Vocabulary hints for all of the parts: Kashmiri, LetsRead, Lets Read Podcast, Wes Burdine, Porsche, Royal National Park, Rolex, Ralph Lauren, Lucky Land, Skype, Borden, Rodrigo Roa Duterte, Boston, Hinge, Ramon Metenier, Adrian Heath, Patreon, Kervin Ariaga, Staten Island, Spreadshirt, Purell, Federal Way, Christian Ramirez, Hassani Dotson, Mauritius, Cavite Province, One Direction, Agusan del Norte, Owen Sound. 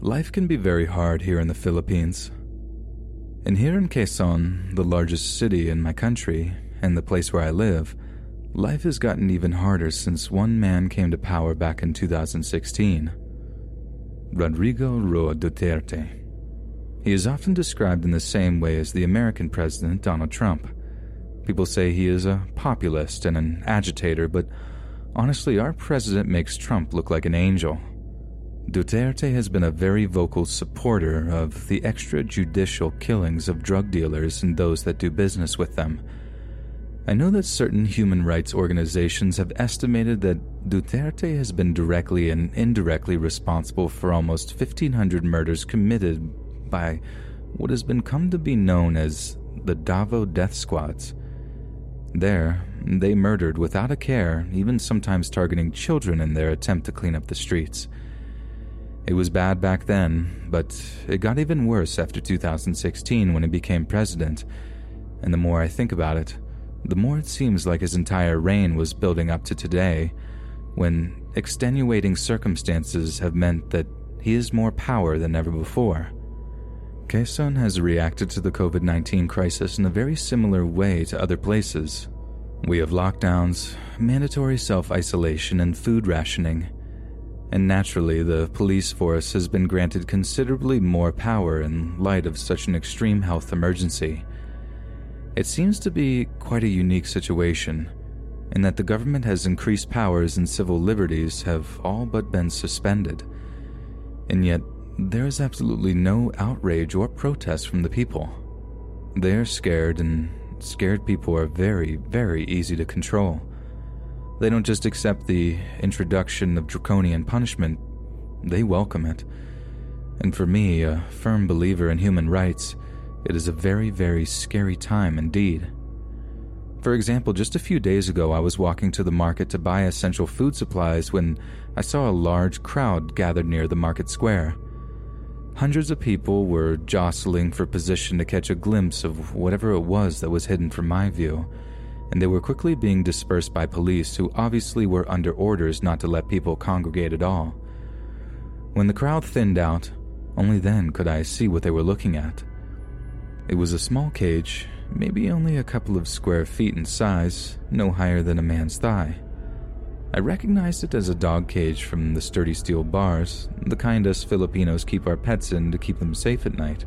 Life can be very hard here in the Philippines. And here in Quezon, the largest city in my country, and the place where I live, life has gotten even harder since one man came to power back in 2016, Rodrigo Roa Duterte. He is often described in the same way as the American president, Donald Trump. People say he is a populist and an agitator, but honestly, our president makes Trump look like an angel. Duterte has been a very vocal supporter of the extrajudicial killings of drug dealers and those that do business with them. I know that certain human rights organizations have estimated that Duterte has been directly and indirectly responsible for almost 1,500 murders committed by what has been come to be known as the Davao Death Squads. There, they murdered without a care, even sometimes targeting children in their attempt to clean up the streets. It was bad back then, but it got even worse after 2016 when he became president. And the more I think about it, the more it seems like his entire reign was building up to today, when extenuating circumstances have meant that he has more power than ever before. Quezon has reacted to the COVID-19 crisis in a very similar way to other places. We have lockdowns, mandatory self-isolation, and food rationing. And naturally, the police force has been granted considerably more power in light of such an extreme health emergency. It seems to be quite a unique situation, in that the government has increased powers and civil liberties have all but been suspended. And yet, there is absolutely no outrage or protest from the people. They are scared, and scared people are very, very easy to control. They don't just accept the introduction of draconian punishment, they welcome it. And for me, a firm believer in human rights, it is a very, very scary time indeed. For example, just a few days ago I was walking to the market to buy essential food supplies when I saw a large crowd gathered near the market square. Hundreds of people were jostling for position to catch a glimpse of whatever it was that was hidden from my view, and they were quickly being dispersed by police who obviously were under orders not to let people congregate at all. When the crowd thinned out, only then could I see what they were looking at. It was a small cage, maybe only a couple of square feet in size, no higher than a man's thigh. I recognized it as a dog cage from the sturdy steel bars, the kind us Filipinos keep our pets in to keep them safe at night.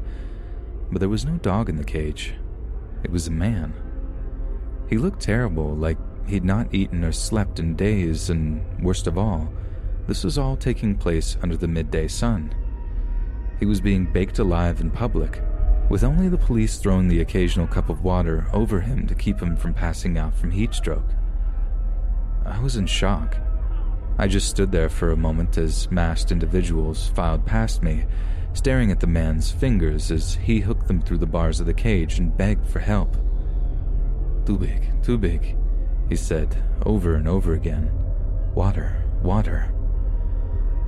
But there was no dog in the cage. It was a man. He looked terrible, like he'd not eaten or slept in days, and worst of all, this was all taking place under the midday sun. He was being baked alive in public, with only the police throwing the occasional cup of water over him to keep him from passing out from heat stroke. I was in shock. I just stood there for a moment as masked individuals filed past me, staring at the man's fingers as he hooked them through the bars of the cage and begged for help. Too big," he said over and over again. "Water, water."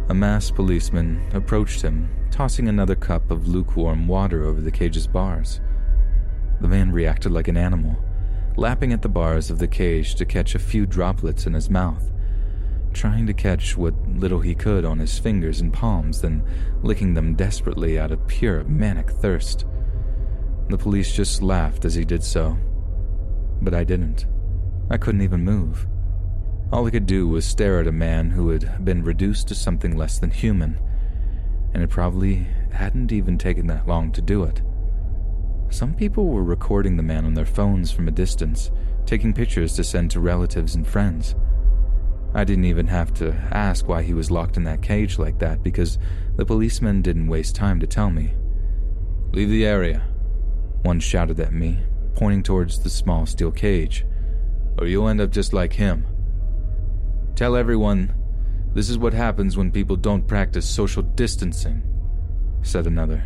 A masked policeman approached him, tossing another cup of lukewarm water over the cage's bars. The man reacted like an animal, lapping at the bars of the cage to catch a few droplets in his mouth, trying to catch what little he could on his fingers and palms, then licking them desperately out of pure manic thirst. The police just laughed as he did so. But I didn't. I couldn't even move. All I could do was stare at a man who had been reduced to something less than human, and it probably hadn't even taken that long to do it. Some people were recording the man on their phones from a distance, taking pictures to send to relatives and friends. I didn't even have to ask why he was locked in that cage like that because the policeman didn't waste time to tell me. "Leave the area," one shouted at me, pointing towards the small steel cage, "or you'll end up just like him. Tell everyone this is what happens when people don't practice social distancing," said another.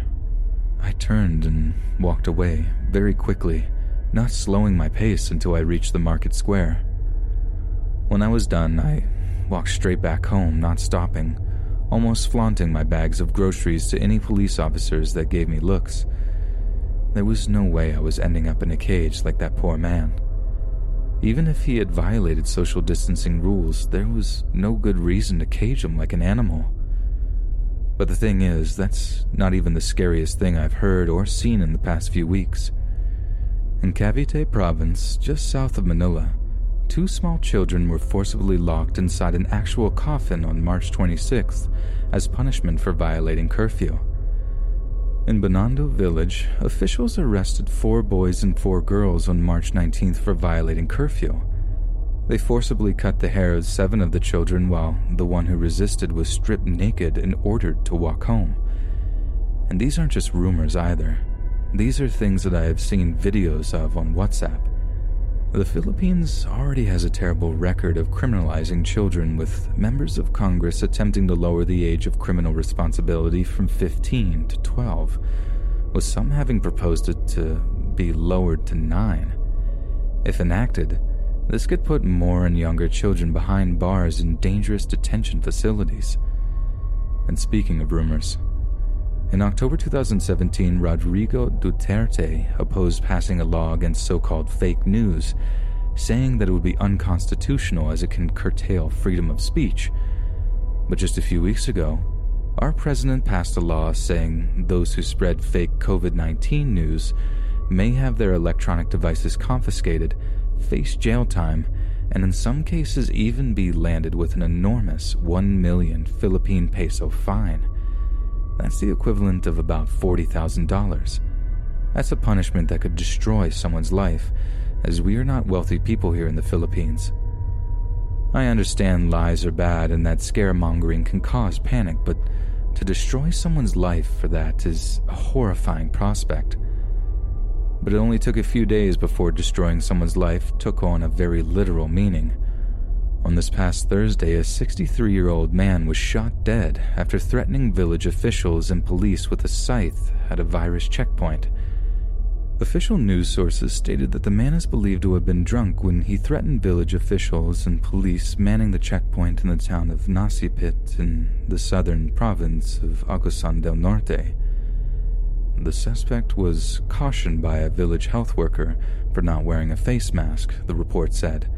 I turned and walked away very quickly, not slowing my pace until I reached the market square. When I was done, I walked straight back home, not stopping, almost flaunting my bags of groceries to any police officers that gave me looks. There was no way I was ending up in a cage like that poor man. Even if he had violated social distancing rules, there was no good reason to cage him like an animal. But the thing is, that's not even the scariest thing I've heard or seen in the past few weeks. In Cavite Province, just south of Manila, 2 small children were forcibly locked inside an actual coffin on March 26th as punishment for violating curfew. In Bonando Village, officials arrested 4 boys and 4 girls on March 19th for violating curfew. They forcibly cut the hair of 7 of the children while the one who resisted was stripped naked and ordered to walk home. And these aren't just rumors either. These are things that I have seen videos of on WhatsApp. The Philippines already has a terrible record of criminalizing children, with members of Congress attempting to lower the age of criminal responsibility from 15 to 12, with some having proposed it to be lowered to 9. If enacted, this could put more and younger children behind bars in dangerous detention facilities. And speaking of rumors, in October 2017, Rodrigo Duterte opposed passing a law against so-called fake news, saying that it would be unconstitutional as it can curtail freedom of speech. But just a few weeks ago, our president passed a law saying those who spread fake COVID-19 news may have their electronic devices confiscated, face jail time, and in some cases even be landed with an enormous 1 million Philippine peso fine. That's the equivalent of about $40,000. That's a punishment that could destroy someone's life, as we are not wealthy people here in the Philippines. I understand lies are bad and that scaremongering can cause panic, but to destroy someone's life for that is a horrifying prospect. But it only took a few days before destroying someone's life took on a very literal meaning. On this past Thursday, a 63-year-old man was shot dead after threatening village officials and police with a scythe at a virus checkpoint. Official news sources stated that the man is believed to have been drunk when he threatened village officials and police manning the checkpoint in the town of Nasipit in the southern province of Agusan del Norte. The suspect was cautioned by a village health worker for not wearing a face mask, the report said.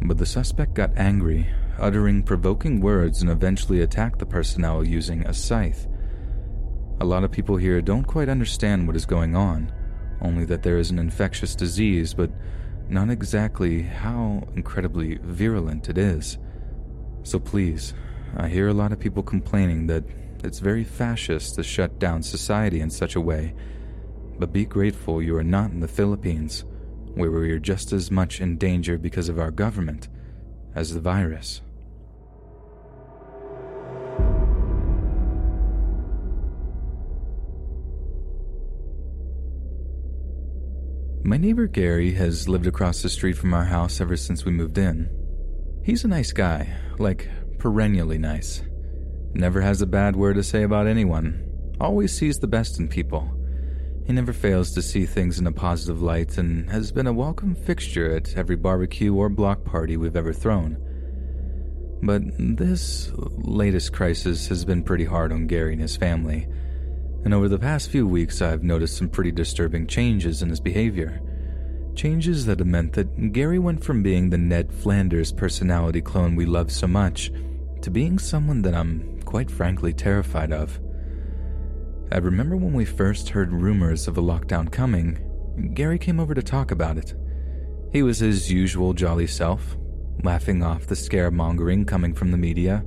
But the suspect got angry, uttering provoking words, and eventually attacked the personnel using a scythe. A lot of people here don't quite understand what is going on, only that there is an infectious disease, but not exactly how incredibly virulent it is. So please, I hear a lot of people complaining that it's very fascist to shut down society in such a way, but be grateful you are not in the Philippines, where we are just as much in danger because of our government as the virus. My neighbor Gary has lived across the street from our house ever since we moved in. He's a nice guy, like perennially nice. Never has a bad word to say about anyone, always sees the best in people. He never fails to see things in a positive light and has been a welcome fixture at every barbecue or block party we've ever thrown. But this latest crisis has been pretty hard on Gary and his family, and over the past few weeks I've noticed some pretty disturbing changes in his behavior. Changes that have meant that Gary went from being the Ned Flanders personality clone we love so much to being someone that I'm quite frankly terrified of. I remember when we first heard rumors of a lockdown coming, Gary came over to talk about it. He was his usual jolly self, laughing off the scaremongering coming from the media.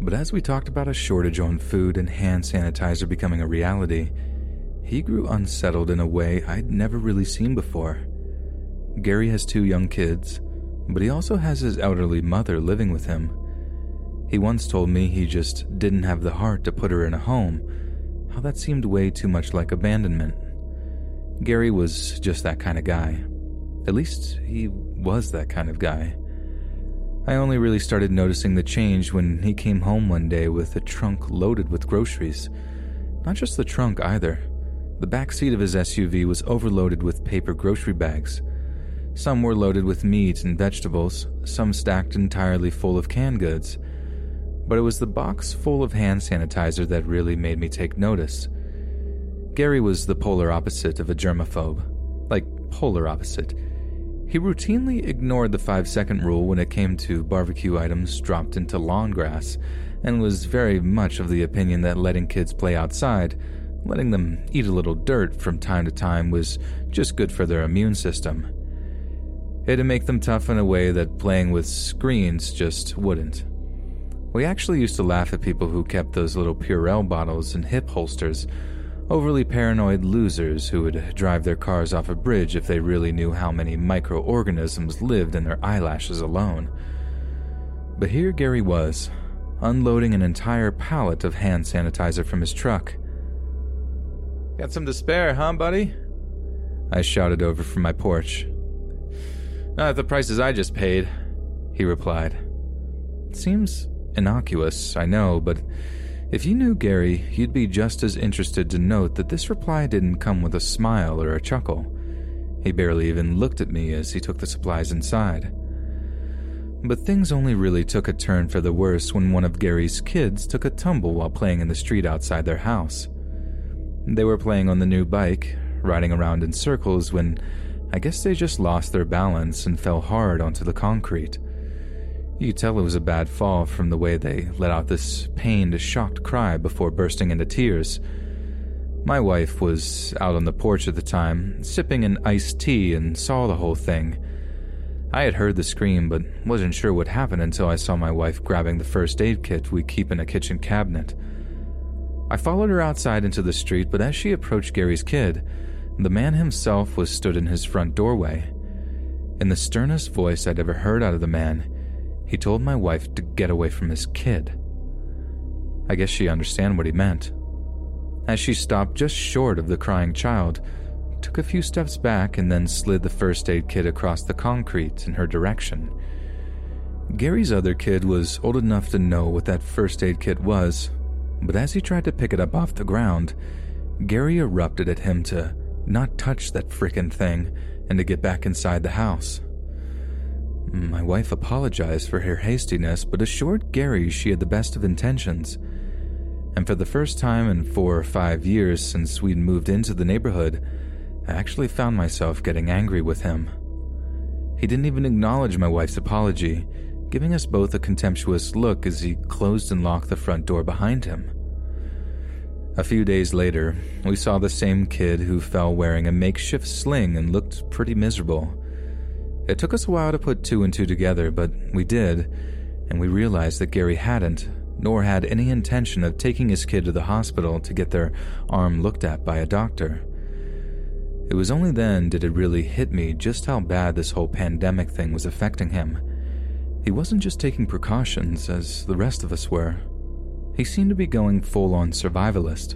But as we talked about a shortage on food and hand sanitizer becoming a reality, he grew unsettled in a way I'd never really seen before. Gary has 2 young kids, but he also has his elderly mother living with him. He once told me he just didn't have the heart to put her in a home, how that seemed way too much like abandonment. Gary was just that kind of guy. At least, he was that kind of guy. I only really started noticing the change when he came home one day with a trunk loaded with groceries. Not just the trunk either. The back seat of his SUV was overloaded with paper grocery bags. Some were loaded with meat and vegetables, some stacked entirely full of canned goods. But it was the box full of hand sanitizer that really made me take notice. Gary was the polar opposite of a germaphobe. Like, polar opposite. He routinely ignored the 5-second rule when it came to barbecue items dropped into lawn grass, and was very much of the opinion that letting kids play outside, letting them eat a little dirt from time to time was just good for their immune system. It'd make them tough in a way that playing with screens just wouldn't. We actually used to laugh at people who kept those little Purell bottles in hip holsters, overly paranoid losers who would drive their cars off a bridge if they really knew how many microorganisms lived in their eyelashes alone. But here Gary was, unloading an entire pallet of hand sanitizer from his truck. "Got some to spare, huh, buddy?" I shouted over from my porch. "Not at the prices I just paid," he replied. It seems innocuous, I know, but if you knew Gary, you'd be just as interested to note that this reply didn't come with a smile or a chuckle. He barely even looked at me as he took the supplies inside. But things only really took a turn for the worse when one of Gary's kids took a tumble while playing in the street outside their house. They were playing on the new bike, riding around in circles when I guess they just lost their balance and fell hard onto the concrete. You could tell it was a bad fall from the way they let out this pained, shocked cry before bursting into tears. My wife was out on the porch at the time, sipping an iced tea, and saw the whole thing. I had heard the scream but wasn't sure what happened until I saw my wife grabbing the first aid kit we keep in a kitchen cabinet. I followed her outside into the street, but as she approached Gary's kid, the man himself was stood in his front doorway. In the sternest voice I'd ever heard out of the man, he told my wife to get away from his kid. I guess she understood what he meant. As she stopped just short of the crying child, took a few steps back and then slid the first aid kit across the concrete in her direction. Gary's other kid was old enough to know what that first aid kit was, but as he tried to pick it up off the ground, Gary erupted at him to not touch that frickin' thing, and to get back inside the house. My wife apologized for her hastiness, but assured Gary she had the best of intentions. And for the first time in 4 or 5 years since we'd moved into the neighborhood, I actually found myself getting angry with him. He didn't even acknowledge my wife's apology, giving us both a contemptuous look as he closed and locked the front door behind him. A few days later, we saw the same kid who fell wearing a makeshift sling and looked pretty miserable. It took us a while to put 2 and 2 together, but we did, and we realized that Gary hadn't, nor had any intention of taking his kid to the hospital to get their arm looked at by a doctor. It was only then did it really hit me just how bad this whole pandemic thing was affecting him. He wasn't just taking precautions as the rest of us were. He seemed to be going full-on survivalist,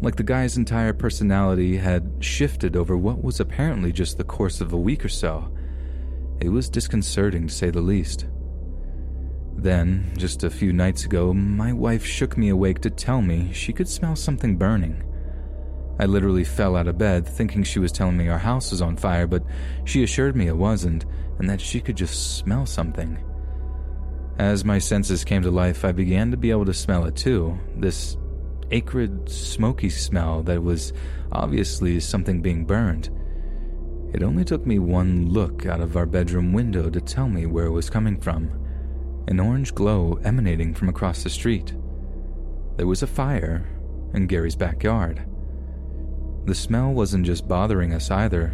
like the guy's entire personality had shifted over what was apparently just the course of a week or so. It was disconcerting, to say the least. Then, just a few nights ago, my wife shook me awake to tell me she could smell something burning. I literally fell out of bed thinking she was telling me our house was on fire, but she assured me it wasn't, and that she could just smell something. As my senses came to life, I began to be able to smell it too, this acrid, smoky smell that was obviously something being burned. It only took me one look out of our bedroom window to tell me where it was coming from, an orange glow emanating from across the street. There was a fire in Gary's backyard. The smell wasn't just bothering us either.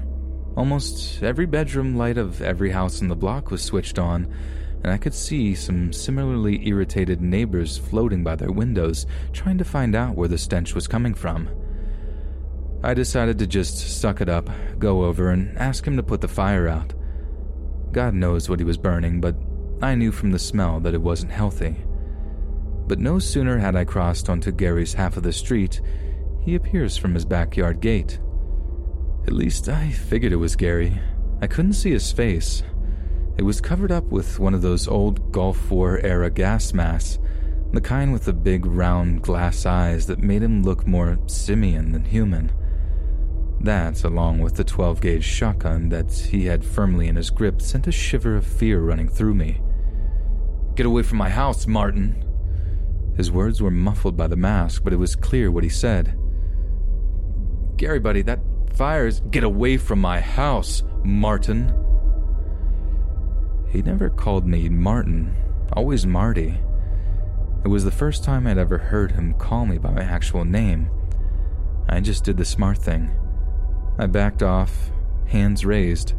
Almost every bedroom light of every house in the block was switched on, and I could see some similarly irritated neighbors floating by their windows, trying to find out where the stench was coming from. I decided to just suck it up, go over, and ask him to put the fire out. God knows what he was burning, but I knew from the smell that it wasn't healthy. But no sooner had I crossed onto Gary's half of the street, he appears from his backyard gate. At least I figured it was Gary. I couldn't see his face. It was covered up with one of those old Gulf War era gas masks, the kind with the big round glass eyes that made him look more simian than human. That, along with the 12-gauge shotgun that he had firmly in his grip, sent a shiver of fear running through me. "Get away from my house, Martin!" His words were muffled by the mask, but it was clear what he said. "Gary, buddy, that fire is..." "Get away from my house, Martin!" He never called me Martin, always Marty. It was the first time I'd ever heard him call me by my actual name. I just did the smart thing. I backed off, hands raised,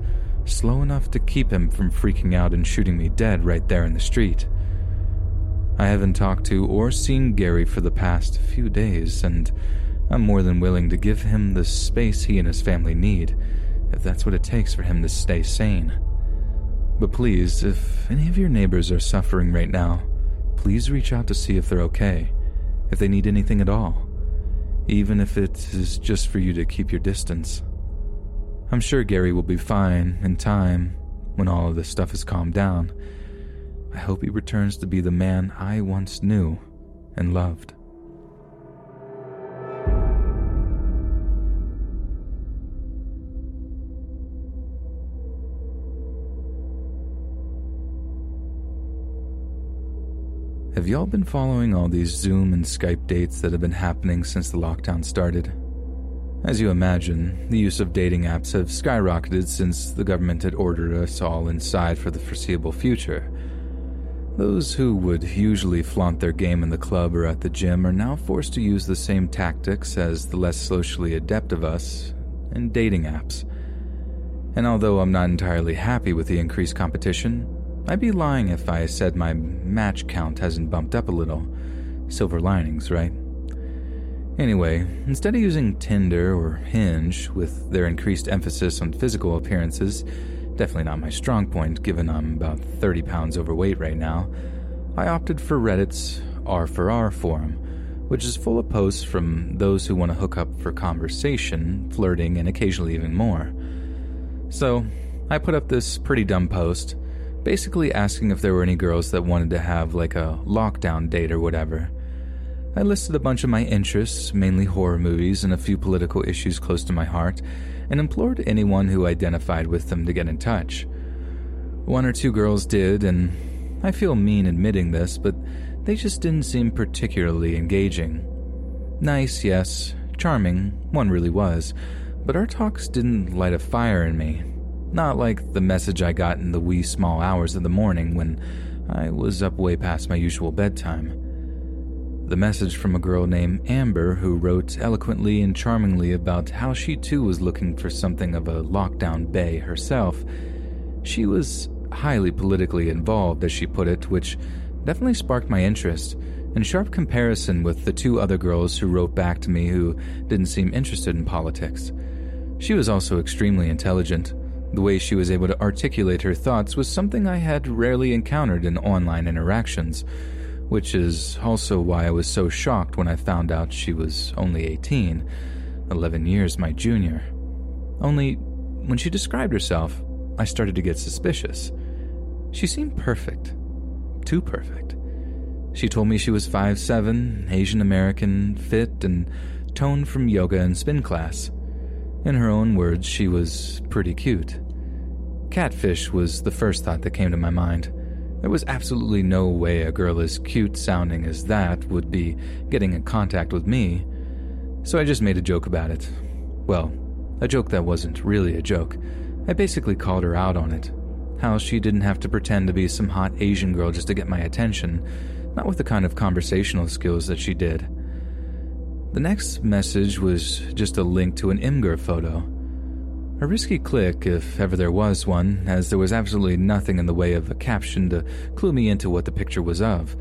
slow enough to keep him from freaking out and shooting me dead right there in the street. I haven't talked to or seen Gary for the past few days, and I'm more than willing to give him the space he and his family need, if that's what it takes for him to stay sane. But please, if any of your neighbors are suffering right now, please reach out to see if they're okay, if they need anything at all, even if it is just for you to keep your distance. I'm sure Gary will be fine in time when all of this stuff is calmed down. I hope he returns to be the man I once knew and loved. Have y'all been following all these Zoom and Skype dates that have been happening since the lockdown started? As you imagine, the use of dating apps have skyrocketed since the government had ordered us all inside for the foreseeable future. Those who would usually flaunt their game in the club or at the gym are now forced to use the same tactics as the less socially adept of us in dating apps. And although I'm not entirely happy with the increased competition, I'd be lying if I said my match count hasn't bumped up a little. Silver linings, right? Anyway, instead of using Tinder or Hinge, with their increased emphasis on physical appearances, definitely not my strong point given I'm about 30 pounds overweight right now, I opted for Reddit's R4R forum, which is full of posts from those who want to hook up for conversation, flirting, and occasionally even more. So, I put up this pretty dumb post, basically asking if there were any girls that wanted to have like a lockdown date or whatever. I listed a bunch of my interests, mainly horror movies and a few political issues close to my heart, and implored anyone who identified with them to get in touch. One or two girls did, and I feel mean admitting this, but they just didn't seem particularly engaging. Nice, yes, charming, one really was, but our talks didn't light a fire in me. Not like the message I got in the wee small hours of the morning when I was up way past my usual bedtime. The message from a girl named Amber who wrote eloquently and charmingly about how she too was looking for something of a lockdown bae herself. She was highly politically involved, as she put it, which definitely sparked my interest, in sharp comparison with the two other girls who wrote back to me who didn't seem interested in politics. She was also extremely intelligent. The way she was able to articulate her thoughts was something I had rarely encountered in online interactions, which is also why I was so shocked when I found out she was only 18, 11 years my junior. Only, when she described herself, I started to get suspicious. She seemed perfect. Too perfect. She told me she was 5'7", Asian American, fit, and toned from yoga and spin class. In her own words, she was pretty cute. Catfish was the first thought that came to my mind. There was absolutely no way a girl as cute sounding as that would be getting in contact with me, so I just made a joke about it. Well, a joke that wasn't really a joke. I basically called her out on it. How she didn't have to pretend to be some hot Asian girl just to get my attention, not with the kind of conversational skills that she did. The next message was just a link to an Imgur photo. A risky click, if ever there was one, as there was absolutely nothing in the way of a caption to clue me into what the picture was of.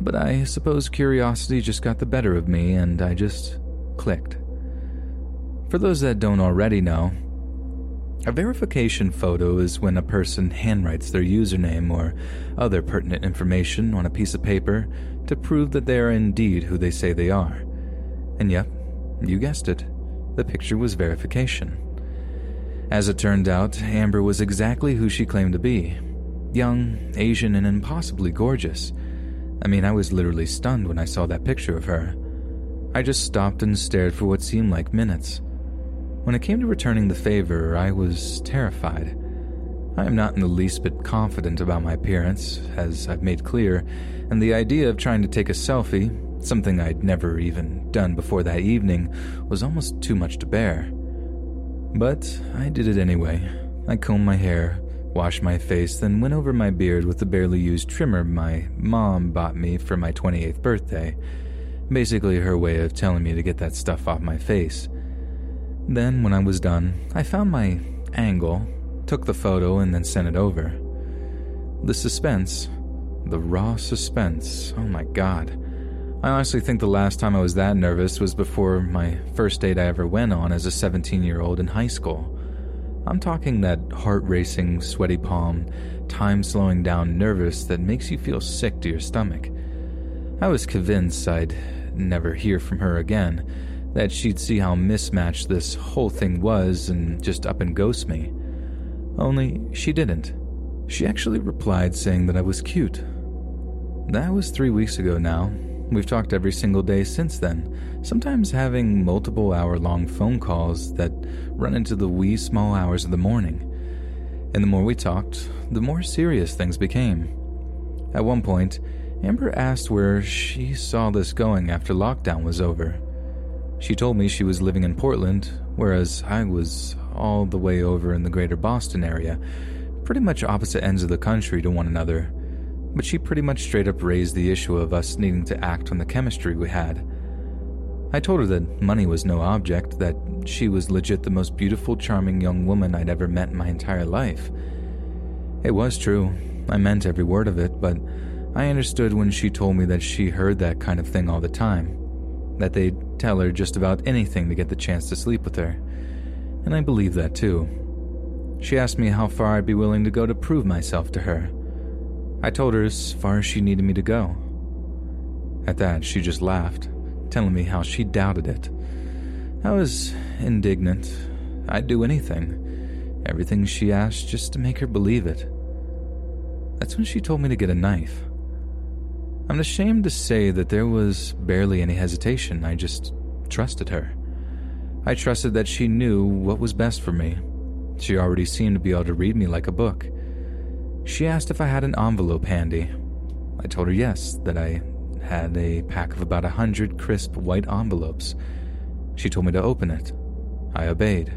But I suppose curiosity just got the better of me, and I just clicked. For those that don't already know, A verification photo is when a person handwrites their username or other pertinent information on a piece of paper to prove that they are indeed who they say they are. And yep, you guessed it, the picture was verification. As it turned out, Amber was exactly who she claimed to be. Young, Asian, and impossibly gorgeous. I mean, I was literally stunned when I saw that picture of her. I just stopped and stared for what seemed like minutes. When it came to returning the favor, I was terrified. I am not in the least bit confident about my appearance, as I've made clear, and the idea of trying to take a selfie, something I'd never even done before that evening, was almost too much to bear. But I did it anyway. I combed my hair, washed my face, then went over my beard with the barely used trimmer my mom bought me for my 28th birthday. Basically her way of telling me to get that stuff off my face. Then, when I was done, I found my angle, took the photo, and then sent it over. The suspense, the raw suspense, oh my god. I honestly think the last time I was that nervous was before my first date I ever went on as a 17-year-old in high school. I'm talking that heart-racing, sweaty palm, time-slowing down nervous that makes you feel sick to your stomach. I was convinced I'd never hear from her again, that she'd see how mismatched this whole thing was and just up and ghost me. Only, she didn't. She actually replied saying that I was cute. That was 3 weeks ago now. We've talked every single day since then, sometimes having multiple hour-long phone calls that run into the wee small hours of the morning. And the more we talked, the more serious things became. At one point, Amber asked where she saw this going after lockdown was over. She told me she was living in Portland, whereas I was all the way over in the greater Boston area, pretty much opposite ends of the country to one another, but she pretty much straight up raised the issue of us needing to act on the chemistry we had. I told her that money was no object, that she was legit the most beautiful, charming young woman I'd ever met in my entire life. It was true, I meant every word of it, but I understood when she told me that she heard that kind of thing all the time, that they'd tell her just about anything to get the chance to sleep with her. And I believe that too. She asked me how far I'd be willing to go to prove myself to her. I told her as far as she needed me to go. At that, she just laughed, telling me how she doubted it. I was indignant. I'd do anything, everything she asked just to make her believe it. That's when she told me to get a knife. I'm ashamed to say that there was barely any hesitation. I just trusted her. I trusted that she knew what was best for me. She already seemed to be able to read me like a book. She asked if I had an envelope handy. I told her yes, that I had a pack of about 100 crisp white envelopes. She told me to open it. I obeyed.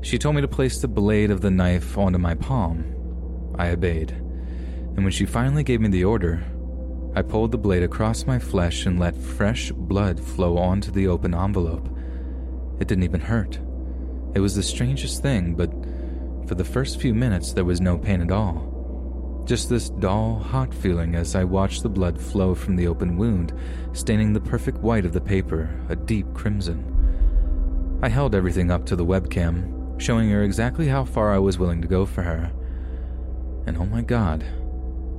She told me to place the blade of the knife onto my palm. I obeyed. And when she finally gave me the order, I pulled the blade across my flesh and let fresh blood flow onto the open envelope. It didn't even hurt. It was the strangest thing, but for the first few minutes there was no pain at all. Just this dull, hot feeling as I watched the blood flow from the open wound, staining the perfect white of the paper, a deep crimson. I held everything up to the webcam, showing her exactly how far I was willing to go for her. And oh my god,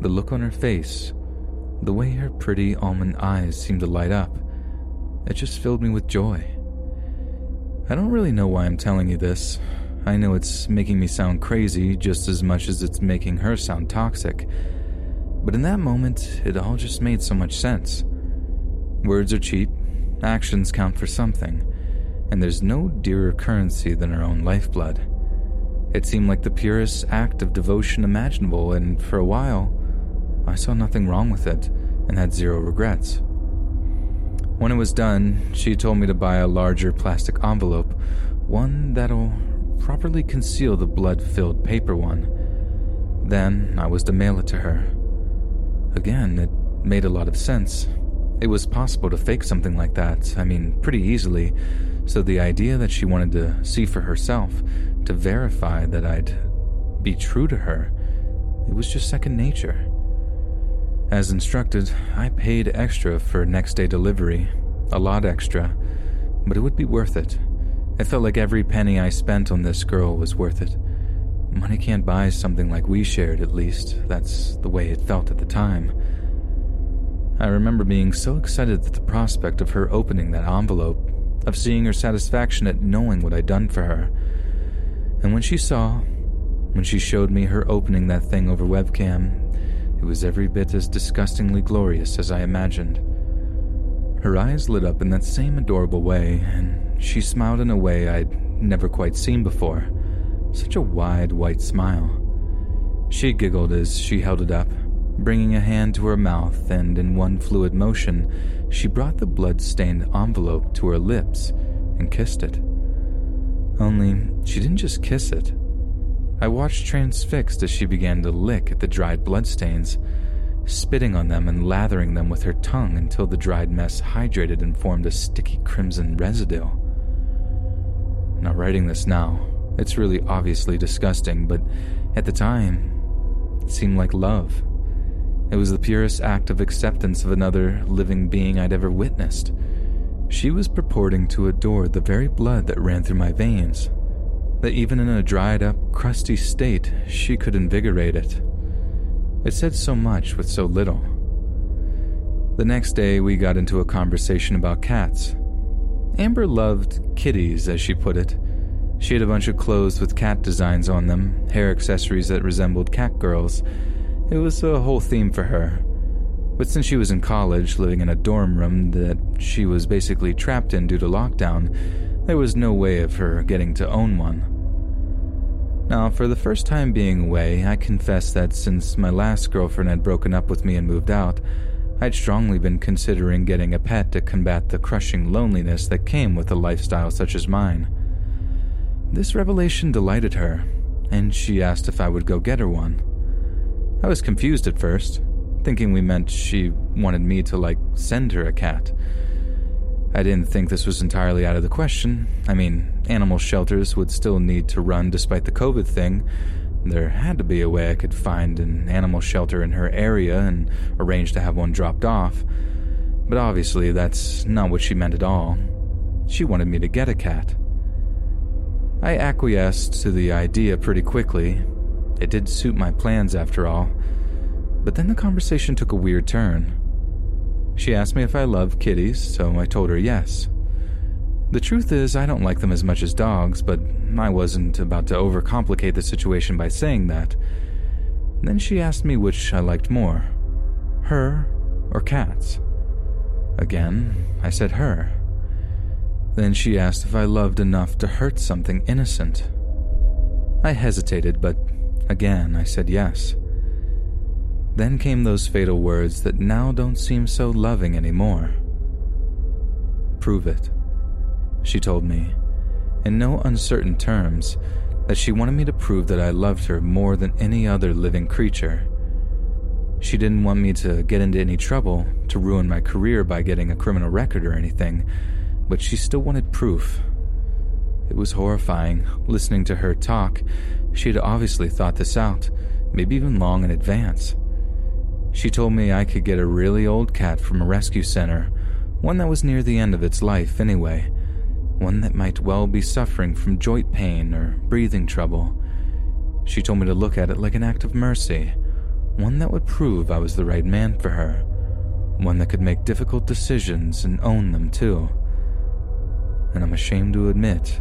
the look on her face, the way her pretty almond eyes seemed to light up, it just filled me with joy. I don't really know why I'm telling you this. I know it's making me sound crazy just as much as it's making her sound toxic. But in that moment, it all just made so much sense. Words are cheap, actions count for something, and there's no dearer currency than our own lifeblood. It seemed like the purest act of devotion imaginable, and for a while, I saw nothing wrong with it and had zero regrets. When it was done, she told me to buy a larger plastic envelope, one that'll properly conceal the blood-filled paper one. Then I was to mail it to her. Again, it made a lot of sense. It was possible to fake something like that, I mean, pretty easily, so the idea that she wanted to see for herself, to verify that I'd be true to her, it was just second nature. As instructed, I paid extra for next-day delivery, a lot extra, but it would be worth it, I felt like every penny I spent on this girl was worth it. Money can't buy something like we shared, at least. That's the way it felt at the time. I remember being so excited at the prospect of her opening that envelope, of seeing her satisfaction at knowing what I'd done for her. And when she showed me her opening that thing over webcam, it was every bit as disgustingly glorious as I imagined. Her eyes lit up in that same adorable way, and she smiled in a way I'd never quite seen before. Such a wide, white smile. She giggled as she held it up, bringing a hand to her mouth, and in one fluid motion, she brought the blood-stained envelope to her lips and kissed it. Only, she didn't just kiss it. I watched transfixed as she began to lick at the dried bloodstains, spitting on them and lathering them with her tongue until the dried mess hydrated and formed a sticky crimson residue. Not writing this now, it's really obviously disgusting, but at the time, it seemed like love. It was the purest act of acceptance of another living being I'd ever witnessed. She was purporting to adore the very blood that ran through my veins, that even in a dried-up, crusty state, she could invigorate it. It said so much with so little. The next day, we got into a conversation about cats. Amber loved kitties, as she put it. She had a bunch of clothes with cat designs on them, hair accessories that resembled cat girls. It was a whole theme for her. But since she was in college, living in a dorm room that she was basically trapped in due to lockdown, there was no way of her getting to own one. Now, for the first time being away, I confess that since my last girlfriend had broken up with me and moved out, I'd strongly been considering getting a pet to combat the crushing loneliness that came with a lifestyle such as mine. This revelation delighted her, and she asked if I would go get her one. I was confused at first, thinking we meant she wanted me to, send her a cat. I didn't think this was entirely out of the question. I mean, animal shelters would still need to run despite the COVID thing. There had to be a way I could find an animal shelter in her area and arrange to have one dropped off. But obviously, that's not what she meant at all. She wanted me to get a cat. I acquiesced to the idea pretty quickly. It did suit my plans after all. But then the conversation took a weird turn. She asked me if I loved kitties, so I told her yes. The truth is, I don't like them as much as dogs, but I wasn't about to overcomplicate the situation by saying that. Then she asked me which I liked more, her or cats. Again, I said her. Then she asked if I loved enough to hurt something innocent. I hesitated, but again, I said yes. Then came those fatal words that now don't seem so loving anymore. Prove it, she told me, in no uncertain terms, that she wanted me to prove that I loved her more than any other living creature. She didn't want me to get into any trouble, to ruin my career by getting a criminal record or anything, but she still wanted proof. It was horrifying, listening to her talk. She had obviously thought this out, maybe even long in advance. She told me I could get a really old cat from a rescue center, one that was near the end of its life anyway, one that might well be suffering from joint pain or breathing trouble. She told me to look at it like an act of mercy, one that would prove I was the right man for her, one that could make difficult decisions and own them too. And I'm ashamed to admit,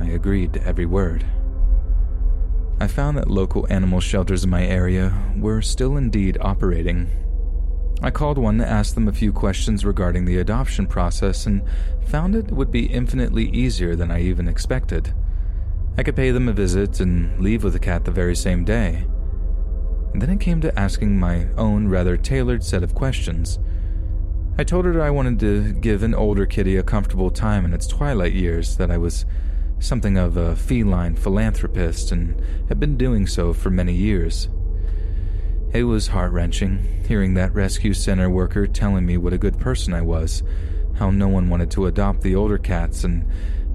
I agreed to every word. I found that local animal shelters in my area were still indeed operating. I called one to ask them a few questions regarding the adoption process and found it would be infinitely easier than I even expected. I could pay them a visit and leave with the cat the very same day. And then it came to asking my own rather tailored set of questions. I told her I wanted to give an older kitty a comfortable time in its twilight years, that I was something of a feline philanthropist and had been doing so for many years. It was heart-wrenching hearing that rescue center worker telling me what a good person I was, how no one wanted to adopt the older cats, and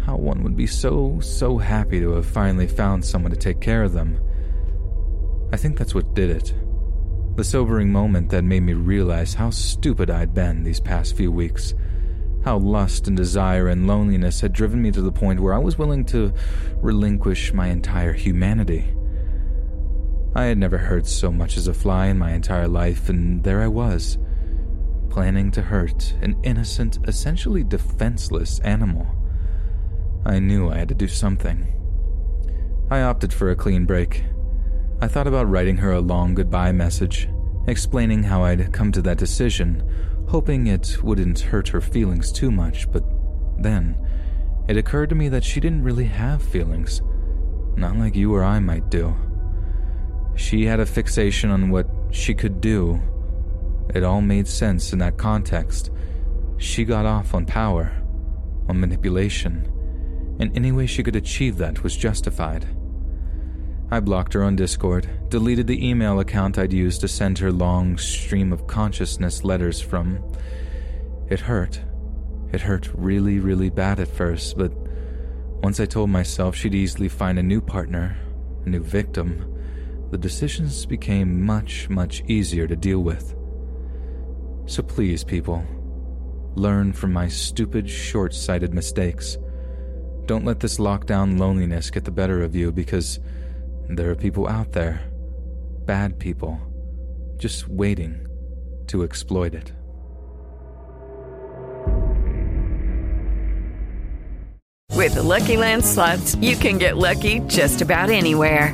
how one would be so happy to have finally found someone to take care of them. I think that's what did it. The sobering moment that made me realize how stupid I'd been these past few weeks. how lust and desire and loneliness had driven me to the point where I was willing to relinquish my entire humanity. I had never hurt so much as a fly in my entire life, and there I was, planning to hurt an innocent, essentially defenseless animal. I knew I had to do something. I opted for a clean break. I thought about writing her a long goodbye message, explaining how I'd come to that decision, hoping it wouldn't hurt her feelings too much, but then it occurred to me that she didn't really have feelings, not like you or I might do. She had a fixation on what she could do. It all made sense in that context. She got off on power, on manipulation, and any way she could achieve that was justified. I blocked her on Discord, deleted the email account I'd used to send her long stream of consciousness letters from. It hurt. It hurt really, really bad at first, but once I told myself she'd easily find a new partner, a new victim, the decisions became much, much easier to deal with. So please, people, learn from my stupid, short-sighted mistakes. Don't let this lockdown loneliness get the better of you, because there are people out there, bad people, just waiting to exploit it. With the Lucky Land Slots, you can get lucky just about anywhere.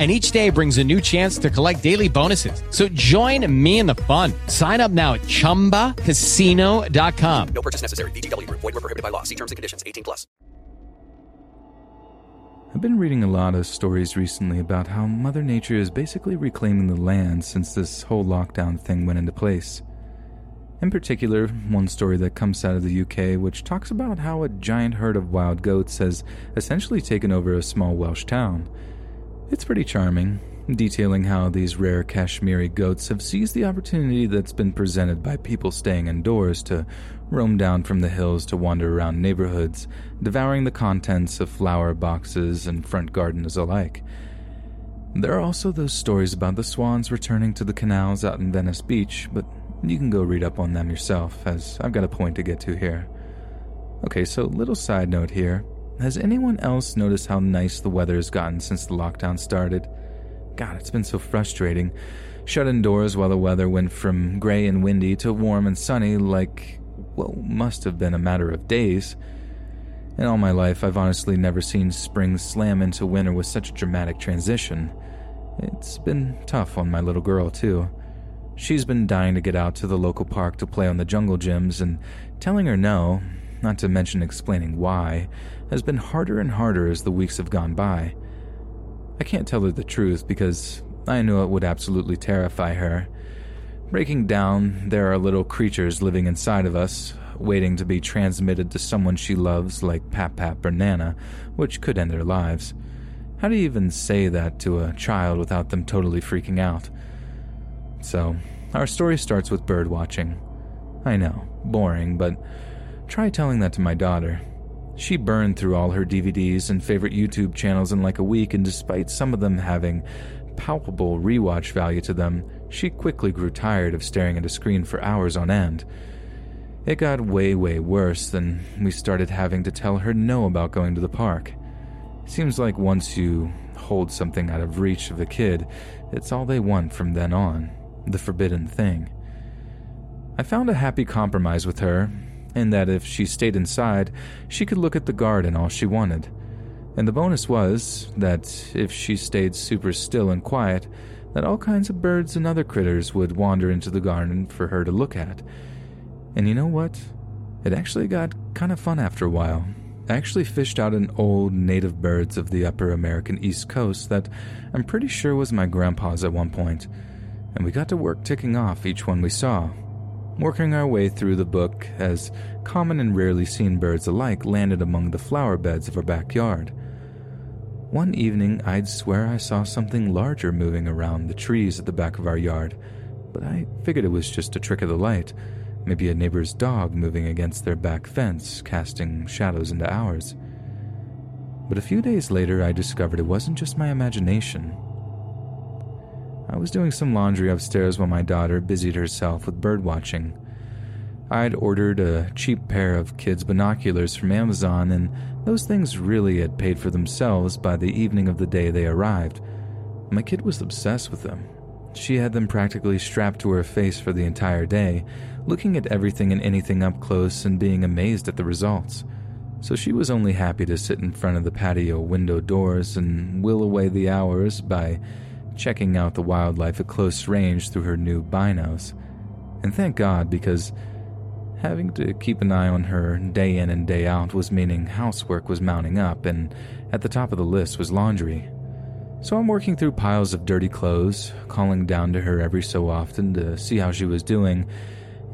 and each day brings a new chance to collect daily bonuses. So join me in the fun. Sign up now at ChumbaCasino.com. No purchase necessary. VGW. Void where prohibited by law. See terms and conditions. 18 plus. I've been reading a lot of stories recently about how Mother Nature is basically reclaiming the land since this whole lockdown thing went into place. In particular, one story that comes out of the UK, which talks about how a giant herd of wild goats has essentially taken over a small Welsh town. It's pretty charming, detailing how these rare Kashmiri goats have seized the opportunity that's been presented by people staying indoors to roam down from the hills to wander around neighborhoods, devouring the contents of flower boxes and front gardens alike. There are also those stories about the swans returning to the canals out in Venice Beach, but you can go read up on them yourself, as I've got a point to get to here. Okay, so little side note here. Has anyone else noticed how nice the weather has gotten since the lockdown started? God, it's been so frustrating. Shut indoors while the weather went from gray and windy to warm and sunny like, well, must have been a matter of days. In all my life, I've honestly never seen spring slam into winter with such a dramatic transition. It's been tough on my little girl, too. She's been dying to get out to the local park to play on the jungle gyms, and telling her no, not to mention explaining why, has been harder and harder as the weeks have gone by. I can't tell her the truth because I know it would absolutely terrify her. Breaking down, there are little creatures living inside of us, waiting to be transmitted to someone she loves like Pap Pap or Nana, which could end their lives. How do you even say that to a child without them totally freaking out? So, our story starts with bird watching. I know, boring, but try telling that to my daughter. She burned through all her DVDs and favorite YouTube channels in like a week, and despite some of them having palpable rewatch value to them, she quickly grew tired of staring at a screen for hours on end. It got way, way worse than we started having to tell her no about going to the park. Seems like once you hold something out of reach of a kid, it's all they want from then on, the forbidden thing. I found a happy compromise with her, and that if she stayed inside, she could look at the garden all she wanted. And the bonus was that if she stayed super still and quiet, that all kinds of birds and other critters would wander into the garden for her to look at. And you know what? It actually got kind of fun after a while. I actually fished out an old native birds of the upper American East Coast that I'm pretty sure was my grandpa's at one point, and we got to work ticking off each one we saw, working our way through the book as common and rarely seen birds alike landed among the flower beds of our backyard. One evening, I'd swear I saw something larger moving around the trees at the back of our yard, but I figured it was just a trick of the light. Maybe a neighbor's dog moving against their back fence, casting shadows into ours. But a few days later, I discovered it wasn't just my imagination. I was doing some laundry upstairs while my daughter busied herself with birdwatching. I'd ordered a cheap pair of kids' binoculars from Amazon, and those things really had paid for themselves by the evening of the day they arrived. My kid was obsessed with them. She had them practically strapped to her face for the entire day, looking at everything and anything up close and being amazed at the results. So she was only happy to sit in front of the patio window doors and whill away the hours by checking out the wildlife at close range through her new binos. And thank God, because having to keep an eye on her day in and day out was meaning housework was mounting up, and at the top of the list was laundry. So I'm working through piles of dirty clothes, calling down to her every so often to see how she was doing,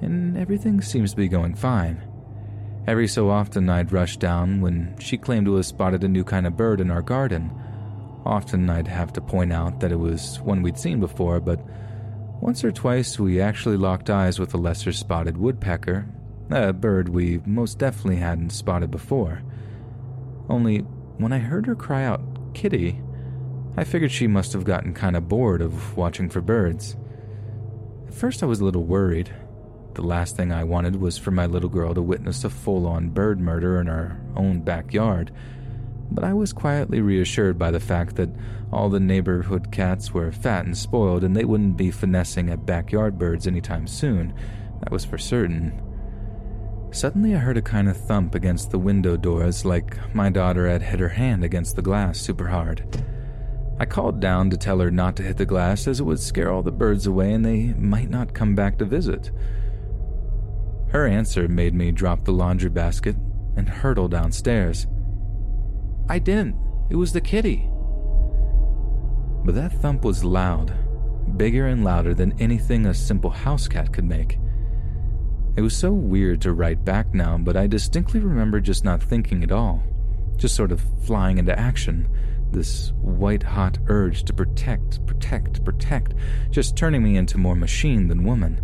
and everything seems to be going fine. Every so often I'd rush down when she claimed to have spotted a new kind of bird in our garden. Often I'd have to point out that it was one we'd seen before, but once or twice we actually locked eyes with a lesser spotted woodpecker, a bird we most definitely hadn't spotted before. Only when I heard her cry out, "Kitty," I figured she must have gotten kind of bored of watching for birds. At first I was a little worried. The last thing I wanted was for my little girl to witness a full-on bird murder in our own backyard, but I was quietly reassured by the fact that all the neighborhood cats were fat and spoiled and they wouldn't be finessing at backyard birds anytime soon. That was for certain. Suddenly I heard a kind of thump against the window doors, like my daughter had hit her hand against the glass super hard. I called down to tell her not to hit the glass as it would scare all the birds away and they might not come back to visit. Her answer made me drop the laundry basket and hurtle downstairs. "I didn't. It was the kitty." But that thump was loud, bigger and louder than anything a simple house cat could make. It was so weird to write back now, but I distinctly remember just not thinking at all, just sort of flying into action. This white-hot urge to protect, just turning me into more machine than woman.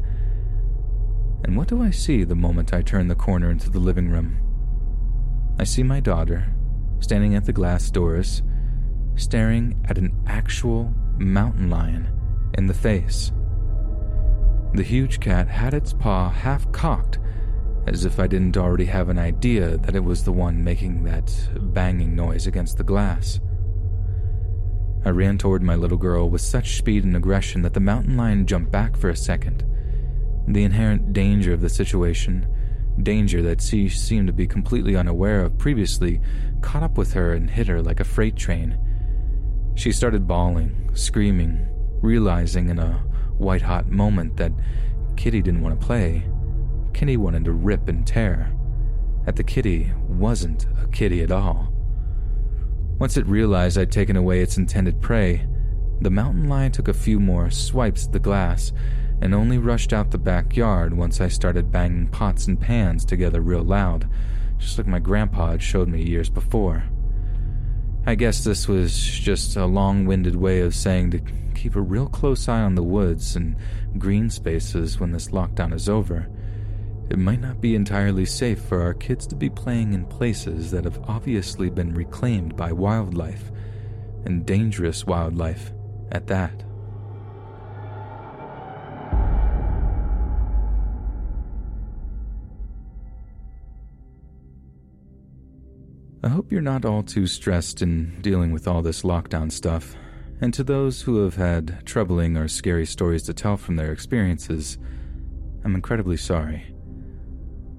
And what do I see the moment I turn the corner into the living room? I see my daughter, standing at the glass doors, staring at an actual mountain lion in the face. The huge cat had its paw half-cocked, as if I didn't already have an idea that it was the one making that banging noise against the glass. I ran toward my little girl with such speed and aggression that the mountain lion jumped back for a second. The inherent danger of the situation, danger that she seemed to be completely unaware of previously, caught up with her and hit her like a freight train. She started bawling, screaming, realizing in a white-hot moment that Kitty didn't want to play. Kitty wanted to rip and tear. That the kitty wasn't a kitty at all. Once it realized I'd taken away its intended prey, the mountain lion took a few more swipes at the glass and only rushed out the backyard once I started banging pots and pans together real loud, just like my grandpa had showed me years before. I guess this was just a long-winded way of saying to keep a real close eye on the woods and green spaces when this lockdown is over. It might not be entirely safe for our kids to be playing in places that have obviously been reclaimed by wildlife, and dangerous wildlife at that. I hope you're not all too stressed in dealing with all this lockdown stuff, and to those who have had troubling or scary stories to tell from their experiences, I'm incredibly sorry.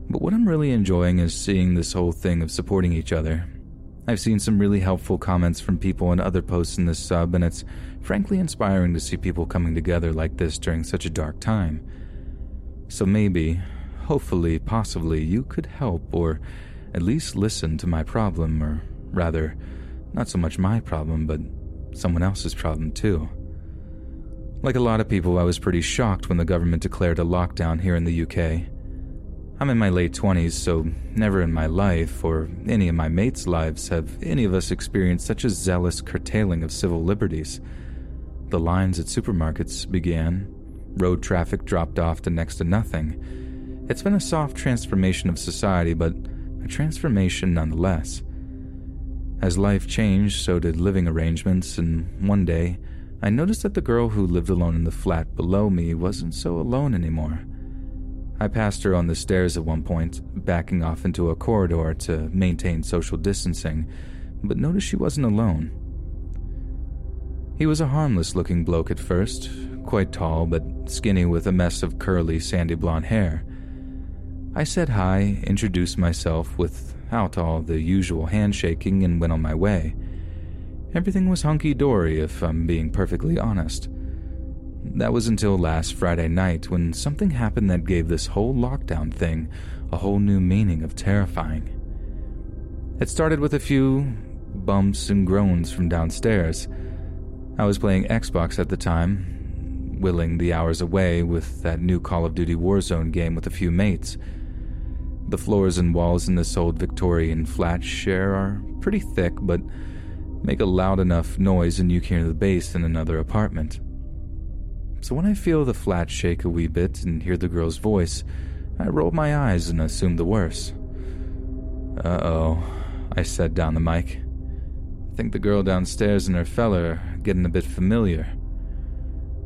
But what I'm really enjoying is seeing this whole thing of supporting each other. I've seen some really helpful comments from people and other posts in this sub, and it's frankly inspiring to see people coming together like this during such a dark time. So maybe, hopefully, possibly, you could help or at least listen to my problem, or rather, not so much my problem, but someone else's problem too. Like a lot of people, I was pretty shocked when the government declared a lockdown here in the UK. I'm in my late 20s, so never in my life or any of my mates' lives have any of us experienced such a zealous curtailing of civil liberties. The lines at supermarkets began, road traffic dropped off to next to nothing. It's been a soft transformation of society, but a transformation nonetheless. As life changed, so did living arrangements, and one day, I noticed that the girl who lived alone in the flat below me wasn't so alone anymore. I passed her on the stairs at one point, backing off into a corridor to maintain social distancing, but noticed she wasn't alone. He was a harmless-looking bloke at first, quite tall but skinny with a mess of curly, sandy blonde hair. I said hi, introduced myself without all the usual handshaking, and went on my way. Everything was hunky-dory, if I'm being perfectly honest. That was until last Friday night, when something happened that gave this whole lockdown thing a whole new meaning of terrifying. It started with a few bumps and groans from downstairs. I was playing Xbox at the time, whiling the hours away with that new Call of Duty Warzone game with a few mates. The floors and walls in this old Victorian flat share are pretty thick, but make a loud enough noise and you can hear the bass in another apartment. So when I feel the flat shake a wee bit and hear the girl's voice, I roll my eyes and assume the worst. Uh-oh, I said down the mic. I think the girl downstairs and her fella are getting a bit familiar.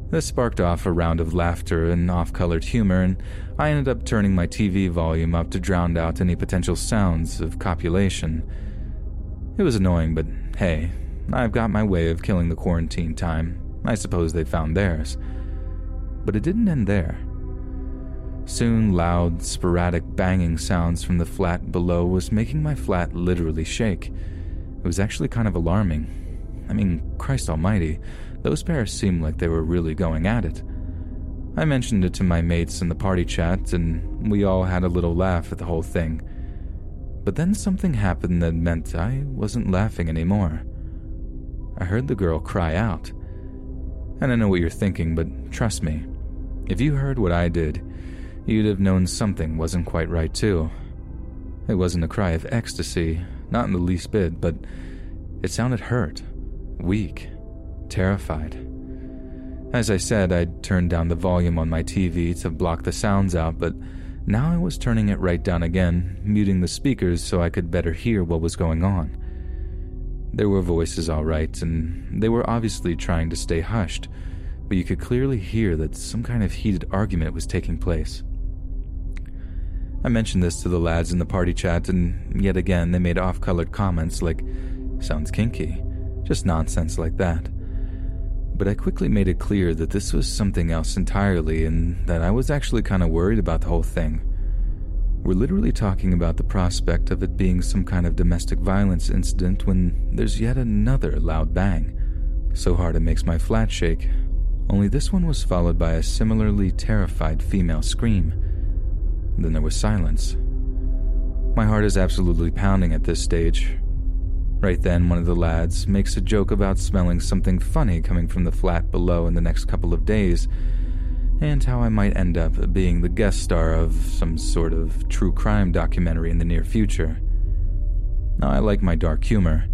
This sparked off a round of laughter and off-colored humor, and I ended up turning my TV volume up to drown out any potential sounds of copulation. It was annoying, but hey, I've got my way of killing the quarantine time. I suppose they found theirs. But it didn't end there. Soon, loud, sporadic banging sounds from the flat below was making my flat literally shake. It was actually kind of alarming. I mean, Christ almighty, those pairs seemed like they were really going at it. I mentioned it to my mates in the party chat, and we all had a little laugh at the whole thing. But then something happened that meant I wasn't laughing anymore. I heard the girl cry out. And I know what you're thinking, but trust me, if you heard what I did, you'd have known something wasn't quite right too. It wasn't a cry of ecstasy, not in the least bit, but it sounded hurt, weak, terrified. As I said, I'd turned down the volume on my TV to block the sounds out, but now I was turning it right down again, muting the speakers so I could better hear what was going on. There were voices all right, and they were obviously trying to stay hushed, but you could clearly hear that some kind of heated argument was taking place. I mentioned this to the lads in the party chat, and yet again they made off-colored comments like, "Sounds kinky," just nonsense like that. But I quickly made it clear that this was something else entirely, and that I was actually kind of worried about the whole thing. We're literally talking about the prospect of it being some kind of domestic violence incident when there's yet another loud bang. So hard it makes my flat shake, only this one was followed by a similarly terrified female scream. Then there was silence. My heart is absolutely pounding at this stage. Right then, one of the lads makes a joke about smelling something funny coming from the flat below in the next couple of days, and how I might end up being the guest star of some sort of true crime documentary in the near future. Now, I like my dark humor,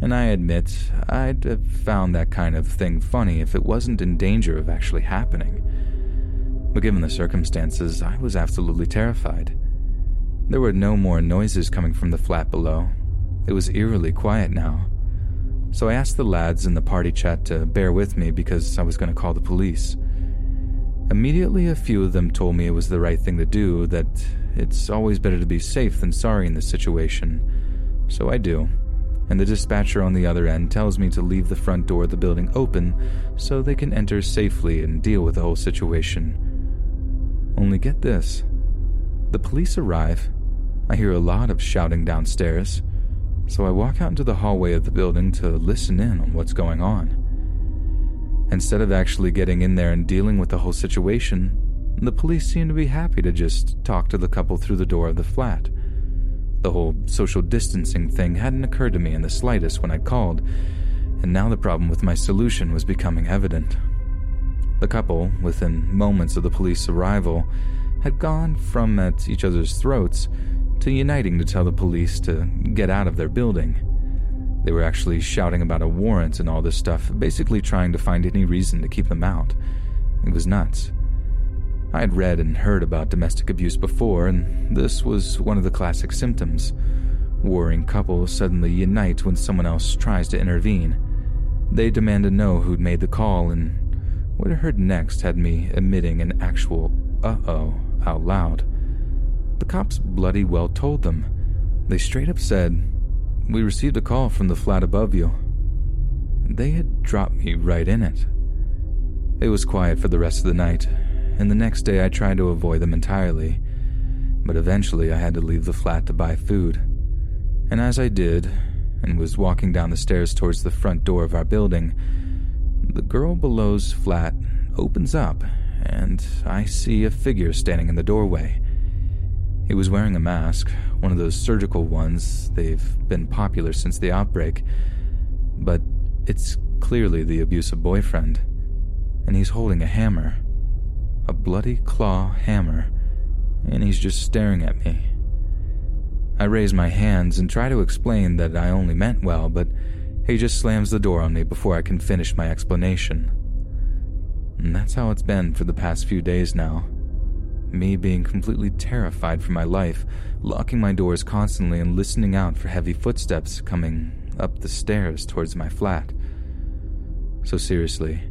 and I admit I'd have found that kind of thing funny if it wasn't in danger of actually happening. But given the circumstances, I was absolutely terrified. There were no more noises coming from the flat below. It was eerily quiet now. So I asked the lads in the party chat to bear with me because I was going to call the police. Immediately, a few of them told me it was the right thing to do, that it's always better to be safe than sorry in this situation. So I do, and the dispatcher on the other end tells me to leave the front door of the building open so they can enter safely and deal with the whole situation. Only get this, the police arrive, I hear a lot of shouting downstairs, so I walk out into the hallway of the building to listen in on what's going on. Instead of actually getting in there and dealing with the whole situation, The police seemed to be happy to just talk to the couple through the door of the flat. The whole social distancing thing hadn't occurred to me in the slightest when I called, and now the problem with my solution was becoming evident. The couple, within moments of the police arrival, had gone from at each other's throats to uniting to tell the police to get out of their building. They were actually shouting about a warrant and all this stuff, basically trying to find any reason to keep them out. It was nuts. I had read and heard about domestic abuse before, and this was one of the classic symptoms. Warring couples suddenly unite when someone else tries to intervene. They demand to know who'd made the call, and what I heard next had me emitting an actual uh-oh out loud. The cops bloody well told them. They straight up said, "We received a call from the flat above you." They had dropped me right in it. It was quiet for the rest of the night, and the next day I tried to avoid them entirely, but eventually I had to leave the flat to buy food. And as I did, and was walking down the stairs towards the front door of our building, the girl below's flat opens up, and I see a figure standing in the doorway. He was wearing a mask, one of those surgical ones. They've been popular since the outbreak, but it's clearly the abusive boyfriend, and he's holding a hammer, a bloody claw hammer, and he's just staring at me. I raise my hands and try to explain that I only meant well, but he just slams the door on me before I can finish my explanation. And that's how it's been for the past few days now. Me being completely terrified for my life, locking my doors constantly and listening out for heavy footsteps coming up the stairs towards my flat. So seriously,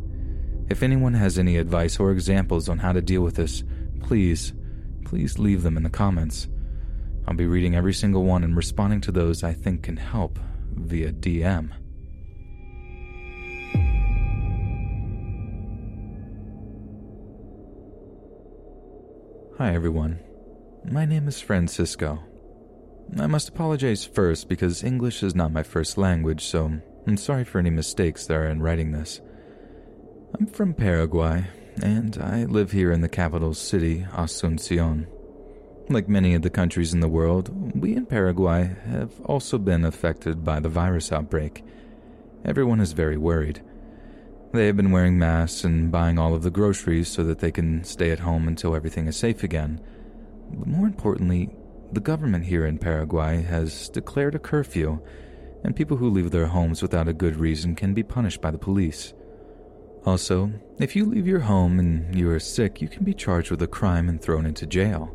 if anyone has any advice or examples on how to deal with this, please leave them in the comments. I'll be reading every single one and responding to those I think can help via DM. Hi everyone, my name is Francisco. I must apologize first because English is not my first language, so I'm sorry for any mistakes there are in writing this. I'm from Paraguay, and I live here in the capital city, Asuncion. Like many of the countries in the world, we in Paraguay have also been affected by the virus outbreak. Everyone is very worried. They have been wearing masks and buying all of the groceries so that they can stay at home until everything is safe again. But more importantly, the government here in Paraguay has declared a curfew, and people who leave their homes without a good reason can be punished by the police. Also, if you leave your home and you are sick, you can be charged with a crime and thrown into jail.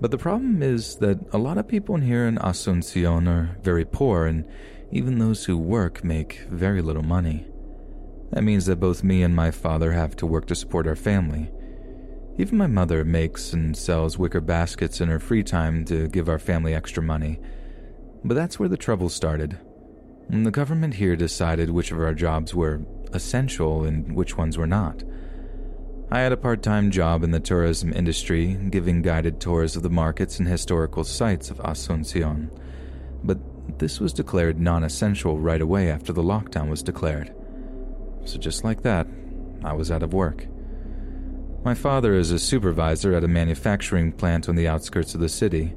But the problem is that a lot of people here in Asuncion are very poor, and even those who work make very little money. That means that both me and my father have to work to support our family. Even my mother makes and sells wicker baskets in her free time to give our family extra money. But that's where the trouble started. The government here decided which of our jobs were essential and which ones were not. I had a part-time job in the tourism industry, giving guided tours of the markets and historical sites of Asuncion. But this was declared non-essential right away after the lockdown was declared. So just like that, I was out of work. My father is a supervisor at a manufacturing plant on the outskirts of the city.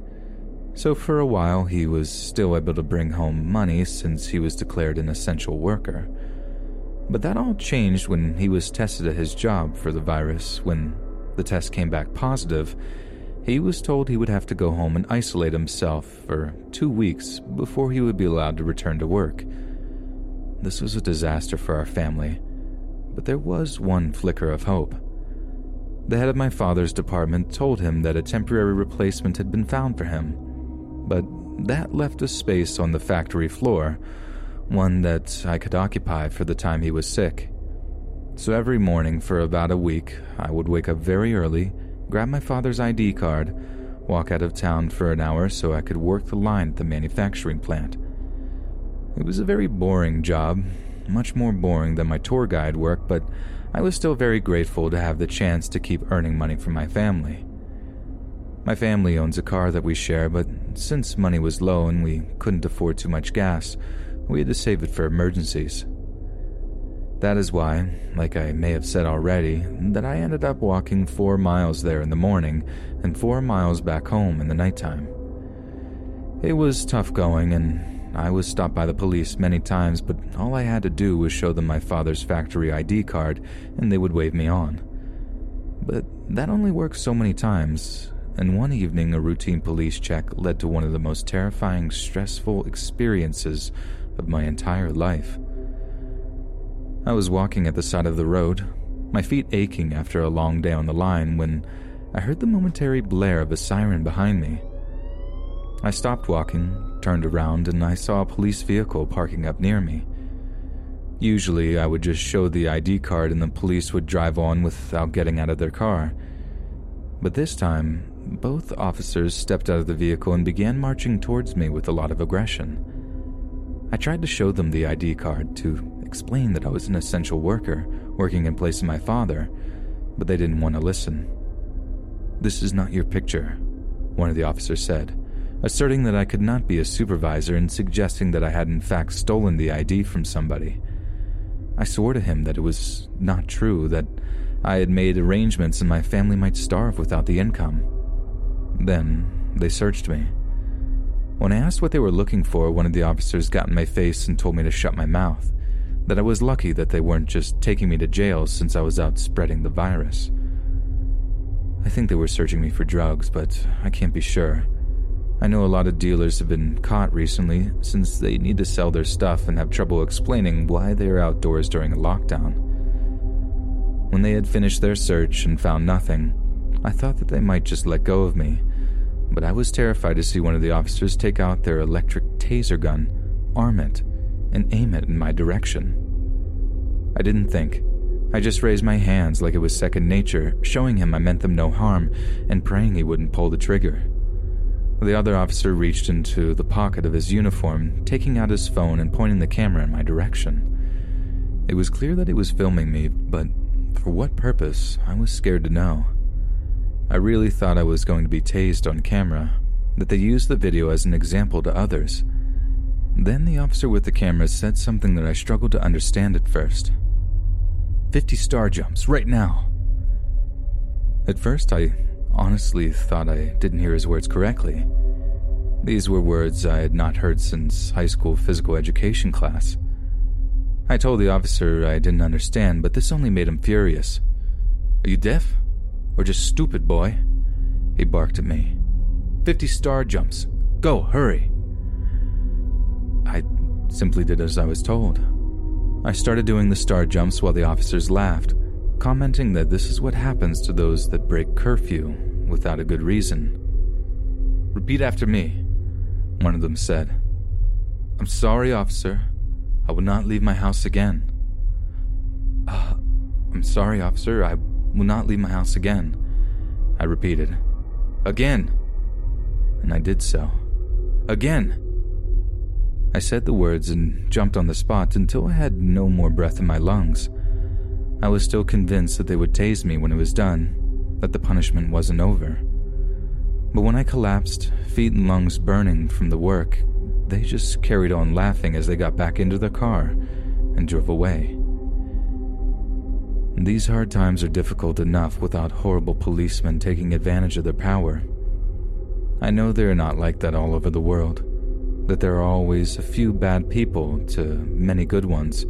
So for a while, he was still able to bring home money since he was declared an essential worker. But that all changed when he was tested at his job for the virus. When the test came back positive, he was told he would have to go home and isolate himself for 2 weeks before he would be allowed to return to work. This was a disaster for our family, but there was one flicker of hope. The head of my father's department told him that a temporary replacement had been found for him, but that left a space on the factory floor, one that I could occupy for the time he was sick. So every morning for about a week, I would wake up very early, grab my father's ID card, walk out of town for an hour so I could work the line at the manufacturing plant. It was a very boring job, much more boring than my tour guide work, but I was still very grateful to have the chance to keep earning money for my family. My family owns a car that we share, but since money was low and we couldn't afford too much gas, we had to save it for emergencies. That is why, like I may have said already, that I ended up walking 4 miles there in the morning and 4 miles back home in the nighttime. It was tough going, and I was stopped by the police many times, but all I had to do was show them my father's factory ID card and they would wave me on. But that only worked so many times, and one evening a routine police check led to one of the most terrifying, stressful experiences of my entire life. I was walking at the side of the road, my feet aching after a long day on the line, when I heard the momentary blare of a siren behind me. I stopped walking, turned around, and I saw a police vehicle parking up near me. Usually, I would just show the ID card and the police would drive on without getting out of their car. But this time, both officers stepped out of the vehicle and began marching towards me with a lot of aggression. I tried to show them the ID card to explained that I was an essential worker working in place of my father, but they didn't want to listen. "This is not your picture," one of the officers said, asserting that I could not be a supervisor and suggesting that I had in fact stolen the ID from somebody. I swore to him that it was not true, that I had made arrangements and my family might starve without the income. Then they searched me. When I asked what they were looking for, one of the officers got in my face and told me to shut my mouth, that I was lucky that they weren't just taking me to jail since I was out spreading the virus. I think they were searching me for drugs, but I can't be sure. I know a lot of dealers have been caught recently since they need to sell their stuff and have trouble explaining why they are outdoors during a lockdown. When they had finished their search and found nothing, I thought that they might just let go of me, but I was terrified to see one of the officers take out their electric taser gun, arm it, and aim it in my direction. I didn't think. I just raised my hands like it was second nature, showing him I meant them no harm and praying he wouldn't pull the trigger. The other officer reached into the pocket of his uniform, taking out his phone and pointing the camera in my direction. It was clear that he was filming me, but for what purpose, I was scared to know. I really thought I was going to be tased on camera, that they used the video as an example to others. Then the officer with the camera said something that I struggled to understand at first. 50 star jumps, right now. At first, I honestly thought I didn't hear his words correctly. These were words I had not heard since high school physical education class. I told the officer I didn't understand, but this only made him furious. "Are you deaf? Or just stupid, boy?" he barked at me. 50 star jumps. Go, hurry." I simply did as I was told. I started doing the star jumps while the officers laughed, commenting that this is what happens to those that break curfew without a good reason. "Repeat after me," one of them said. "I'm sorry, officer. I will not leave my house again." "I'm sorry, officer. I will not leave my house again," I repeated. "Again." And I did so. "Again." I said the words and jumped on the spot until I had no more breath in my lungs. I was still convinced that they would tase me when it was done, that the punishment wasn't over. But when I collapsed, feet and lungs burning from the work, they just carried on laughing as they got back into their car and drove away. These hard times are difficult enough without horrible policemen taking advantage of their power. I know they are not like that all over the world, that there are always a few bad people to many good ones,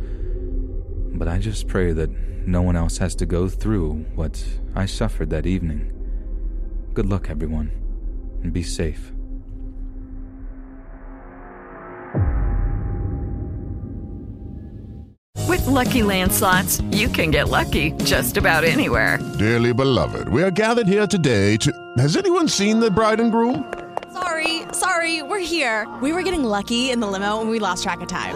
but I just pray that no one else has to go through what I suffered that evening. Good luck, everyone, and be safe. With Lucky Land Slots, you can get lucky just about anywhere. Dearly beloved, we are gathered here today to... Has anyone seen the bride and groom? Sorry, we're here. We were getting lucky in the limo and we lost track of time.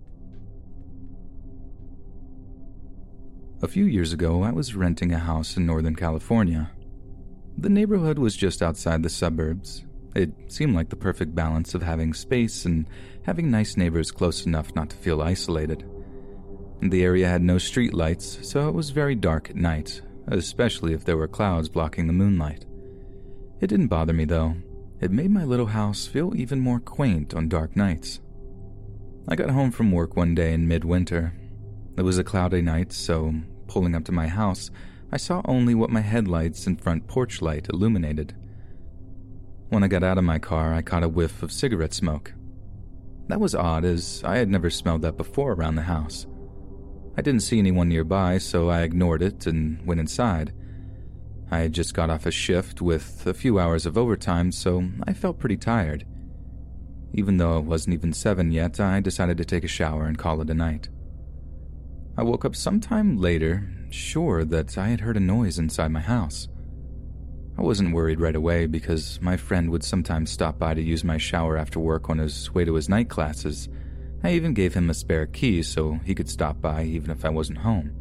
A few years ago, I was renting a house in Northern California. The neighborhood was just outside the suburbs. It seemed like the perfect balance of having space and having nice neighbors close enough not to feel isolated. The area had no streetlights, so it was very dark at night, especially if there were clouds blocking the moonlight. It didn't bother me though. It made my little house feel even more quaint on dark nights. I got home from work one day in midwinter. It was a cloudy night, so pulling up to my house, I saw only what my headlights and front porch light illuminated. When I got out of my car, I caught a whiff of cigarette smoke. That was odd, as I had never smelled that before around the house. I didn't see anyone nearby, so I ignored it and went inside. I had just got off a shift with a few hours of overtime, so I felt pretty tired. Even though it wasn't even 7 yet, I decided to take a shower and call it a night. I woke up sometime later, sure that I had heard a noise inside my house. I wasn't worried right away because my friend would sometimes stop by to use my shower after work on his way to his night classes. I even gave him a spare key so he could stop by even if I wasn't home.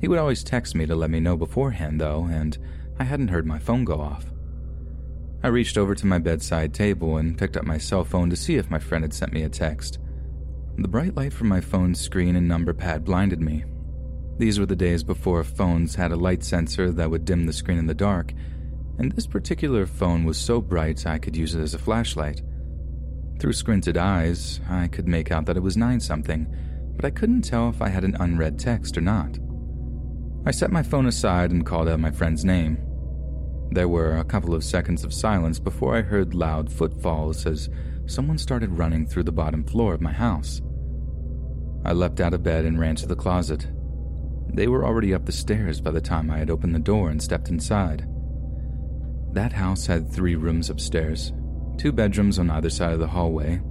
He would always text me to let me know beforehand though, and I hadn't heard my phone go off. I reached over to my bedside table and picked up my cell phone to see if my friend had sent me a text. The bright light from my phone's screen and number pad blinded me. These were the days before phones had a light sensor that would dim the screen in the dark, and this particular phone was so bright I could use it as a flashlight. Through squinted eyes, I could make out that it was 9-something, but I couldn't tell if I had an unread text or not. I set my phone aside and called out my friend's name. There were a couple of seconds of silence before I heard loud footfalls as someone started running through the bottom floor of my house. I leapt out of bed and ran to the closet. They were already up the stairs by the time I had opened the door and stepped inside. That house had 3 rooms upstairs, 2 bedrooms on either side of the hallway,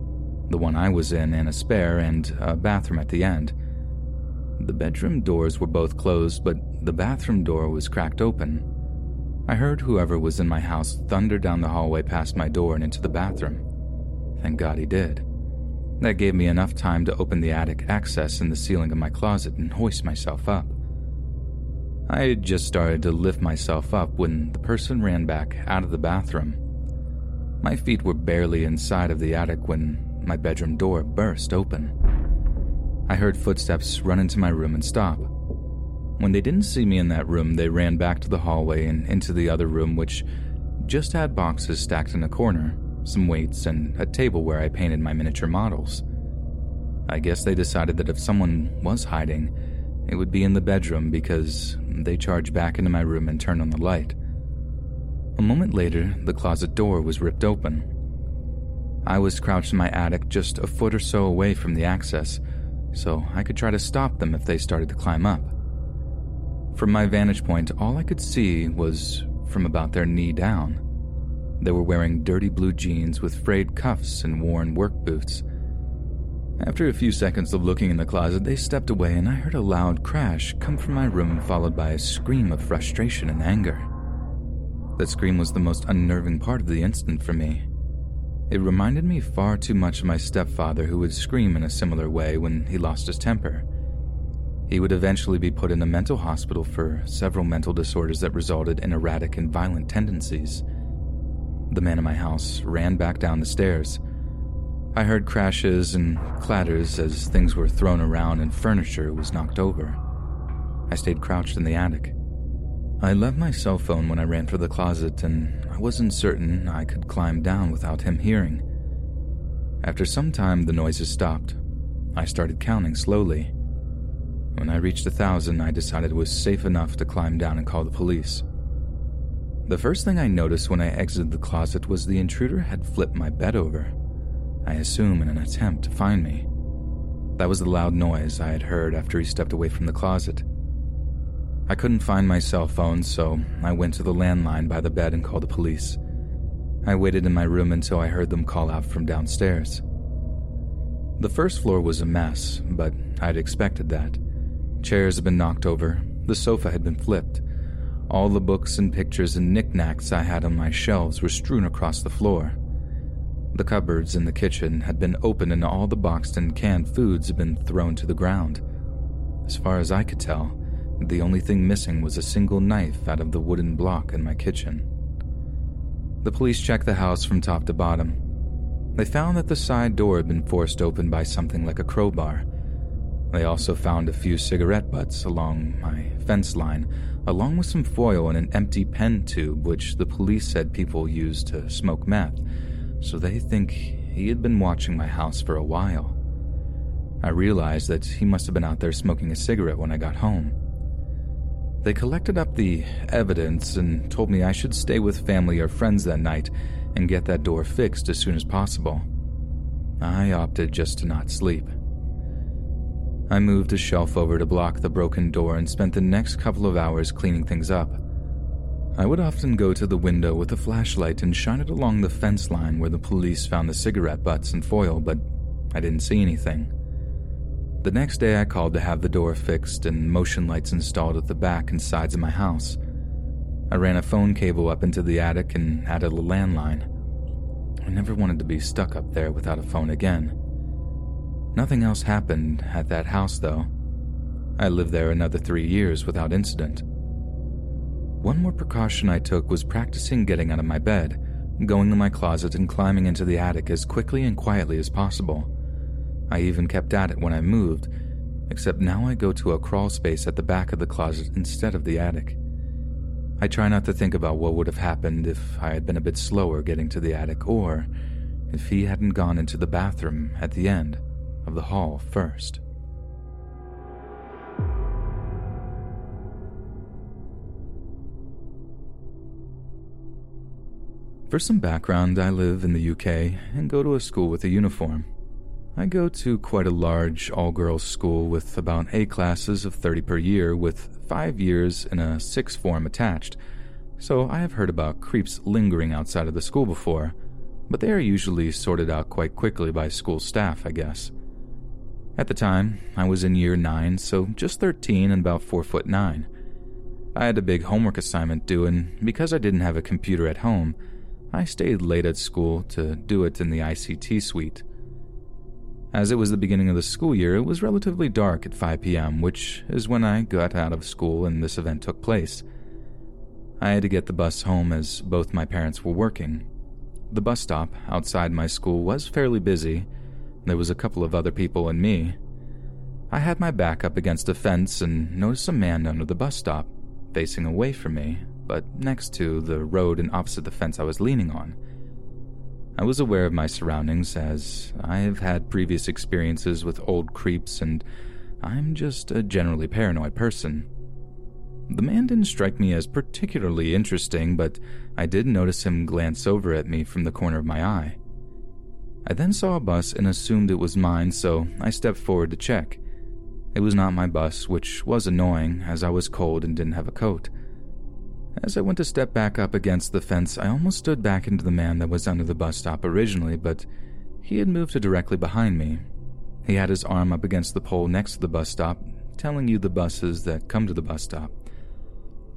the one I was in and a spare, and a bathroom at the end. The bedroom doors were both closed, but the bathroom door was cracked open. I heard whoever was in my house thunder down the hallway past my door and into the bathroom. Thank God he did. That gave me enough time to open the attic access in the ceiling of my closet and hoist myself up. I had just started to lift myself up when the person ran back out of the bathroom. My feet were barely inside of the attic when my bedroom door burst open. I heard footsteps run into my room and stop. When they didn't see me in that room, they ran back to the hallway and into the other room, which just had boxes stacked in a corner, some weights, and a table where I painted my miniature models. I guess they decided that if someone was hiding, it would be in the bedroom because they charged back into my room and turned on the light. A moment later, the closet door was ripped open. I was crouched in my attic just a foot or so away from the access, so I could try to stop them if they started to climb up. From my vantage point, all I could see was from about their knee down. They were wearing dirty blue jeans with frayed cuffs and worn work boots. After a few seconds of looking in the closet, they stepped away and I heard a loud crash come from my room, followed by a scream of frustration and anger. That scream was the most unnerving part of the incident for me. It reminded me far too much of my stepfather, who would scream in a similar way when he lost his temper. He would eventually be put in a mental hospital for several mental disorders that resulted in erratic and violent tendencies. The man in my house ran back down the stairs. I heard crashes and clatters as things were thrown around and furniture was knocked over. I stayed crouched in the attic. I left my cell phone when I ran for the closet, and I wasn't certain I could climb down without him hearing. After some time, the noises stopped. I started counting slowly. When I reached 1,000, I decided it was safe enough to climb down and call the police. The first thing I noticed when I exited the closet was the intruder had flipped my bed over, I assume in an attempt to find me. That was the loud noise I had heard after he stepped away from the closet. I couldn't find my cell phone, so I went to the landline by the bed and called the police. I waited in my room until I heard them call out from downstairs. The first floor was a mess, but I'd expected that. Chairs had been knocked over, the sofa had been flipped. All the books and pictures and knickknacks I had on my shelves were strewn across the floor. The cupboards in the kitchen had been opened and all the boxed and canned foods had been thrown to the ground. As far as I could tell, the only thing missing was a single knife out of the wooden block in my kitchen. The police checked the house from top to bottom. They found that the side door had been forced open by something like a crowbar. They also found a few cigarette butts along my fence line, along with some foil and an empty pen tube which the police said people used to smoke meth, so they think he had been watching my house for a while. I realized that he must have been out there smoking a cigarette when I got home. They collected up the evidence and told me I should stay with family or friends that night and get that door fixed as soon as possible. I opted just to not sleep. I moved a shelf over to block the broken door and spent the next couple of hours cleaning things up. I would often go to the window with a flashlight and shine it along the fence line where the police found the cigarette butts and foil, but I didn't see anything. The next day I called to have the door fixed and motion lights installed at the back and sides of my house. I ran a phone cable up into the attic and added a landline. I never wanted to be stuck up there without a phone again. Nothing else happened at that house though. I lived there another 3 years without incident. One more precaution I took was practicing getting out of my bed, going to my closet and climbing into the attic as quickly and quietly as possible. I even kept at it when I moved, except now I go to a crawl space at the back of the closet instead of the attic. I try not to think about what would have happened if I had been a bit slower getting to the attic or if he hadn't gone into the bathroom at the end of the hall first. For some background, I live in the UK and go to a school with a uniform. I go to quite a large all-girls school with about 8 classes of 30 per year with 5 years in a 6th form attached, so I have heard about creeps lingering outside of the school before, but they are usually sorted out quite quickly by school staff, I guess. At the time, I was in year 9, so just 13 and about 4'9". I had a big homework assignment due, and because I didn't have a computer at home, I stayed late at school to do it in the ICT suite. As it was the beginning of the school year, it was relatively dark at 5 p.m., which is when I got out of school and this event took place. I had to get the bus home as both my parents were working. The bus stop outside my school was fairly busy. There was a couple of other people and me. I had my back up against a fence and noticed a man under the bus stop, facing away from me, but next to the road and opposite the fence I was leaning on. I was aware of my surroundings as I have had previous experiences with old creeps and I'm just a generally paranoid person. The man didn't strike me as particularly interesting, but I did notice him glance over at me from the corner of my eye. I then saw a bus and assumed it was mine, so I stepped forward to check. It was not my bus, which was annoying as I was cold and didn't have a coat. As I went to step back up against the fence, I almost stood back into the man that was under the bus stop originally, but he had moved to directly behind me. He had his arm up against the pole next to the bus stop, telling you the buses that come to the bus stop.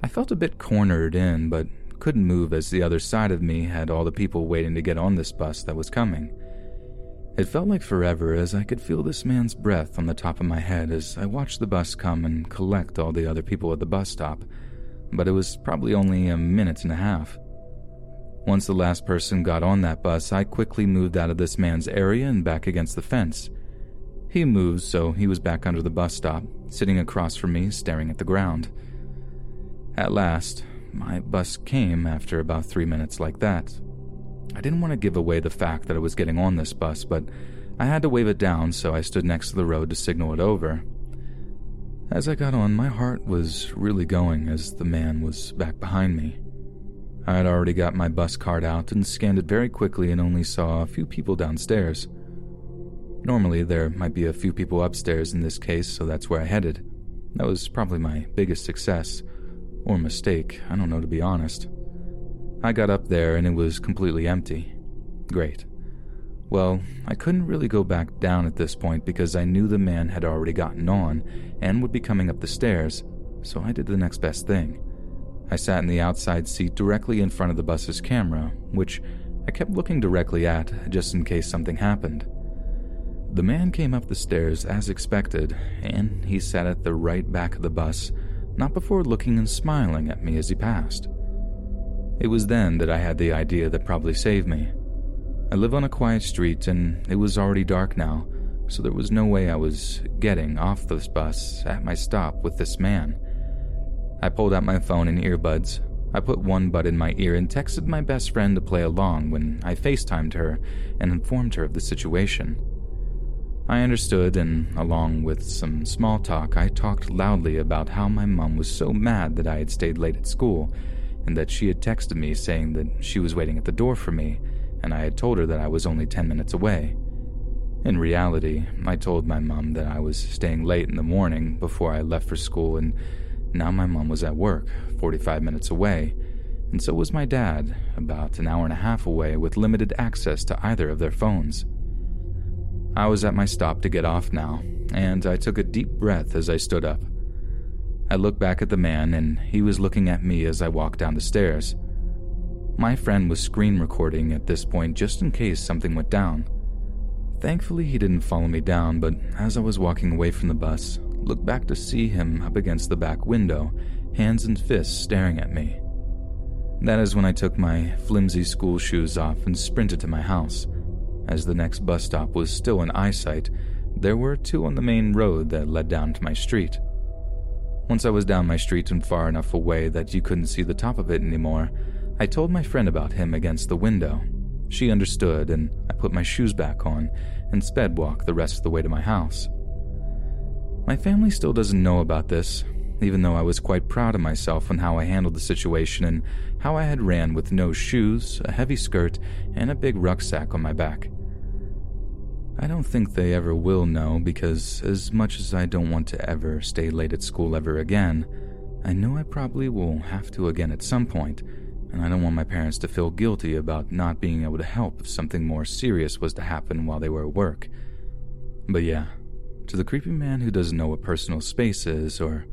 I felt a bit cornered in, but couldn't move as the other side of me had all the people waiting to get on this bus that was coming. It felt like forever as I could feel this man's breath on the top of my head as I watched the bus come and collect all the other people at the bus stop. But it was probably only a minute and a half. Once the last person got on that bus, I quickly moved out of this man's area and back against the fence. He moved, so he was back under the bus stop, sitting across from me, staring at the ground. At last, my bus came after about 3 minutes like that. I didn't want to give away the fact that I was getting on this bus, but I had to wave it down, so I stood next to the road to signal it over. As I got on, my heart was really going as the man was back behind me. I had already got my bus card out and scanned it very quickly and only saw a few people downstairs. Normally, there might be a few people upstairs in this case, so that's where I headed. That was probably my biggest success, or mistake, I don't know to be honest. I got up there and it was completely empty. Great. Well, I couldn't really go back down at this point because I knew the man had already gotten on and would be coming up the stairs, so I did the next best thing. I sat in the outside seat directly in front of the bus's camera, which I kept looking directly at just in case something happened. The man came up the stairs as expected, and he sat at the right back of the bus, not before looking and smiling at me as he passed. It was then that I had the idea that probably saved me. I live on a quiet street and it was already dark now, so there was no way I was getting off this bus at my stop with this man. I pulled out my phone and earbuds. I put one bud in my ear and texted my best friend to play along when I FaceTimed her and informed her of the situation. I understood, and along with some small talk, I talked loudly about how my mom was so mad that I had stayed late at school and that she had texted me saying that she was waiting at the door for me, and I had told her that I was only 10 minutes away. In reality, I told my mom that I was staying late in the morning before I left for school, and now my mom was at work, 45 minutes away, and so was my dad, about an hour and a half away with limited access to either of their phones. I was at my stop to get off now, and I took a deep breath as I stood up. I looked back at the man, and he was looking at me as I walked down the stairs. My friend was screen recording at this point just in case something went down. Thankfully, he didn't follow me down, but as I was walking away from the bus, looked back to see him up against the back window, hands and fists staring at me. That is when I took my flimsy school shoes off and sprinted to my house. As the next bus stop was still in eyesight, there were two on the main road that led down to my street. Once I was down my street and far enough away that you couldn't see the top of it anymore, I told my friend about him against the window. She understood, and I put my shoes back on and sped walk the rest of the way to my house. My family still doesn't know about this, even though I was quite proud of myself on how I handled the situation and how I had ran with no shoes, a heavy skirt, and a big rucksack on my back. I don't think they ever will know because as much as I don't want to ever stay late at school ever again, I know I probably will have to again at some point, and I don't want my parents to feel guilty about not being able to help if something more serious was to happen while they were at work. But yeah. To the creepy man who doesn't know what personal space is, or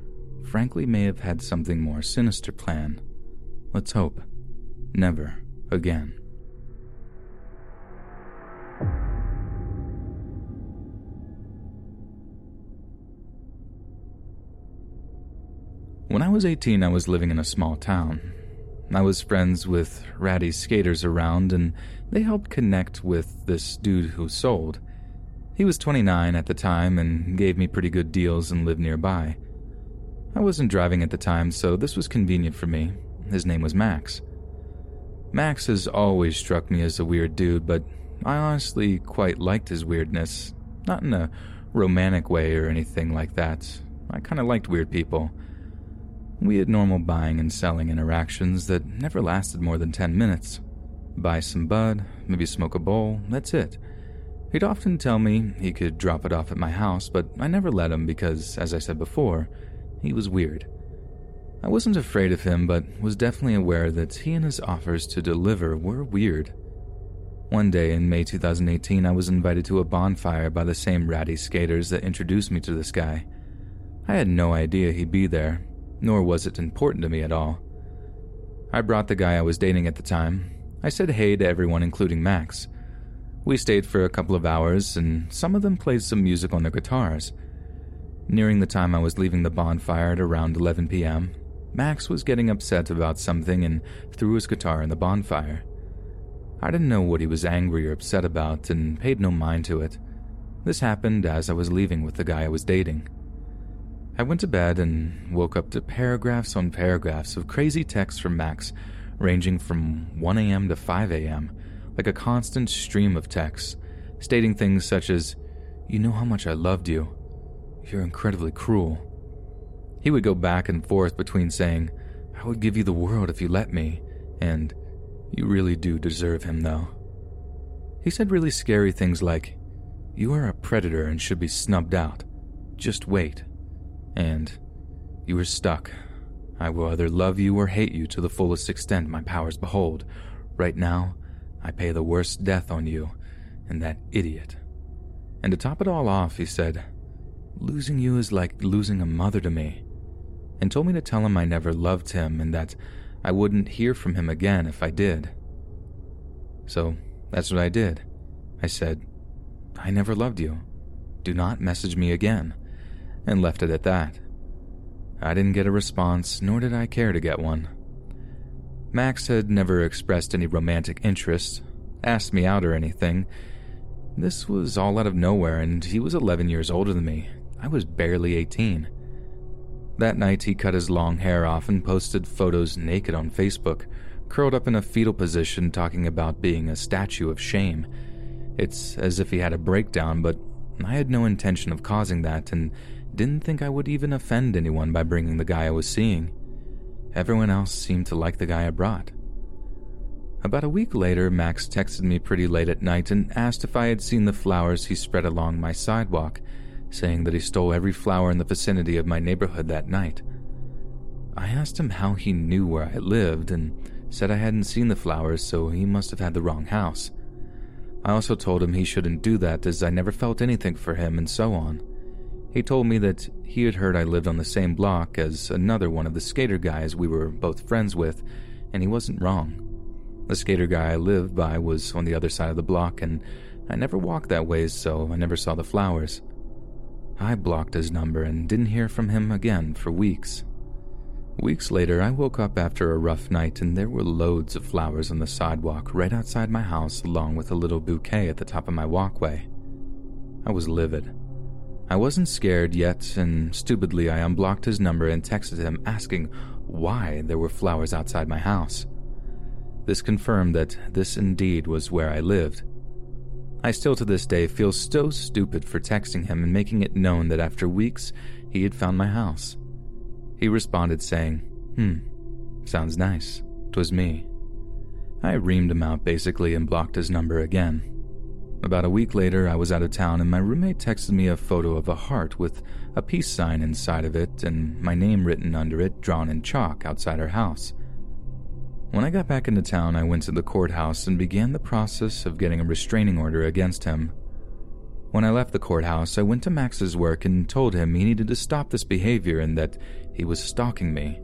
frankly may have had something more sinister planned, let's hope never again. When I was 18, I was living in a small town. I was friends with ratty skaters around, and they helped connect with this dude who sold. He was 29 at the time and gave me pretty good deals and lived nearby. I wasn't driving at the time, so this was convenient for me. His name was Max. Max has always struck me as a weird dude, but I honestly quite liked his weirdness. Not in a romantic way or anything like that. I kind of liked weird people. We had normal buying and selling interactions that never lasted more than 10 minutes. Buy some bud, maybe smoke a bowl, that's it. He'd often tell me he could drop it off at my house, but I never let him because, as I said before, he was weird. I wasn't afraid of him, but was definitely aware that he and his offers to deliver were weird. One day in May 2018, I was invited to a bonfire by the same ratty skaters that introduced me to this guy. I had no idea he'd be there, nor was it important to me at all. I brought the guy I was dating at the time. I said hey to everyone, including Max. We stayed for a couple of hours, and some of them played some music on their guitars. Nearing the time I was leaving the bonfire at around 11 p.m., Max was getting upset about something and threw his guitar in the bonfire. I didn't know what he was angry or upset about and paid no mind to it. This happened as I was leaving with the guy I was dating. I went to bed and woke up to paragraphs on paragraphs of crazy texts from Max, ranging from 1 a.m. to 5 a.m., like a constant stream of texts, stating things such as, "You know how much I loved you. You're incredibly cruel." He would go back and forth between saying, "I would give you the world if you let me," and "You really do deserve him though." He said really scary things like, "You are a predator and should be snubbed out. Just wait," and You were stuck. I will either love you or hate you to the fullest extent my powers behold. Right now, I pay the worst death on you and that idiot. And to top it all off, he said, losing you is like losing a mother to me, and told me to tell him I never loved him and that I wouldn't hear from him again if I did. So that's what I did. I said, I never loved you. Do not message me again, and left it at that. I didn't get a response, nor did I care to get one. Max had never expressed any romantic interest, asked me out or anything. This was all out of nowhere, and he was 11 years older than me. I was barely 18. That night, he cut his long hair off and posted photos naked on Facebook, curled up in a fetal position talking about being a statue of shame. It's as if he had a breakdown, but I had no intention of causing that and didn't think I would even offend anyone by bringing the guy I was seeing. Everyone else seemed to like the guy I brought. About a week later, Max texted me pretty late at night and asked if I had seen the flowers he spread along my sidewalk, saying that he stole every flower in the vicinity of my neighborhood that night. I asked him how he knew where I lived and said I hadn't seen the flowers, so he must have had the wrong house. I also told him he shouldn't do that as I never felt anything for him and so on. He told me that he had heard I lived on the same block as another one of the skater guys we were both friends with, and he wasn't wrong. The skater guy I lived by was on the other side of the block, and I never walked that way, so I never saw the flowers. I blocked his number and didn't hear from him again for weeks. Weeks later, I woke up after a rough night and there were loads of flowers on the sidewalk right outside my house, along with a little bouquet at the top of my walkway. I was livid. I wasn't scared yet, and stupidly I unblocked his number and texted him asking why there were flowers outside my house. This confirmed that this indeed was where I lived. I still to this day feel so stupid for texting him and making it known that after weeks he had found my house. He responded saying, sounds nice, 'twas me. I reamed him out basically and blocked his number again. About a week later, I was out of town and my roommate texted me a photo of a heart with a peace sign inside of it and my name written under it, drawn in chalk outside her house. When I got back into town, I went to the courthouse and began the process of getting a restraining order against him. When I left the courthouse, I went to Max's work and told him he needed to stop this behavior and that he was stalking me.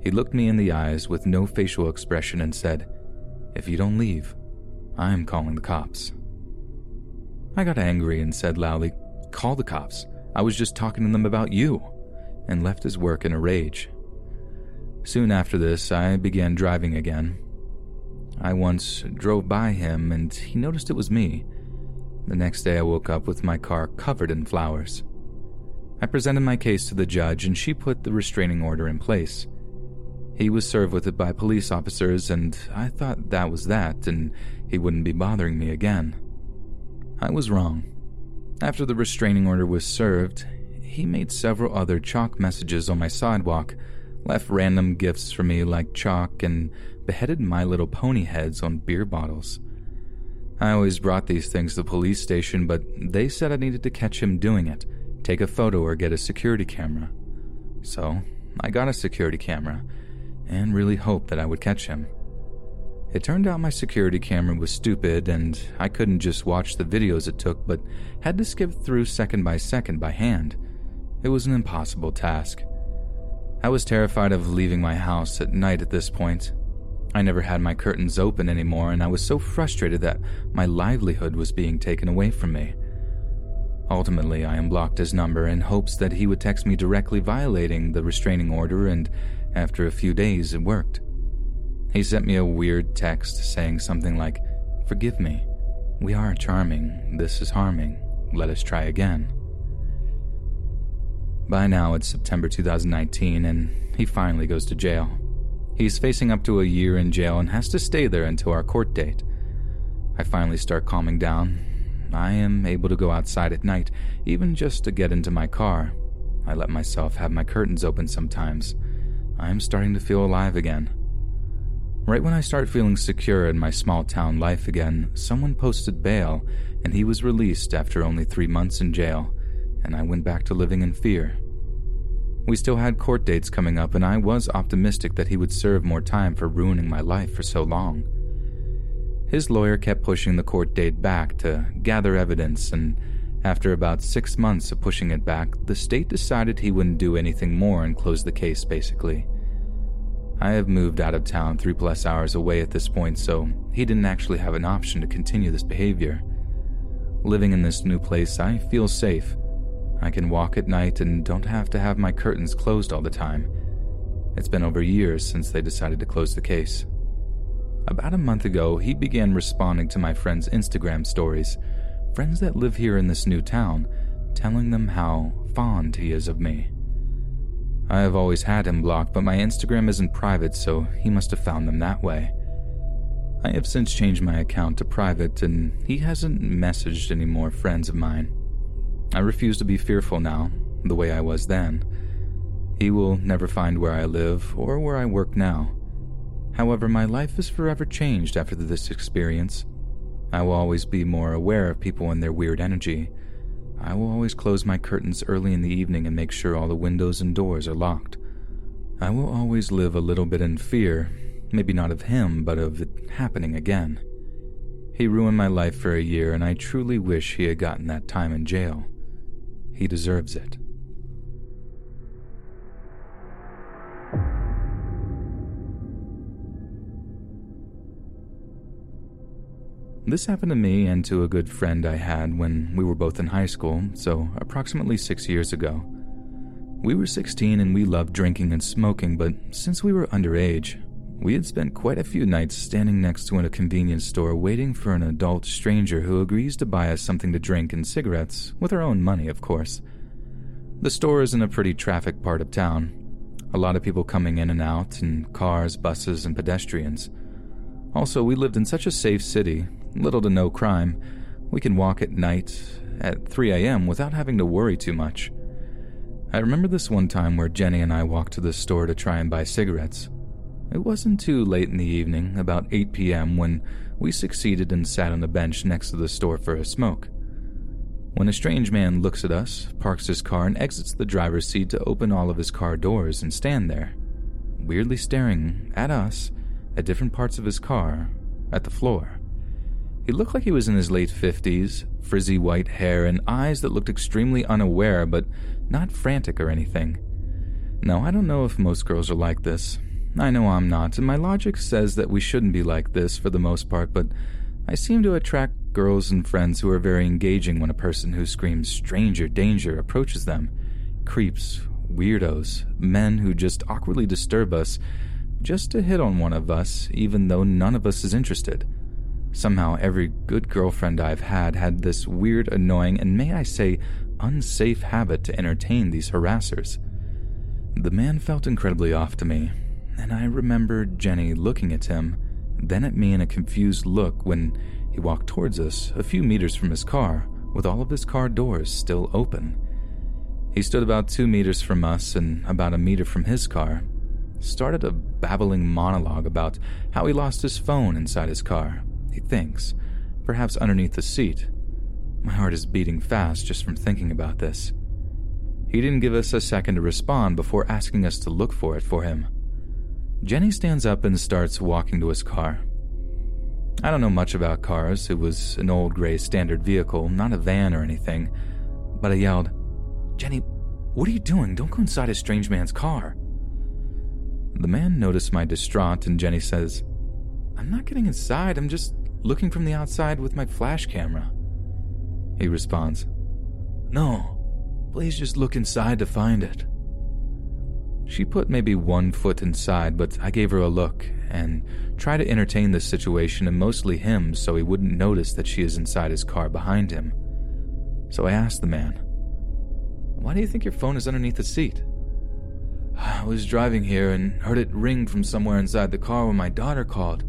He looked me in the eyes with no facial expression and said, "If you don't leave, I'm calling the cops." I got angry and said loudly, "Call the cops. I was just talking to them about you," and left his work in a rage. Soon after this, I began driving again. I once drove by him and he noticed it was me. The next day I woke up with my car covered in flowers. I presented my case to the judge and she put the restraining order in place. He was served with it by police officers and I thought that was that and he wouldn't be bothering me again. I was wrong. After the restraining order was served, he made several other chalk messages on my sidewalk, left random gifts for me like chalk, and beheaded My Little Pony heads on beer bottles. I always brought these things to the police station, but they said I needed to catch him doing it, take a photo or get a security camera. So I got a security camera and really hoped that I would catch him. It turned out my security camera was stupid and I couldn't just watch the videos it took, but had to skip through second by second by hand. It was an impossible task. I was terrified of leaving my house at night at this point. I never had my curtains open anymore and I was so frustrated that my livelihood was being taken away from me. Ultimately, I unblocked his number in hopes that he would text me directly violating the restraining order, and after a few days it worked. He sent me a weird text saying something like, "Forgive me, we are charming, this is harming, let us try again." By now it's September 2019 and he finally goes to jail. He's facing up to a year in jail and has to stay there until our court date. I finally start calming down. I am able to go outside at night, even just to get into my car. I let myself have my curtains open sometimes. I am starting to feel alive again. Right when I start feeling secure in my small town life again, someone posted bail and he was released after only 3 months in jail, and I went back to living in fear. We still had court dates coming up, and I was optimistic that he would serve more time for ruining my life for so long. His lawyer kept pushing the court date back to gather evidence, and after about 6 months of pushing it back, the state decided he wouldn't do anything more and closed the case, basically. I have moved out of town 3+ hours away at this point, so he didn't actually have an option to continue this behavior. Living in this new place, I feel safe. I can walk at night and don't have to have my curtains closed all the time. It's been over years since they decided to close the case. About a month ago, he began responding to my friends' Instagram stories, friends that live here in this new town, telling them how fond he is of me. I have always had him blocked, but my Instagram isn't private, so he must have found them that way. I have since changed my account to private, and he hasn't messaged any more friends of mine. I refuse to be fearful now, the way I was then. He will never find where I live or where I work now. However, my life is forever changed after this experience. I will always be more aware of people and their weird energy. I will always close my curtains early in the evening and make sure all the windows and doors are locked. I will always live a little bit in fear, maybe not of him, but of it happening again. He ruined my life for a year, and I truly wish he had gotten that time in jail. He deserves it. This happened to me and to a good friend I had when we were both in high school, so approximately 6 years ago. We were 16 and we loved drinking and smoking, but since we were underage, we had spent quite a few nights standing next to a convenience store waiting for an adult stranger who agrees to buy us something to drink and cigarettes, with our own money, of course. The store is in a pretty trafficked part of town. A lot of people coming in and out, and cars, buses, and pedestrians. Also, we lived in such a safe city, little to no crime. We can walk at night at 3 a.m. without having to worry too much. I remember this one time where Jenny and I walked to the store to try and buy cigarettes. It wasn't too late in the evening, about 8 p.m., when we succeeded and sat on a bench next to the store for a smoke. When a strange man looks at us, parks his car, and exits the driver's seat to open all of his car doors and stand there, weirdly staring at us, at different parts of his car, at the floor. He looked like he was in his late 50s, frizzy white hair and eyes that looked extremely unaware but not frantic or anything. Now, I don't know if most girls are like this. I know I'm not, and my logic says that we shouldn't be like this for the most part, but I seem to attract girls and friends who are very engaging when a person who screams stranger danger approaches them. Creeps, weirdos, men who just awkwardly disturb us just to hit on one of us even though none of us is interested. Somehow, every good girlfriend I've had this weird, annoying, and may I say, unsafe habit to entertain these harassers. The man felt incredibly off to me, and I remember Jenny looking at him, then at me in a confused look when he walked towards us, a few meters from his car, with all of his car doors still open. He stood about 2 meters from us and about a meter from his car, started a babbling monologue about how he lost his phone inside his car. He thinks, perhaps underneath the seat. My heart is beating fast just from thinking about this. He didn't give us a second to respond before asking us to look for it for him. Jenny stands up and starts walking to his car. I don't know much about cars. It was an old gray standard vehicle, not a van or anything, but I yelled, "Jenny, what are you doing? Don't go inside a strange man's car." The man noticed my distraught, and Jenny says, "I'm not getting inside. I'm just looking from the outside with my flash camera." He responds, "No, please just look inside to find it." She put maybe 1 foot inside, but I gave her a look and tried to entertain this situation and mostly him so he wouldn't notice that she is inside his car behind him. So I asked the man, "Why do you think your phone is underneath the seat?" "I was driving here and heard it ring from somewhere inside the car when my daughter called.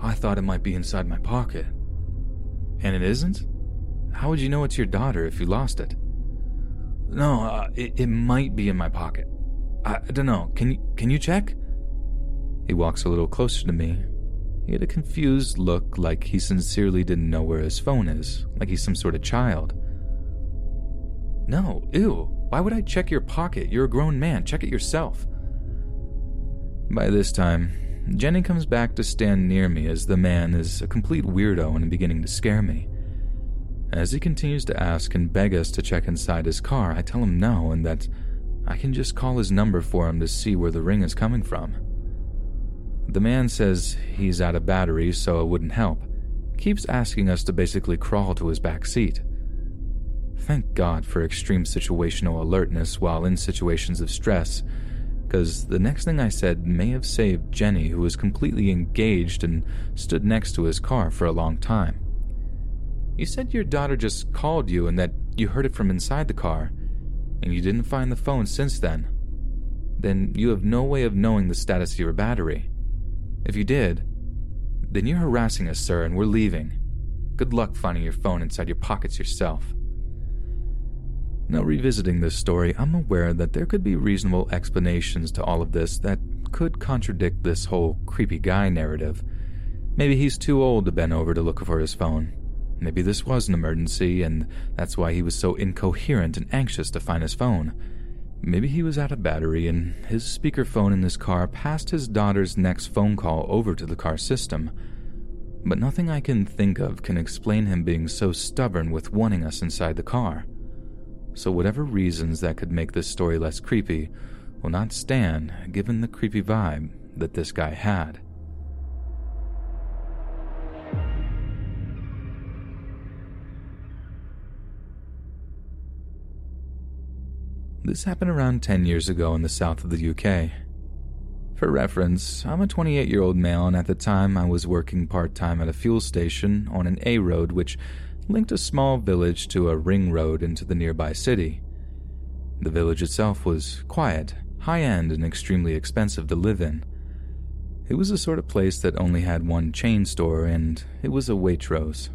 I thought it might be inside my pocket." "And it isn't? How would you know it's your daughter if you lost it?" "No, it might be in my pocket. I don't know. Can you check?" He walks a little closer to me. He had a confused look, like he sincerely didn't know where his phone is, like he's some sort of child. "No, ew. Why would I check your pocket? You're a grown man. Check it yourself. By this time, Jenny comes back to stand near me as the man is a complete weirdo and beginning to scare me. As he continues to ask and beg us to check inside his car, I tell him no and that I can just call his number for him to see where the ring is coming from. The man says he's out of battery, so it wouldn't help. Keeps asking us to basically crawl to his back seat. Thank God for extreme situational alertness while in situations of stress, because the next thing I said may have saved Jenny, who was completely engaged and stood next to his car for a long time. You said your daughter just called you and that you heard it from inside the car, and you didn't find the phone since then. Then you have no way of knowing the status of your battery. If you did, then you're harassing us, sir, and we're leaving. Good luck finding your phone inside your pockets yourself. Now, revisiting this story, I'm aware that there could be reasonable explanations to all of this that could contradict this whole creepy guy narrative. Maybe he's too old to bend over to look for his phone. Maybe this was an emergency, and that's why he was so incoherent and anxious to find his phone. Maybe he was out of battery, and his speakerphone in his car passed his daughter's next phone call over to the car system. But nothing I can think of can explain him being so stubborn with wanting us inside the car. So whatever reasons that could make this story less creepy will not stand given the creepy vibe that this guy had. This happened around 10 years ago in the south of the UK. For reference, I'm a 28-year-old male, and at the time I was working part-time at a fuel station on an A road which linked a small village to a ring road into the nearby city. The village itself was quiet, high-end, and extremely expensive to live in. It was the sort of place that only had one chain store, and it was a Waitrose.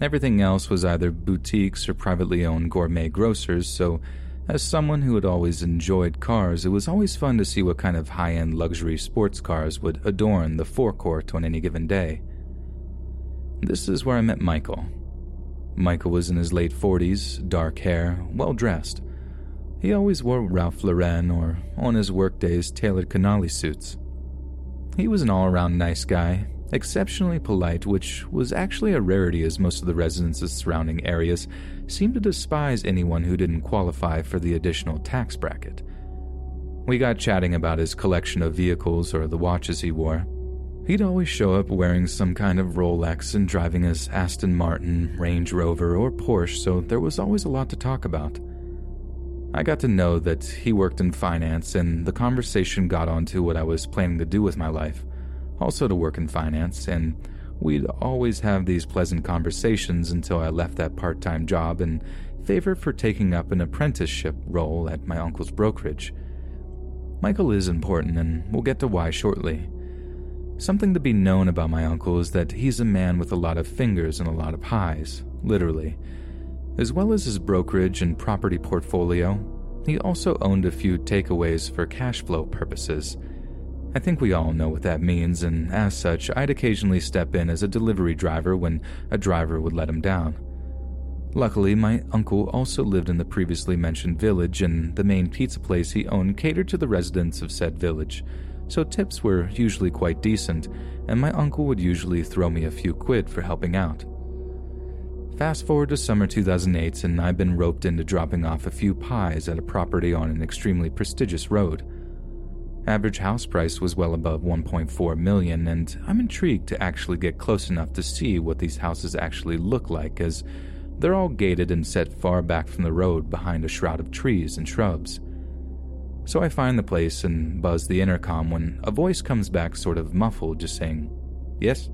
Everything else was either boutiques or privately owned gourmet grocers, so as someone who had always enjoyed cars, it was always fun to see what kind of high-end luxury sports cars would adorn the forecourt on any given day. This is where I met Michael. Michael was in his late 40s, dark hair, well-dressed. He always wore Ralph Lauren or, on his workdays, tailored Canali suits. He was an all-around nice guy, exceptionally polite, which was actually a rarity as most of the residents of surrounding areas seemed to despise anyone who didn't qualify for the additional tax bracket. We got chatting about his collection of vehicles or the watches he wore. He'd always show up wearing some kind of Rolex and driving his Aston Martin, Range Rover, or Porsche, so there was always a lot to talk about. I got to know that he worked in finance, and the conversation got onto what I was planning to do with my life, also to work in finance, and we'd always have these pleasant conversations until I left that part-time job in favor for taking up an apprenticeship role at my uncle's brokerage. Michael is important, and we'll get to why shortly. Something to be known about my uncle is that he's a man with a lot of fingers and a lot of pies, literally. As well as his brokerage and property portfolio, he also owned a few takeaways for cash flow purposes. I think we all know what that means, and as such, I'd occasionally step in as a delivery driver when a driver would let him down. Luckily, my uncle also lived in the previously mentioned village, and the main pizza place he owned catered to the residents of said village. So tips were usually quite decent, and my uncle would usually throw me a few quid for helping out. Fast forward to summer 2008, and I've been roped into dropping off a few pies at a property on an extremely prestigious road. Average house price was well above 1.4 million, and I'm intrigued to actually get close enough to see what these houses actually look like, as they're all gated and set far back from the road behind a shroud of trees and shrubs. So I find the place and buzz the intercom when a voice comes back sort of muffled, just saying, "Yes?"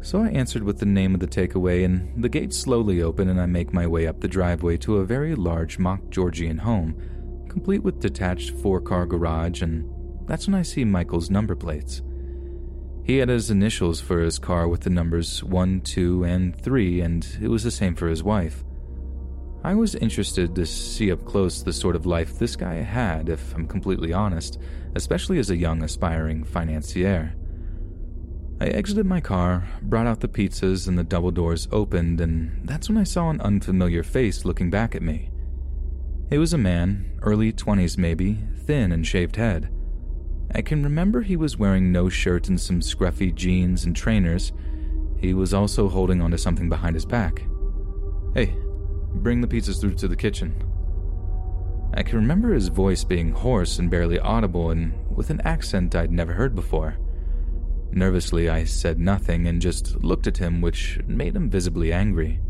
So I answered with the name of the takeaway, and the gates slowly open and I make my way up the driveway to a very large mock Georgian home, complete with detached four-car garage, and that's when I see Michael's number plates. He had his initials for his car with the numbers 1, 2, and 3, and it was the same for his wife. I was interested to see up close the sort of life this guy had, if I'm completely honest, especially as a young aspiring financier. I exited my car, brought out the pizzas, and the double doors opened, and that's when I saw an unfamiliar face looking back at me. It was a man, early 20s maybe, thin and shaved head. I can remember he was wearing no shirt and some scruffy jeans and trainers. He was also holding onto something behind his back. "Hey, bring the pizzas through to the kitchen." I can remember his voice being hoarse and barely audible and with an accent I'd never heard before. Nervously, I said nothing and just looked at him, which made him visibly angry.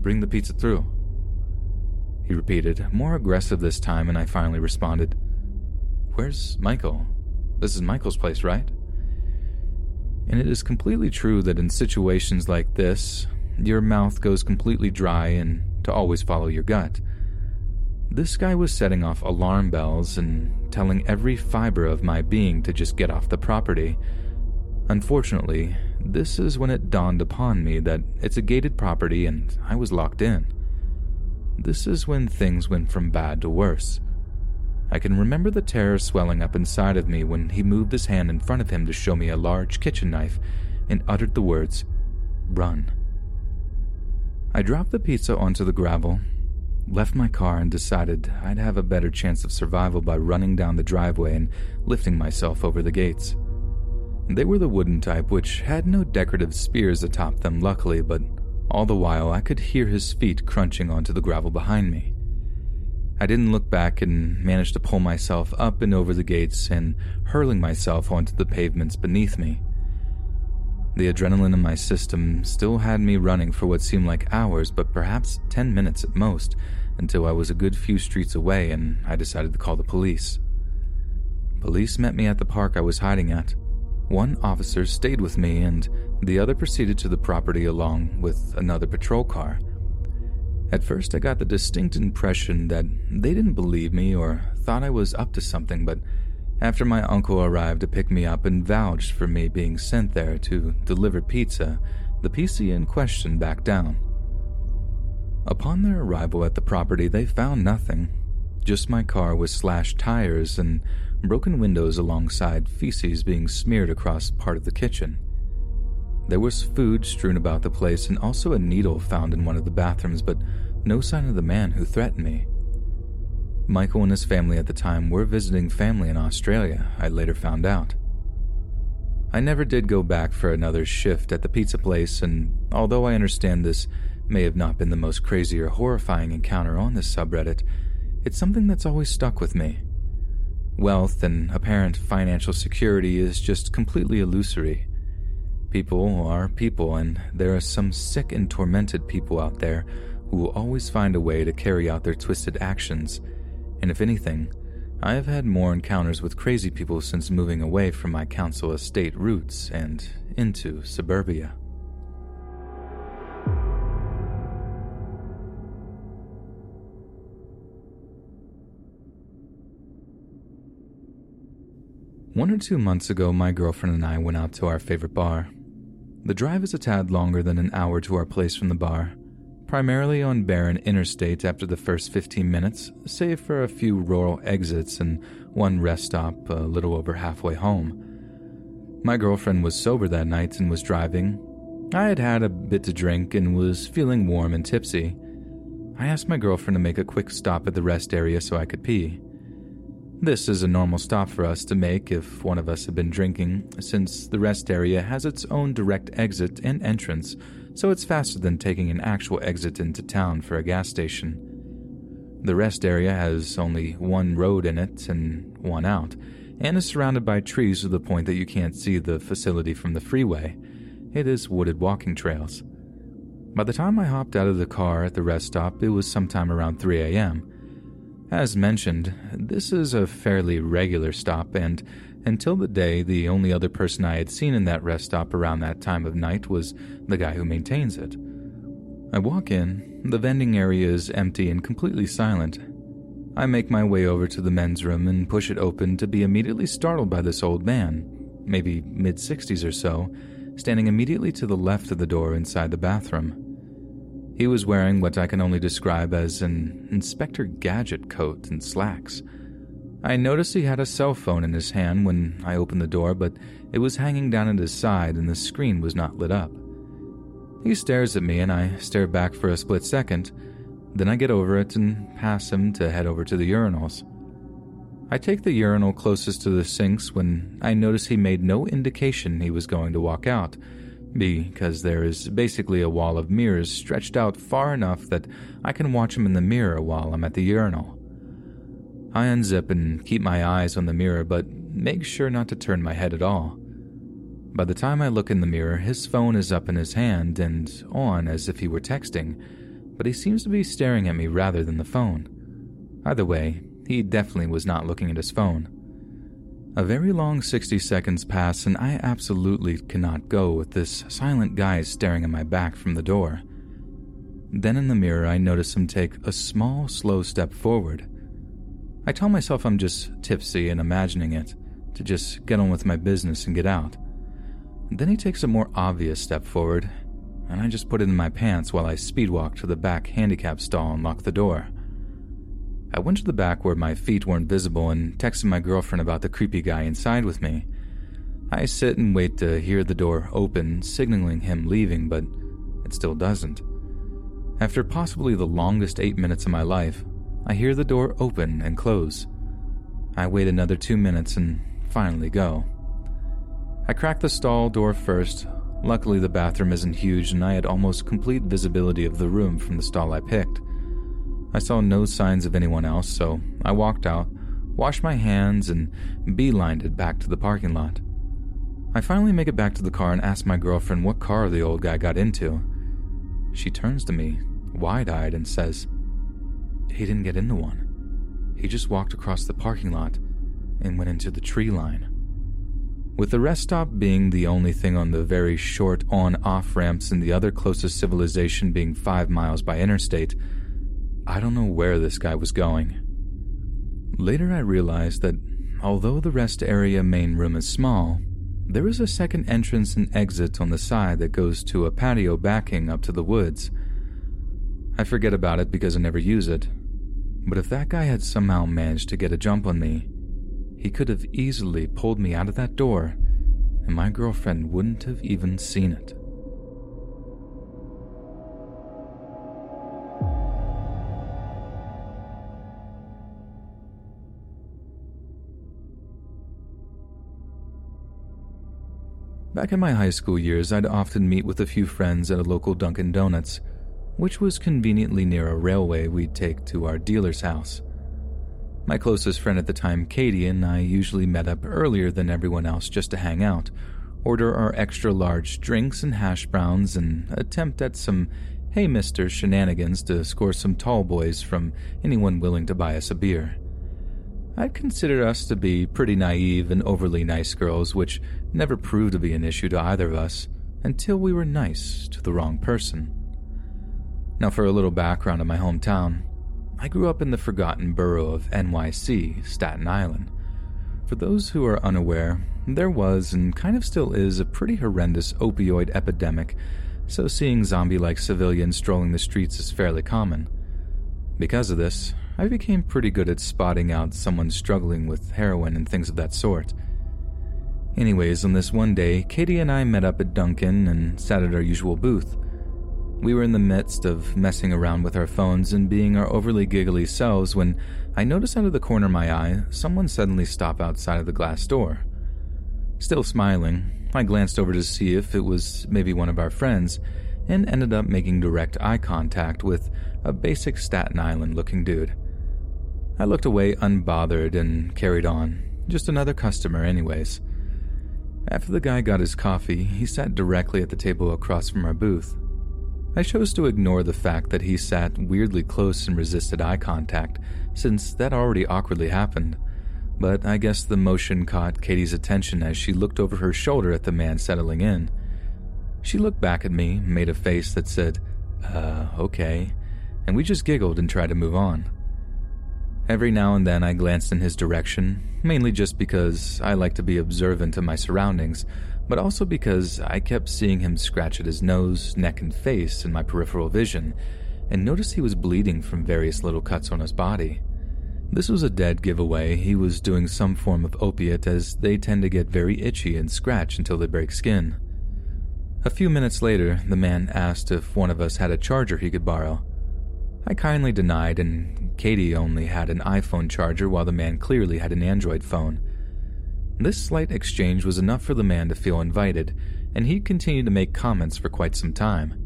"Bring the pizza through," he repeated, more aggressive this time, and I finally responded, "Where's Michael? This is Michael's place, right?" And it is completely true that in situations like this, your mouth goes completely dry and to always follow your gut. This guy was setting off alarm bells and telling every fiber of my being to just get off the property. Unfortunately, this is when it dawned upon me that it's a gated property and I was locked in. This is when things went from bad to worse. I can remember the terror swelling up inside of me when he moved his hand in front of him to show me a large kitchen knife and uttered the words, "Run." I dropped the pizza onto the gravel, left my car and decided I'd have a better chance of survival by running down the driveway and lifting myself over the gates. They were the wooden type, which had no decorative spears atop them luckily, but all the while I could hear his feet crunching onto the gravel behind me. I didn't look back and managed to pull myself up and over the gates and hurling myself onto the pavements beneath me. The adrenaline in my system still had me running for what seemed like hours, but perhaps 10 minutes at most, until I was a good few streets away and I decided to call the police. Police met me at the park I was hiding at. One officer stayed with me and the other proceeded to the property along with another patrol car. At first I got the distinct impression that they didn't believe me or thought I was up to something, but after my uncle arrived to pick me up and vouched for me being sent there to deliver pizza, the PC in question backed down. Upon their arrival at the property, they found nothing. Just my car with slashed tires and broken windows alongside feces being smeared across part of the kitchen. There was food strewn about the place and also a needle found in one of the bathrooms, but no sign of the man who threatened me. Michael and his family at the time were visiting family in Australia, I later found out. I never did go back for another shift at the pizza place, and although I understand this may have not been the most crazy or horrifying encounter on this subreddit, it's something that's always stuck with me. Wealth and apparent financial security is just completely illusory. People are people, and there are some sick and tormented people out there who will always find a way to carry out their twisted actions. And if anything, I have had more encounters with crazy people since moving away from my council estate roots and into suburbia. One or two months ago, my girlfriend and I went out to our favorite bar. The drive is a tad longer than an hour to our place from the bar, primarily on barren interstates after the first 15 minutes, save for a few rural exits and one rest stop a little over halfway home. My girlfriend was sober that night and was driving. I had had a bit to drink and was feeling warm and tipsy. I asked my girlfriend to make a quick stop at the rest area so I could pee. This is a normal stop for us to make if one of us had been drinking, since the rest area has its own direct exit and entrance, so it's faster than taking an actual exit into town for a gas station. The rest area has only one road in it and one out, and is surrounded by trees to the point that you can't see the facility from the freeway. It is wooded walking trails. By the time I hopped out of the car at the rest stop, it was sometime around 3 a.m., As mentioned, this is a fairly regular stop, and until the day, the only other person I had seen in that rest stop around that time of night was the guy who maintains it. I walk in, the vending area is empty and completely silent. I make my way over to the men's room and push it open to be immediately startled by this old man, maybe mid-60s or so, standing immediately to the left of the door inside the bathroom. He was wearing what I can only describe as an Inspector Gadget coat and slacks. I noticed he had a cell phone in his hand when I opened the door, but it was hanging down at his side and the screen was not lit up. He stares at me and I stare back for a split second. Then I get over it and pass him to head over to the urinals. I take the urinal closest to the sinks when I notice he made no indication he was going to walk out, because there is basically a wall of mirrors stretched out far enough that I can watch him in the mirror while I'm at the urinal. I unzip and keep my eyes on the mirror, but make sure not to turn my head at all. By the time I look in the mirror, his phone is up in his hand and on as if he were texting, but he seems to be staring at me rather than the phone. Either way, he definitely was not looking at his phone. A very long 60 seconds pass, and I absolutely cannot go with this silent guy staring at my back from the door. Then in the mirror, I notice him take a small, slow step forward. I tell myself I'm just tipsy and imagining it, to just get on with my business and get out. Then he takes a more obvious step forward, and I just put it in my pants while I speedwalk to the back handicap stall and lock the door. I went to the back where my feet weren't visible and texted my girlfriend about the creepy guy inside with me. I sit and wait to hear the door open, signaling him leaving, but it still doesn't. After possibly the longest 8 minutes of my life, I hear the door open and close. I wait another 2 minutes and finally go. I crack the stall door first. Luckily, the bathroom isn't huge and I had almost complete visibility of the room from the stall I picked. I saw no signs of anyone else, so I walked out, washed my hands, and beelined it back to the parking lot. I finally make it back to the car and ask my girlfriend what car the old guy got into. She turns to me, wide-eyed, and says, "He didn't get into one. He just walked across the parking lot and went into the tree line." With the rest stop being the only thing on the very short on-off ramps and the other closest civilization being 5 miles by interstate, I don't know where this guy was going. Later I realized that although the rest area main room is small, there is a second entrance and exit on the side that goes to a patio backing up to the woods. I forget about it because I never use it, but if that guy had somehow managed to get a jump on me, he could have easily pulled me out of that door and my girlfriend wouldn't have even seen it. Back in my high school years, I'd often meet with a few friends at a local Dunkin' Donuts, which was conveniently near a railway we'd take to our dealer's house. My closest friend at the time, Katie, and I usually met up earlier than everyone else just to hang out, order our extra-large drinks and hash browns, and attempt at some "Hey Mister" shenanigans to score some tall boys from anyone willing to buy us a beer. I'd consider us to be pretty naive and overly nice girls, which never proved to be an issue to either of us, until we were nice to the wrong person. Now for a little background on my hometown. I grew up in the forgotten borough of NYC, Staten Island. For those who are unaware, there was, and kind of still is, a pretty horrendous opioid epidemic, so seeing zombie-like civilians strolling the streets is fairly common. Because of this, I became pretty good at spotting out someone struggling with heroin and things of that sort. Anyways, on this one day, Katie and I met up at Dunkin' and sat at our usual booth. We were in the midst of messing around with our phones and being our overly giggly selves when I noticed out of the corner of my eye someone suddenly stop outside of the glass door. Still smiling, I glanced over to see if it was maybe one of our friends, and ended up making direct eye contact with a basic Staten Island-looking dude. I looked away unbothered and carried on. Just another customer anyways. After the guy got his coffee, he sat directly at the table across from our booth. I chose to ignore the fact that he sat weirdly close and resisted eye contact, since that already awkwardly happened, but I guess the motion caught Katie's attention as she looked over her shoulder at the man settling in. She looked back at me, made a face that said, okay, and we just giggled and tried to move on. Every now and then I glanced in his direction, mainly just because I like to be observant of my surroundings, but also because I kept seeing him scratch at his nose, neck, and face in my peripheral vision, and noticed he was bleeding from various little cuts on his body. This was a dead giveaway he was doing some form of opiate, as they tend to get very itchy and scratch until they break skin. A few minutes later, the man asked if one of us had a charger he could borrow. I kindly denied, and Katie only had an iPhone charger while the man clearly had an Android phone. This slight exchange was enough for the man to feel invited, and he continued to make comments for quite some time.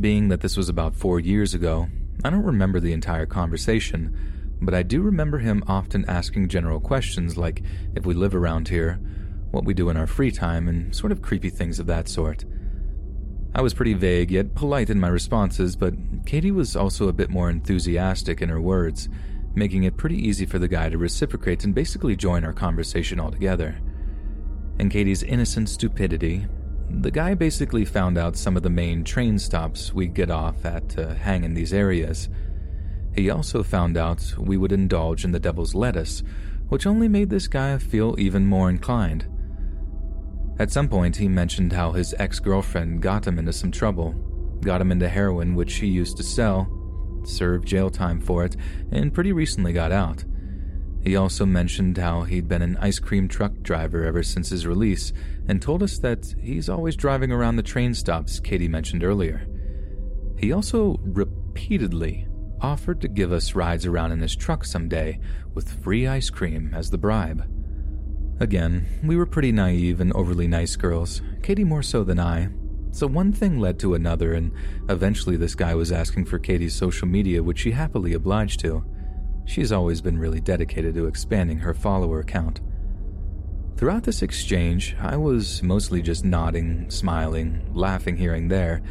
Being that this was about 4 years ago, I don't remember the entire conversation, but I do remember him often asking general questions like if we live around here, what we do in our free time, and sort of creepy things of that sort. I was pretty vague yet polite in my responses, but Katie was also a bit more enthusiastic in her words, making it pretty easy for the guy to reciprocate and basically join our conversation altogether. In Katie's innocent stupidity, the guy basically found out some of the main train stops we get off at to hang in these areas. He also found out we would indulge in the devil's lettuce, which only made this guy feel even more inclined. At some point, he mentioned how his ex-girlfriend got him into some trouble, got him into heroin, which he used to sell, served jail time for it, and pretty recently got out. He also mentioned how he'd been an ice cream truck driver ever since his release, and told us that he's always driving around the train stops Katie mentioned earlier. He also repeatedly offered to give us rides around in his truck someday, with free ice cream as the bribe. Again, we were pretty naive and overly nice girls, Katie more so than I, so one thing led to another, and eventually this guy was asking for Katie's social media, which she happily obliged to. She's always been really dedicated to expanding her follower count. Throughout this exchange, I was mostly just nodding, smiling, laughing here and there,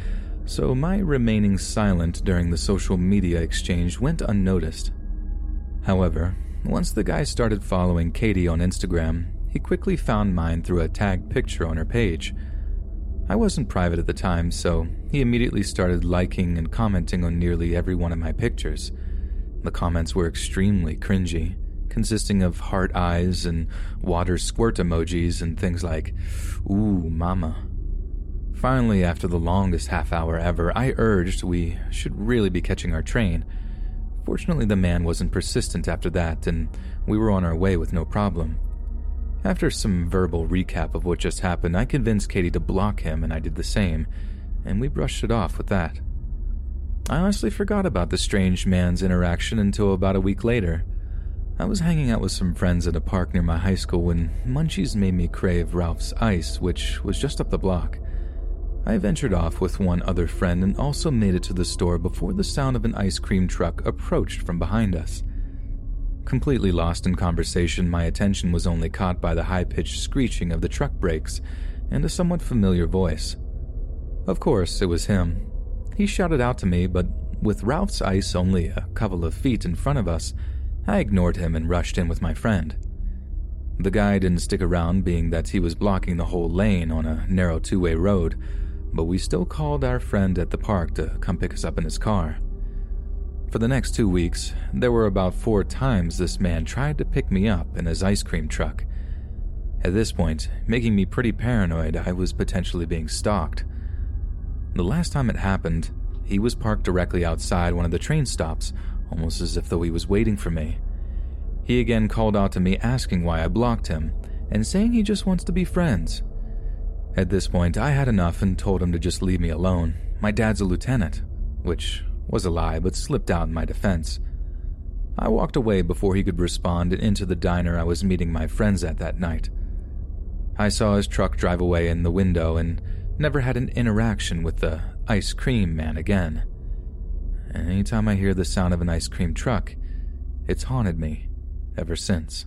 so my remaining silent during the social media exchange went unnoticed. However, once the guy started following Katie on Instagram, he quickly found mine through a tagged picture on her page. I wasn't private at the time, so he immediately started liking and commenting on nearly every one of my pictures. The comments were extremely cringy, consisting of heart eyes and water squirt emojis and things like, "Ooh, mama." Finally, after the longest half hour ever, I urged we should really be catching our train. Fortunately, the man wasn't persistent after that, and we were on our way with no problem. After some verbal recap of what just happened, I convinced Katie to block him, and I did the same, and we brushed it off with that. I honestly forgot about the strange man's interaction until about a week later. I was hanging out with some friends at a park near my high school when munchies made me crave Ralph's Ice, which was just up the block. I ventured off with one other friend and also made it to the store before the sound of an ice cream truck approached from behind us. Completely lost in conversation, my attention was only caught by the high-pitched screeching of the truck brakes and a somewhat familiar voice. Of course, it was him. He shouted out to me, but with Ralph's Ice only a couple of feet in front of us, I ignored him and rushed in with my friend. The guy didn't stick around, being that he was blocking the whole lane on a narrow two-way road, but we still called our friend at the park to come pick us up in his car. For the next 2 weeks, there were about 4 times this man tried to pick me up in his ice cream truck. At this point, making me pretty paranoid I was potentially being stalked. The last time it happened, he was parked directly outside one of the train stops, almost as if though he was waiting for me. He again called out to me asking why I blocked him, and saying he just wants to be friends. At this point, I had enough and told him to just leave me alone. My dad's a lieutenant, which was a lie but slipped out in my defense. I walked away before he could respond and into the diner I was meeting my friends at that night. I saw his truck drive away in the window and never had an interaction with the ice cream man again. Anytime I hear the sound of an ice cream truck, it's haunted me ever since.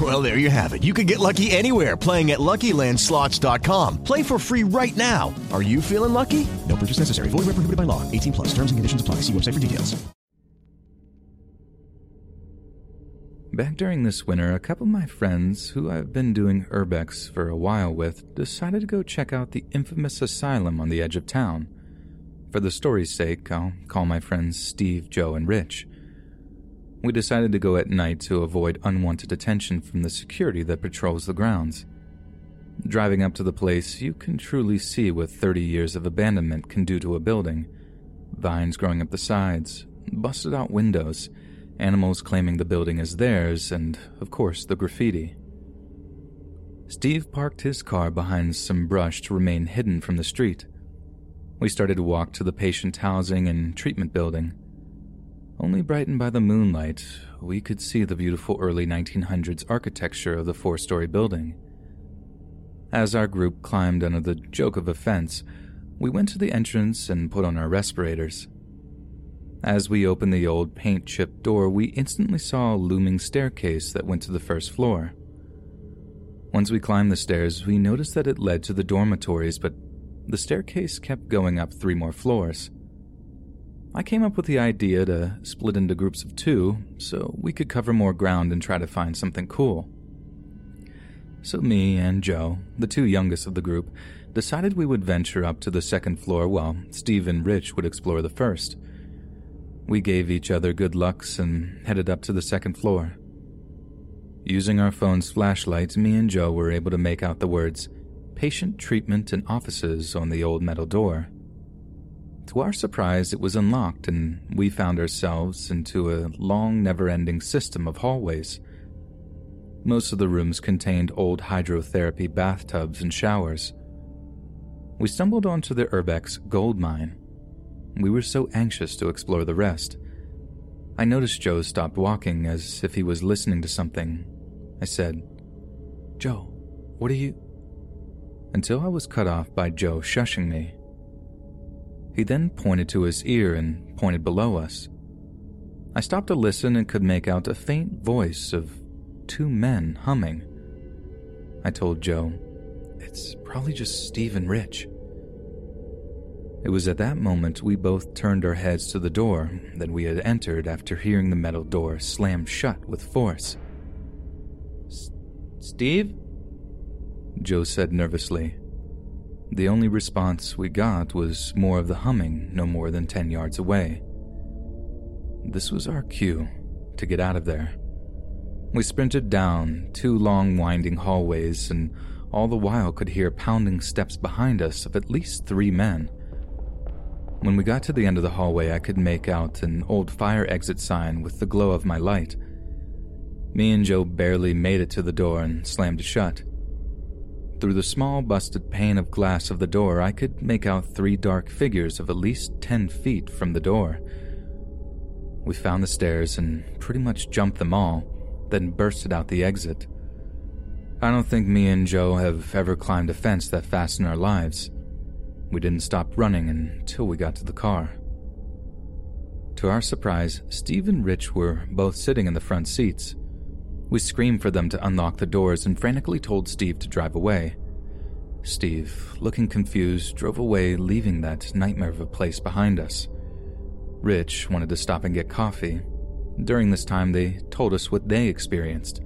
Well, there you have it. You can get lucky anywhere, playing at LuckyLandSlots.com. Play for free right now. Are you feeling lucky? No purchase necessary. Void where prohibited by law. 18 plus. Terms and conditions apply. See website for details. Back during this winter, a couple of my friends, who I've been doing urbex for a while with, decided to go check out the infamous asylum on the edge of town. For the story's sake, I'll call my friends Steve, Joe, and Rich. we decided to go at night to avoid unwanted attention from the security that patrols the grounds. Driving up to the place, you can truly see what 30 years of abandonment can do to a building. Vines growing up the sides, busted out windows, animals claiming the building as theirs, and, of course, the graffiti. Steve parked his car behind some brush to remain hidden from the street. We started to walk to the patient housing and treatment building. Only brightened by the moonlight, we could see the beautiful early 1900s architecture of the four-story building. As our group climbed under the joke of a fence, we went to the entrance and put on our respirators. As we opened the old paint-chipped door, we instantly saw a looming staircase that went to the first floor. Once we climbed the stairs, we noticed that it led to the dormitories, but the staircase kept going up 3 more floors. I came up with the idea to split into groups of 2 so we could cover more ground and try to find something cool. So me and Joe, the 2 youngest of the group, decided we would venture up to the second floor while Steve and Rich would explore the first. We gave each other good lucks and headed up to the second floor. Using our phone's flashlight, me and Joe were able to make out the words, "Patient Treatment and Offices" on the old metal door. To our surprise, it was unlocked and we found ourselves into a long, never-ending system of hallways. Most of the rooms contained old hydrotherapy bathtubs and showers. We stumbled onto the Urbex gold mine. We were so anxious to explore the rest. I noticed Joe stopped walking as if he was listening to something. I said, "Joe, what are you?" Until I was cut off by Joe shushing me. He then pointed to his ear and pointed below us. I stopped to listen and could make out a faint voice of 2 men humming. I told Joe, "It's probably just Steve and Rich." It was at that moment we both turned our heads to the door that we had entered after hearing the metal door slam shut with force. "Steve?" Joe said nervously. The only response we got was more of the humming no more than 10 yards away. This was our cue to get out of there. We sprinted down 2 long winding hallways and all the while could hear pounding steps behind us of at least 3 men. When we got to the end of the hallway, I could make out an old fire exit sign with the glow of my light. Me and Joe barely made it to the door and slammed it shut. Through the small busted pane of glass of the door, I could make out 3 dark figures of at least 10 feet from the door. We found the stairs and pretty much jumped them all, then bursted out the exit. I don't think me and Joe have ever climbed a fence that fast in our lives. We didn't stop running until we got to the car. To our surprise, Steve and Rich were both sitting in the front seats. We screamed for them to unlock the doors and frantically told Steve to drive away. Steve, looking confused, drove away, leaving that nightmare of a place behind us. Rich wanted to stop and get coffee. During this time, they told us what they experienced.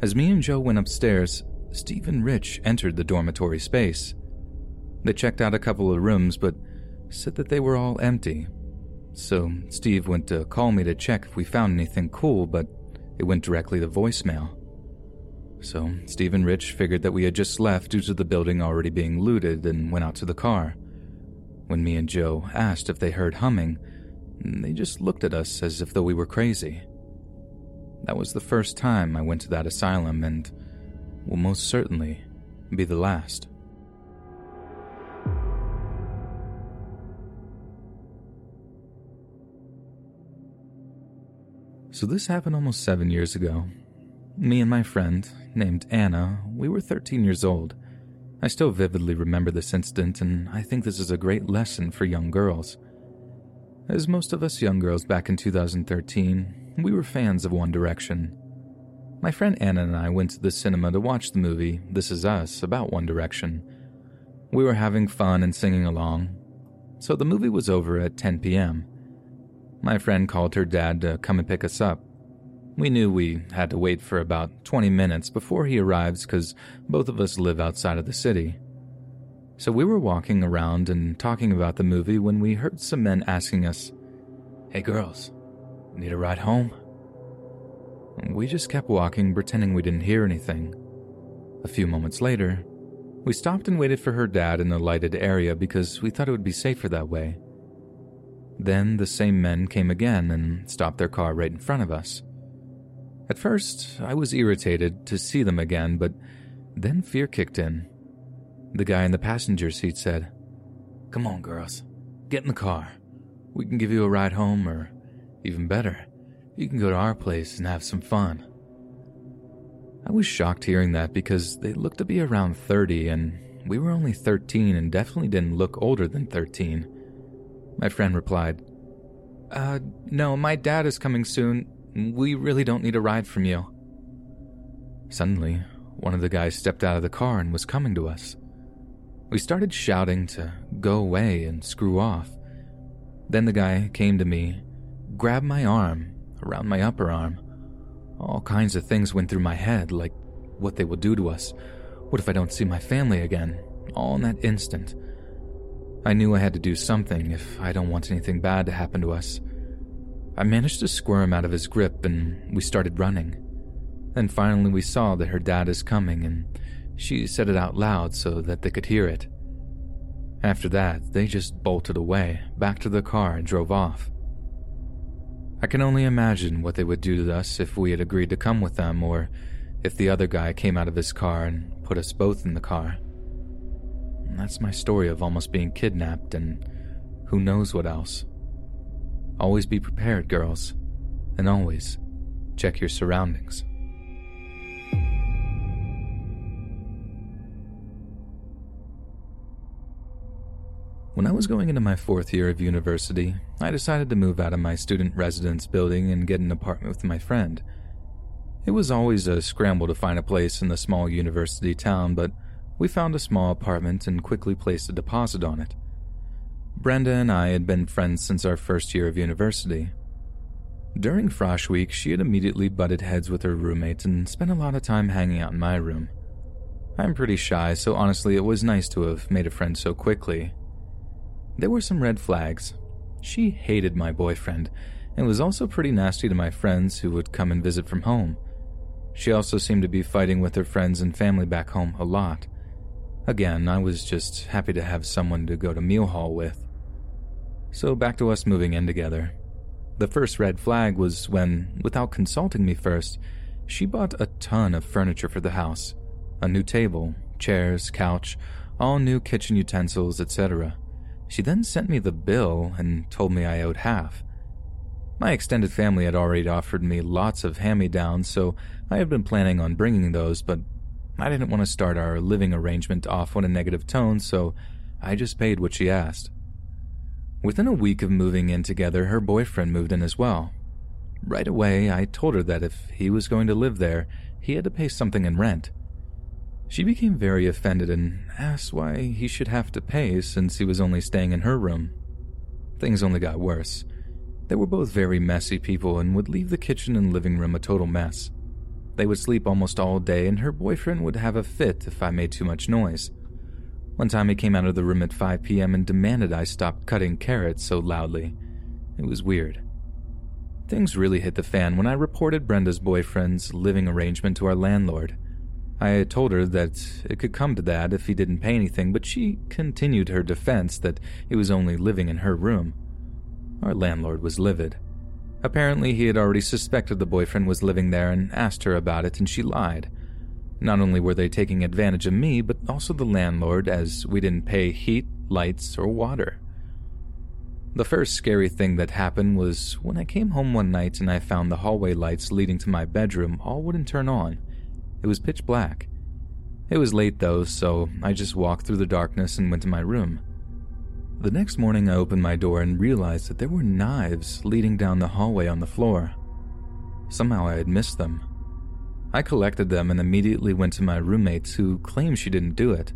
As me and Joe went upstairs, Steve and Rich entered the dormitory space. They checked out a couple of rooms, but said that they were all empty. So Steve went to call me to check if we found anything cool, but it went directly to voicemail. So Steve and Rich figured that we had just left due to the building already being looted and went out to the car. When me and Joe asked if they heard humming, they just looked at us as if though we were crazy. That was the first time I went to that asylum and will most certainly be the last. So this happened almost 7 years ago. Me and my friend, named Anna, we were 13 years old. I still vividly remember this incident, and I think this is a great lesson for young girls. As most of us young girls back in 2013, we were fans of One Direction. My friend Anna and I went to the cinema to watch the movie This Is Us about One Direction. We were having fun and singing along, so the movie was over at 10 p.m. My friend called her dad to come and pick us up. We knew we had to wait for about 20 minutes before he arrives because both of us live outside of the city. So we were walking around and talking about the movie when we heard some men asking us, "Hey girls, need a ride home?" and we just kept walking, pretending we didn't hear anything. A few moments later, we stopped and waited for her dad in the lighted area because we thought it would be safer that way. Then the same men came again and stopped their car right in front of us. At first, I was irritated to see them again, but then fear kicked in. The guy in the passenger seat said, "Come on, girls, get in the car. We can give you a ride home, or even better, you can go to our place and have some fun." I was shocked hearing that because they looked to be around 30 and we were only 13 and definitely didn't look older than 13. My friend replied, "No, my dad is coming soon. We really don't need a ride from you." Suddenly, one of the guys stepped out of the car and was coming to us. We started shouting to go away and screw off. Then the guy came to me, grabbed my arm, around my upper arm. All kinds of things went through my head, like what they will do to us. What if I don't see my family again? All in that instant. I knew I had to do something if I don't want anything bad to happen to us. I managed to squirm out of his grip and we started running. Then finally we saw that her dad is coming and she said it out loud so that they could hear it. After that, they just bolted away, back to the car and drove off. I can only imagine what they would do to us if we had agreed to come with them or if the other guy came out of his car and put us both in the car. And that's my story of almost being kidnapped and who knows what else. Always be prepared, girls, and always check your surroundings. When I was going into my 4th year of university, I decided to move out of my student residence building and get an apartment with my friend. It was always a scramble to find a place in the small university town, but we found a small apartment and quickly placed a deposit on it. Brenda and I had been friends since our 1st year of university. During Frosh Week, she had immediately butted heads with her roommates and spent a lot of time hanging out in my room. I'm pretty shy, so honestly it was nice to have made a friend so quickly. There were some red flags. She hated my boyfriend and was also pretty nasty to my friends who would come and visit from home. She also seemed to be fighting with her friends and family back home a lot. Again, I was just happy to have someone to go to meal hall with. So back to us moving in together. The first red flag was when, without consulting me first, she bought a ton of furniture for the house. A new table, chairs, couch, all new kitchen utensils, etc. She then sent me the bill and told me I owed half. My extended family had already offered me lots of hand-me-downs, so I had been planning on bringing those, but I didn't want to start our living arrangement off on a negative tone, so I just paid what she asked. Within a week of moving in together, her boyfriend moved in as well. Right away, I told her that if he was going to live there, he had to pay something in rent. She became very offended and asked why he should have to pay since he was only staying in her room. Things only got worse. They were both very messy people and would leave the kitchen and living room a total mess. They would sleep almost all day and her boyfriend would have a fit if I made too much noise. One time he came out of the room at 5 p.m. and demanded I stop cutting carrots so loudly. It was weird. Things really hit the fan when I reported Brenda's boyfriend's living arrangement to our landlord. I had told her that it could come to that if he didn't pay anything, but she continued her defense that he was only living in her room. Our landlord was livid. Apparently, he had already suspected the boyfriend was living there and asked her about it, and she lied. Not only were they taking advantage of me, but also the landlord, as we didn't pay heat, lights, or water. The first scary thing that happened was when I came home one night and I found the hallway lights leading to my bedroom all wouldn't turn on. It was pitch black. It was late though, so I just walked through the darkness and went to my room. The next morning I opened my door and realized that there were knives leading down the hallway on the floor. Somehow I had missed them. I collected them and immediately went to my roommates who claimed she didn't do it.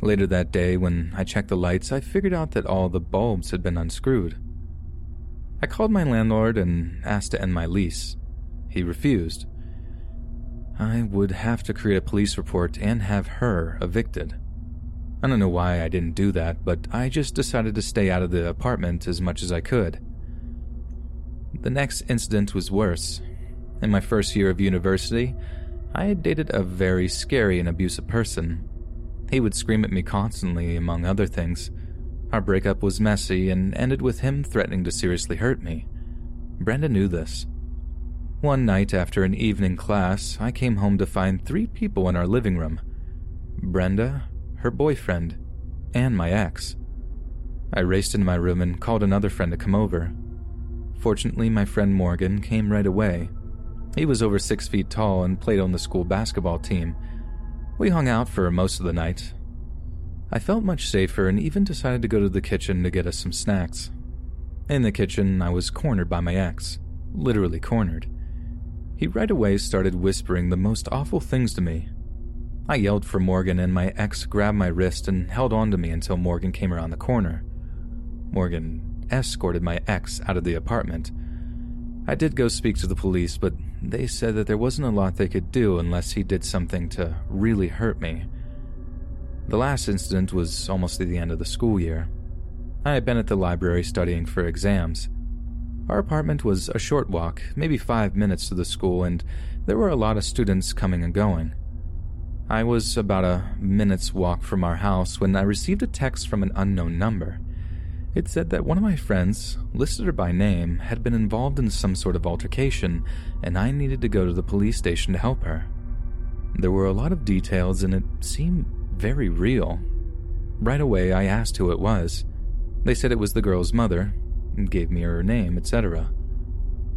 Later that day when I checked the lights, I figured out that all the bulbs had been unscrewed. I called my landlord and asked to end my lease. He refused. I would have to create a police report and have her evicted. I don't know why I didn't do that, but I just decided to stay out of the apartment as much as I could. The next incident was worse. In my first year of university, I had dated a very scary and abusive person. He would scream at me constantly, among other things. Our breakup was messy and ended with him threatening to seriously hurt me. Brenda knew this. One night after an evening class, I came home to find three people in our living room. Brenda, her boyfriend, and my ex. I raced into my room and called another friend to come over. Fortunately, my friend Morgan came right away. He was over 6 feet tall and played on the school basketball team. We hung out for most of the night. I felt much safer and even decided to go to the kitchen to get us some snacks. In the kitchen, I was cornered by my ex. Literally cornered. He right away started whispering the most awful things to me. I yelled for Morgan and my ex grabbed my wrist and held on to me until Morgan came around the corner. Morgan escorted my ex out of the apartment. I did go speak to the police, but they said that there wasn't a lot they could do unless he did something to really hurt me. The last incident was almost at the end of the school year. I had been at the library studying for exams. Our apartment was a short walk, maybe 5 minutes to the school, and there were a lot of students coming and going. I was about a minute's walk from our house when I received a text from an unknown number. It said that one of my friends, listed her by name, had been involved in some sort of altercation, and I needed to go to the police station to help her. There were a lot of details, and it seemed very real. Right away, I asked who it was. They said it was the girl's mother, gave me her name, etc.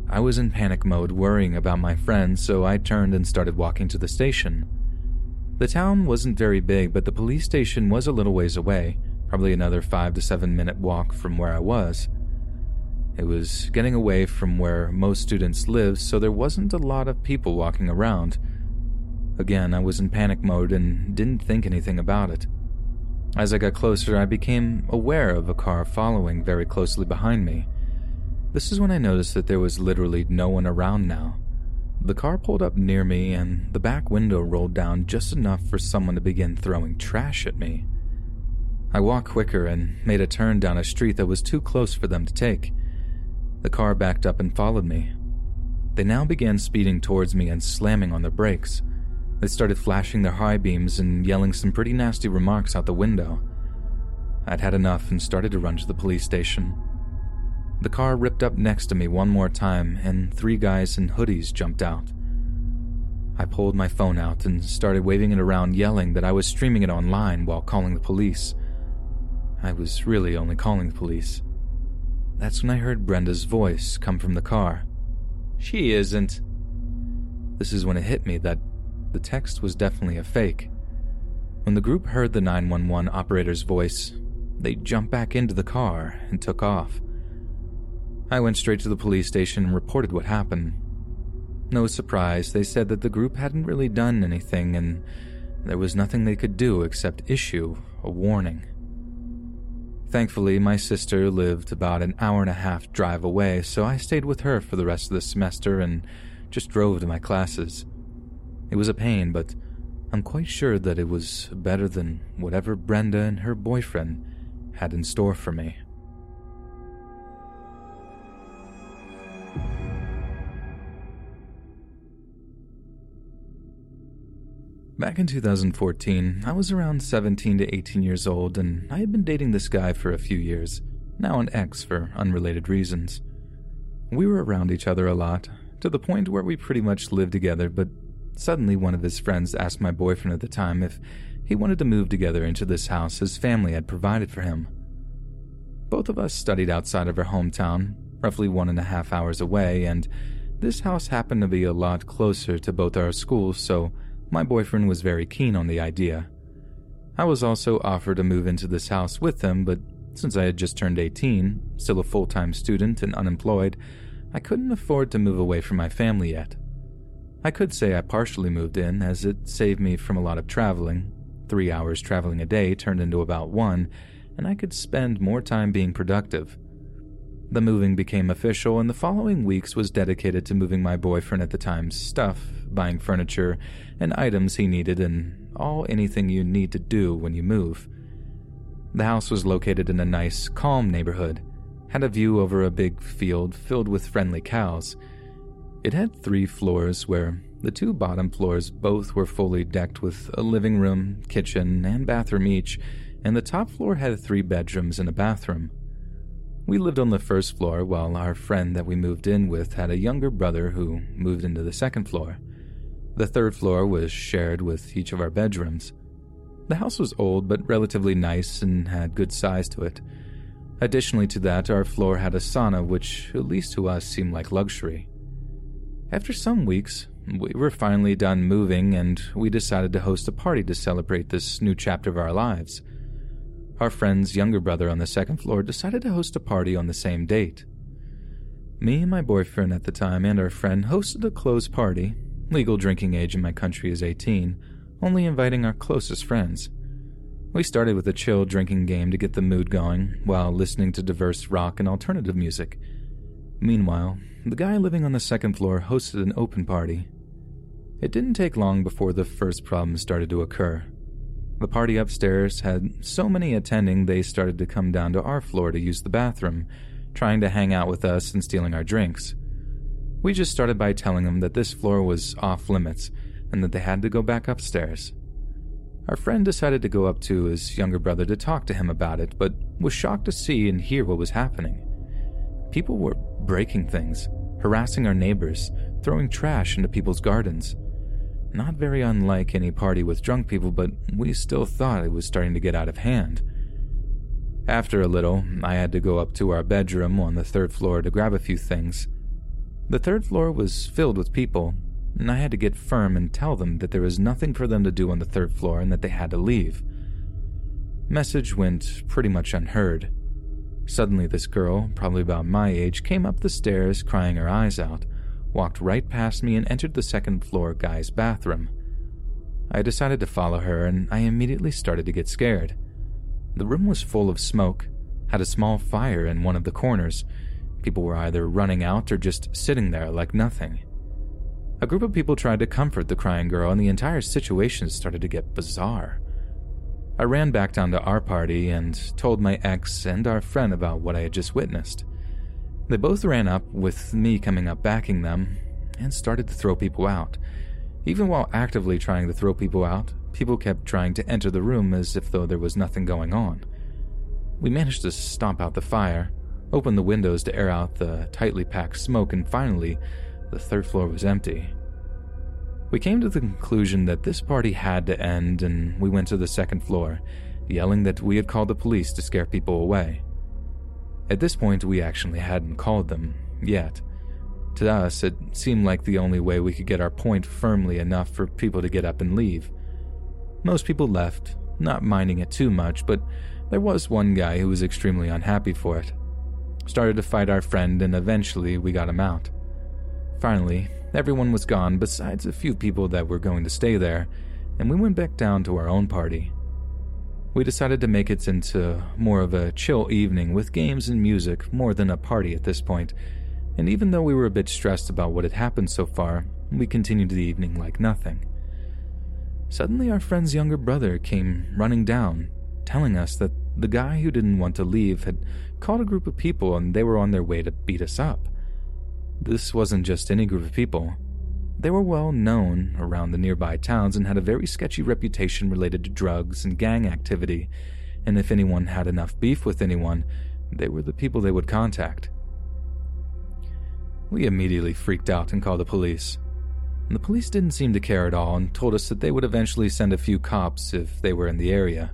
I was in panic mode, worrying about my friend, so I turned and started walking to the station. The town wasn't very big, but the police station was a little ways away, probably another 5 to 7 minute walk from where I was. It was getting away from where most students live, so there wasn't a lot of people walking around. Again, I was in panic mode and didn't think anything about it. As I got closer, I became aware of a car following very closely behind me. This is when I noticed that there was literally no one around now. The car pulled up near me, and the back window rolled down just enough for someone to begin throwing trash at me. I walked quicker and made a turn down a street that was too close for them to take. The car backed up and followed me. They now began speeding towards me and slamming on their brakes. They started flashing their high beams and yelling some pretty nasty remarks out the window. I'd had enough and started to run to the police station. The car ripped up next to me one more time, and three guys in hoodies jumped out. I pulled my phone out and started waving it around, yelling that I was streaming it online while calling the police. I was really only calling the police. That's when I heard Brenda's voice come from the car. "She isn't." This is when it hit me that the text was definitely a fake. When the group heard the 911 operator's voice, they jumped back into the car and took off. I went straight to the police station and reported what happened. No surprise, they said that the group hadn't really done anything and there was nothing they could do except issue a warning. Thankfully, my sister lived about an hour and a half drive away, so I stayed with her for the rest of the semester and just drove to my classes. It was a pain, but I'm quite sure that it was better than whatever Brenda and her boyfriend had in store for me. Back in 2014, I was around 17 to 18 years old, and I had been dating this guy for a few years, now an ex for unrelated reasons. We were around each other a lot, to the point where we pretty much lived together, but suddenly, one of his friends asked my boyfriend at the time if he wanted to move together into this house his family had provided for him. Both of us studied outside of our hometown, roughly 1.5 hours away, and this house happened to be a lot closer to both our schools, so my boyfriend was very keen on the idea. I was also offered to move into this house with him, but since I had just turned 18, still a full-time student and unemployed, I couldn't afford to move away from my family yet. I could say I partially moved in, as it saved me from a lot of traveling. 3 hours traveling a day turned into about 1, and I could spend more time being productive. The moving became official, and the following weeks was dedicated to moving my boyfriend at the time's stuff, buying furniture and items he needed, and anything you need to do when you move. The house was located in a nice, calm neighborhood, had a view over a big field filled with friendly cows. It had 3 floors where the 2 bottom floors both were fully decked with a living room, kitchen, and bathroom each, and the top floor had 3 bedrooms and a bathroom. We lived on the first floor while our friend that we moved in with had a younger brother who moved into the second floor. The third floor was shared with each of our bedrooms. The house was old but relatively nice and had good size to it. Additionally to that, our floor had a sauna which, at least to us, seemed like luxury. After some weeks, we were finally done moving and we decided to host a party to celebrate this new chapter of our lives. Our friend's younger brother on the second floor decided to host a party on the same date. Me and my boyfriend at the time and our friend hosted a closed party. Legal drinking age in my country is 18, only inviting our closest friends. We started with a chill drinking game to get the mood going while listening to diverse rock and alternative music. Meanwhile, the guy living on the second floor hosted an open party. It didn't take long before the first problems started to occur. The party upstairs had so many attending they started to come down to our floor to use the bathroom, trying to hang out with us and stealing our drinks. We just started by telling them that this floor was off limits and that they had to go back upstairs. Our friend decided to go up to his younger brother to talk to him about it, but was shocked to see and hear what was happening. People were breaking things, harassing our neighbors, throwing trash into people's gardens. Not very unlike any party with drunk people, but we still thought it was starting to get out of hand. After a little, I had to go up to our bedroom on the third floor to grab a few things. The third floor was filled with people, and I had to get firm and tell them that there was nothing for them to do on the third floor and that they had to leave. Message went pretty much unheard. Suddenly this girl, probably about my age, came up the stairs crying her eyes out, walked right past me and entered the second floor guy's bathroom. I decided to follow her and I immediately started to get scared. The room was full of smoke, had a small fire in one of the corners. People were either running out or just sitting there like nothing. A group of people tried to comfort the crying girl and the entire situation started to get bizarre. I ran back down to our party and told my ex and our friend about what I had just witnessed. They both ran up, with me coming up backing them, and started to throw people out. Even while actively trying to throw people out, people kept trying to enter the room as if though there was nothing going on. We managed to stomp out the fire, open the windows to air out the tightly packed smoke, and finally, the third floor was empty. We came to the conclusion that this party had to end, and we went to the second floor, yelling that we had called the police to scare people away. At this point, we actually hadn't called them yet. To us, it seemed like the only way we could get our point firmly enough for people to get up and leave. Most people left, not minding it too much, but there was one guy who was extremely unhappy for it. Started to fight our friend, and eventually we got him out. Finally, everyone was gone besides a few people that were going to stay there, and we went back down to our own party. We decided to make it into more of a chill evening with games and music more than a party at this point, and even though we were a bit stressed about what had happened so far, we continued the evening like nothing. Suddenly our friend's younger brother came running down, telling us that the guy who didn't want to leave had called a group of people and they were on their way to beat us up. This wasn't just any group of people. They were well known around the nearby towns and had a very sketchy reputation related to drugs and gang activity, and if anyone had enough beef with anyone, they were the people they would contact. We immediately freaked out and called the police. The police didn't seem to care at all and told us that they would eventually send a few cops if they were in the area.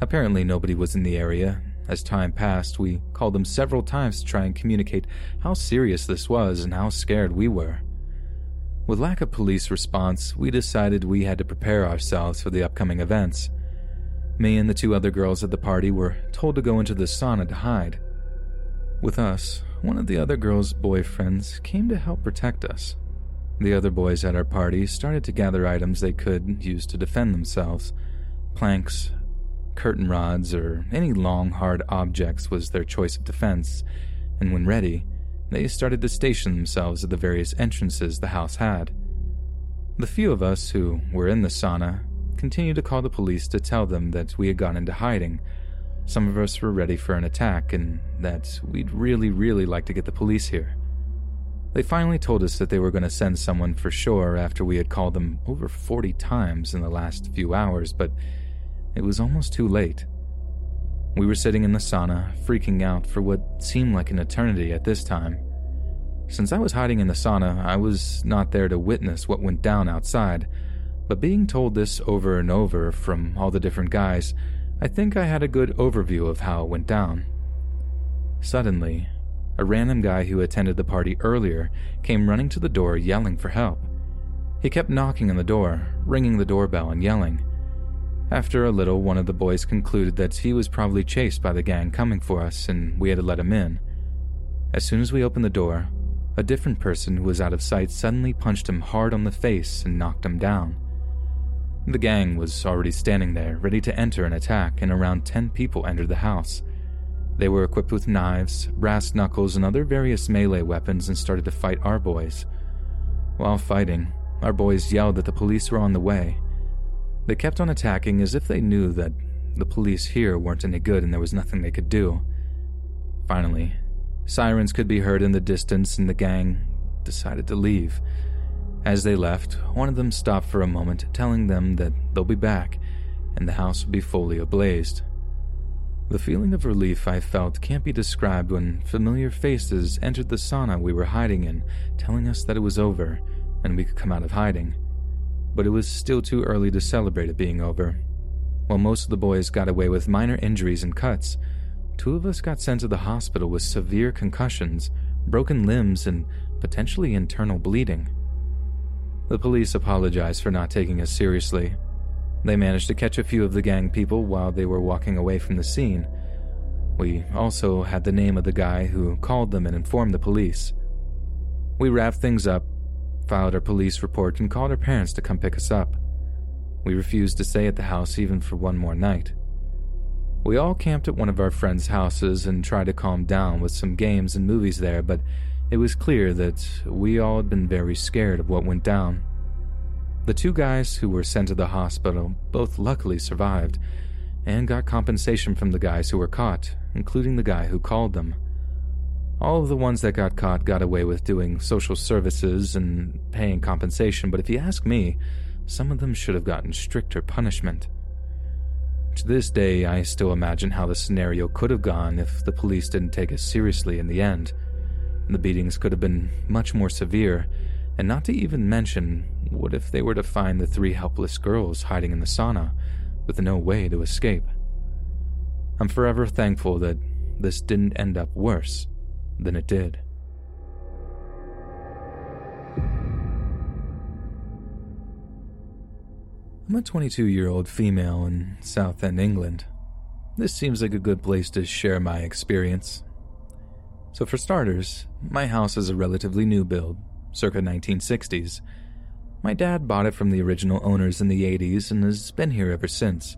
Apparently nobody was in the area. As time passed, we called them several times to try and communicate how serious this was and how scared we were. With lack of police response, we decided we had to prepare ourselves for the upcoming events. Me and the 2 other girls at the party were told to go into the sauna to hide. With us, one of the other girls' boyfriends came to help protect us. The other boys at our party started to gather items they could use to defend themselves. Planks, curtain rods, or any long, hard objects was their choice of defense, and when ready, they started to station themselves at the various entrances the house had. The few of us who were in the sauna continued to call the police to tell them that we had gone into hiding. Some of us were ready for an attack and that we'd really like to get the police here. They finally told us that they were going to send someone for sure after we had called them over 40 times in the last few hours, but it was almost too late. We were sitting in the sauna, freaking out for what seemed like an eternity at this time. Since I was hiding in the sauna, I was not there to witness what went down outside, but being told this over and over from all the different guys, I think I had a good overview of how it went down. Suddenly, a random guy who attended the party earlier came running to the door yelling for help. He kept knocking on the door, ringing the doorbell and yelling. After a little, one of the boys concluded that he was probably chased by the gang coming for us and we had to let him in. As soon as we opened the door, a different person who was out of sight suddenly punched him hard on the face and knocked him down. The gang was already standing there, ready to enter an attack, and around 10 people entered the house. They were equipped with knives, brass knuckles, and other various melee weapons and started to fight our boys. While fighting, our boys yelled that the police were on the way. They kept on attacking as if they knew that the police here weren't any good and there was nothing they could do. Finally, sirens could be heard in the distance and the gang decided to leave. As they left, one of them stopped for a moment, telling them that they'll be back and the house will be fully ablaze. The feeling of relief I felt can't be described when familiar faces entered the sauna we were hiding in, telling us that it was over and we could come out of hiding. But it was still too early to celebrate it being over. While most of the boys got away with minor injuries and cuts, two of us got sent to the hospital with severe concussions, broken limbs, and potentially internal bleeding. The police apologized for not taking us seriously. They managed to catch a few of the gang people while they were walking away from the scene. We also had the name of the guy who called them and informed the police. We wrapped things up, filed our police report, and called our parents to come pick us up. We refused to stay at the house even for one more night. We all camped at one of our friends' houses and tried to calm down with some games and movies there, but it was clear that we all had been very scared of what went down. The two guys who were sent to the hospital both luckily survived and got compensation from the guys who were caught, including the guy who called them. All of the ones that got caught got away with doing social services and paying compensation, but if you ask me, some of them should have gotten stricter punishment. To this day, I still imagine how the scenario could have gone if the police didn't take us seriously in the end. The beatings could have been much more severe, and not to even mention, what if they were to find the three helpless girls hiding in the sauna with no way to escape? I'm forever thankful that this didn't end up worse than it did. I'm a 22-year-old female in Southend, England. This seems like a good place to share my experience. So for starters, my house is a relatively new build, circa 1960s. My dad bought it from the original owners in the 80s and has been here ever since.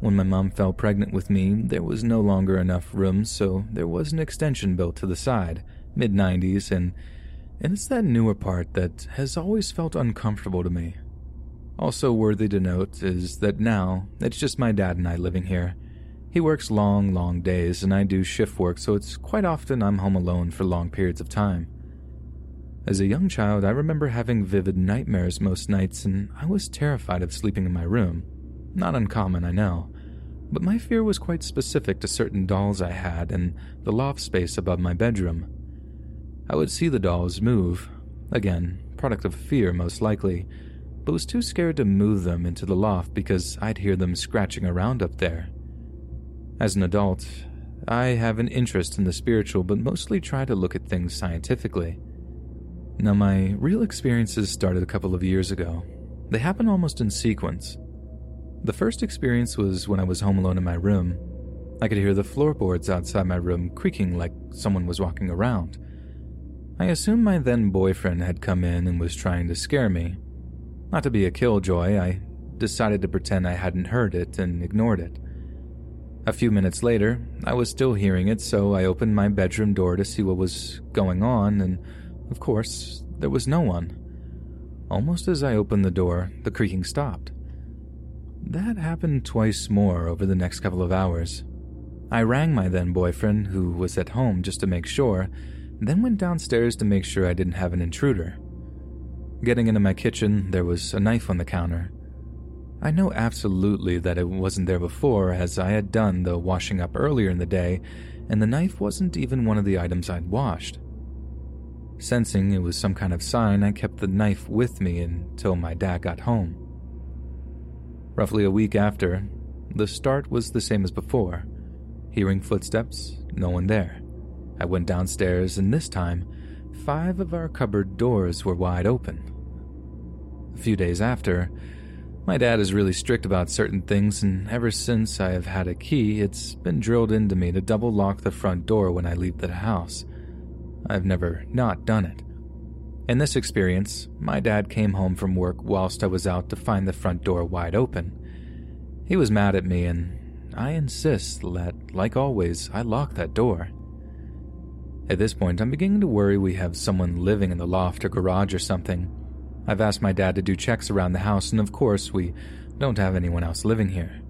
When my mom fell pregnant with me, there was no longer enough room, so there was an extension built to the side, mid-90s, and it's that newer part that has always felt uncomfortable to me. Also worthy to note is that now, it's just my dad and I living here. He works long, long days, and I do shift work, so it's quite often I'm home alone for long periods of time. As a young child, I remember having vivid nightmares most nights, and I was terrified of sleeping in my room. Not uncommon, I know, but my fear was quite specific to certain dolls I had and the loft space above my bedroom. I would see the dolls move, again, product of fear most likely, but was too scared to move them into the loft because I'd hear them scratching around up there. As an adult, I have an interest in the spiritual but mostly try to look at things scientifically. Now, my real experiences started a couple of years ago. They happened almost in sequence. The first experience was when I was home alone in my room. I could hear the floorboards outside my room creaking like someone was walking around. I assumed my then boyfriend had come in and was trying to scare me. Not to be a killjoy, I decided to pretend I hadn't heard it and ignored it. A few minutes later, I was still hearing it, so I opened my bedroom door to see what was going on, and of course, there was no one. Almost as I opened the door, the creaking stopped. That happened twice more over the next couple of hours. I rang my then boyfriend, who was at home, just to make sure, then went downstairs to make sure I didn't have an intruder. Getting into my kitchen, there was a knife on the counter. I know absolutely that it wasn't there before, as I had done the washing up earlier in the day, and the knife wasn't even one of the items I'd washed. Sensing it was some kind of sign, I kept the knife with me until my dad got home. Roughly a week after, the start was the same as before. Hearing footsteps, no one there. I went downstairs, and this time, 5 of our cupboard doors were wide open. A few days after, my dad is really strict about certain things, and ever since I have had a key, it's been drilled into me to double lock the front door when I leave the house. I've never not done it. In this experience, my dad came home from work whilst I was out to find the front door wide open. He was mad at me, and I insist that, like always, I lock that door. At this point, I'm beginning to worry we have someone living in the loft or garage or something. I've asked my dad to do checks around the house, and of course, we don't have anyone else living here.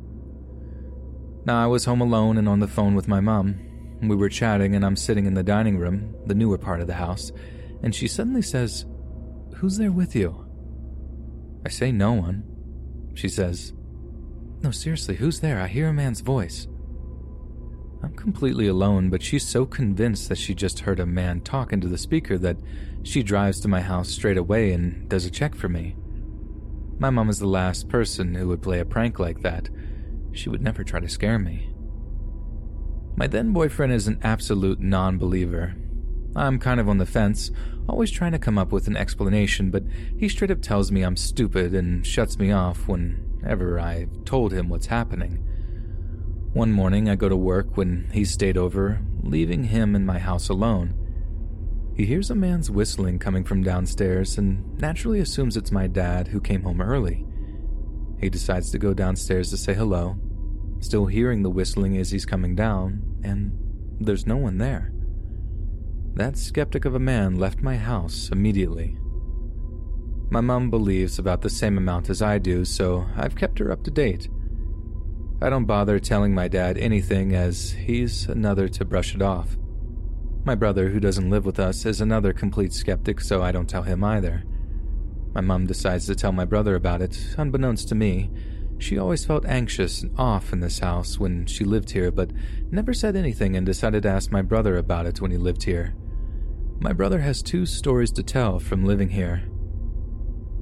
Now, I was home alone and on the phone with my mom. We were chatting, and I'm sitting in the dining room, the newer part of the house, and she suddenly says, "Who's there with you?" I say, "No one." She says, "No, seriously, who's there? I hear a man's voice." I'm completely alone, but she's so convinced that she just heard a man talk into the speaker that she drives to my house straight away and does a check for me. My mom is the last person who would play a prank like that. She would never try to scare me. My then-boyfriend is an absolute non-believer. I'm kind of on the fence, always trying to come up with an explanation, but he straight up tells me I'm stupid and shuts me off whenever I've told him what's happening. One morning, I go to work when he stayed over, leaving him in my house alone. He hears a man's whistling coming from downstairs and naturally assumes it's my dad who came home early. He decides to go downstairs to say hello, still hearing the whistling as he's coming down, and there's no one there. That skeptic of a man left my house immediately. My mom believes about the same amount as I do, so I've kept her up to date. I don't bother telling my dad anything, as he's another to brush it off. My brother, who doesn't live with us, is another complete skeptic, so I don't tell him either. My mom decides to tell my brother about it, unbeknownst to me. She always felt anxious and off in this house when she lived here, but never said anything and decided to ask my brother about it when he lived here. My brother has 2 stories to tell from living here.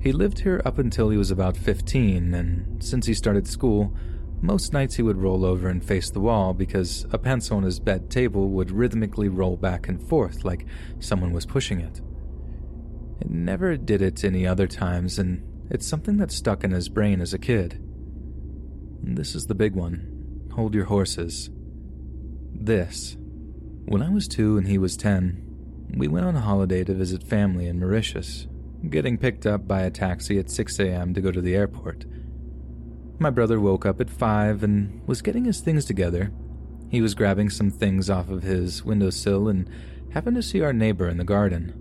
He lived here up until he was about 15, and since he started school, most nights he would roll over and face the wall because a pencil on his bed table would rhythmically roll back and forth like someone was pushing it. It never did it any other times, and it's something that stuck in his brain as a kid. This is the big one. Hold your horses. This. When I was 2 and he was 10, we went on a holiday to visit family in Mauritius, getting picked up by a taxi at 6 a.m. to go to the airport. My brother woke up at 5 and was getting his things together. He was grabbing some things off of his windowsill and happened to see our neighbor in the garden.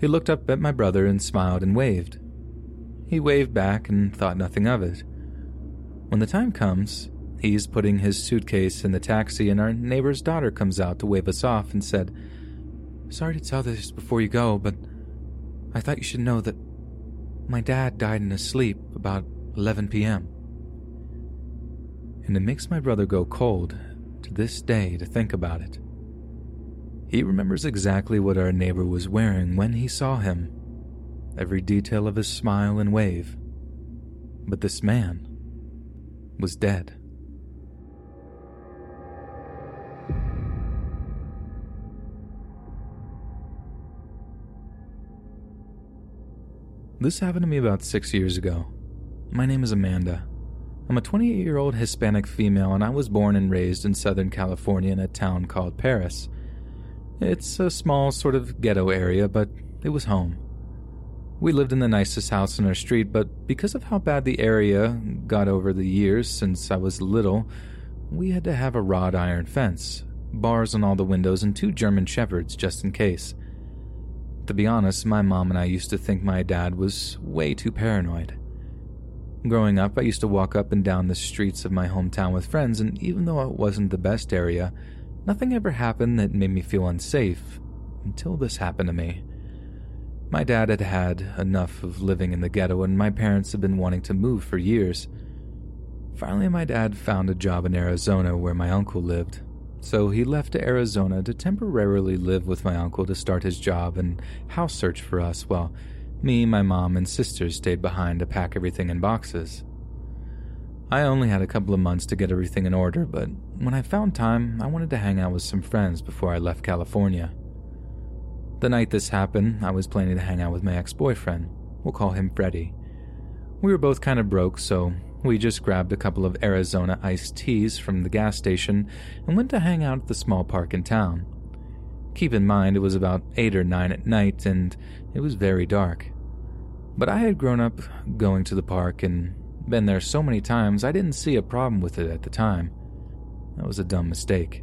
He looked up at my brother and smiled and waved. He waved back and thought nothing of it. When the time comes, he's putting his suitcase in the taxi, and our neighbor's daughter comes out to wave us off and said, "Sorry to tell this before you go, but I thought you should know that my dad died in his sleep about 11 p.m. And it makes my brother go cold to this day to think about it. He remembers exactly what our neighbor was wearing when he saw him, every detail of his smile and wave. But this man was dead. This happened to me about 6 years ago. My name is Amanda. I'm a 28-year-old Hispanic female, and I was born and raised in Southern California in a town called Paris. It's a small sort of ghetto area, but it was home. We lived in the nicest house on our street, but because of how bad the area got over the years since I was little, we had to have a wrought iron fence, bars on all the windows, and 2 German shepherds just in case. To be honest, my mom and I used to think my dad was way too paranoid. Growing up, I used to walk up and down the streets of my hometown with friends, and even though it wasn't the best area, nothing ever happened that made me feel unsafe, until this happened to me. My dad had had enough of living in the ghetto, and my parents had been wanting to move for years. Finally, my dad found a job in Arizona where my uncle lived, so he left to Arizona to temporarily live with my uncle to start his job and house search for us, while me, my mom, and sisters stayed behind to pack everything in boxes. I only had a couple of months to get everything in order, but when I found time, I wanted to hang out with some friends before I left California. The night this happened, I was planning to hang out with my ex-boyfriend. We'll call him Freddie. We were both kind of broke, so we just grabbed a couple of Arizona iced teas from the gas station and went to hang out at the small park in town. Keep in mind, it was about 8 or 9 at night, and it was very dark. But I had grown up going to the park and been there so many times, I didn't see a problem with it at the time. That was a dumb mistake.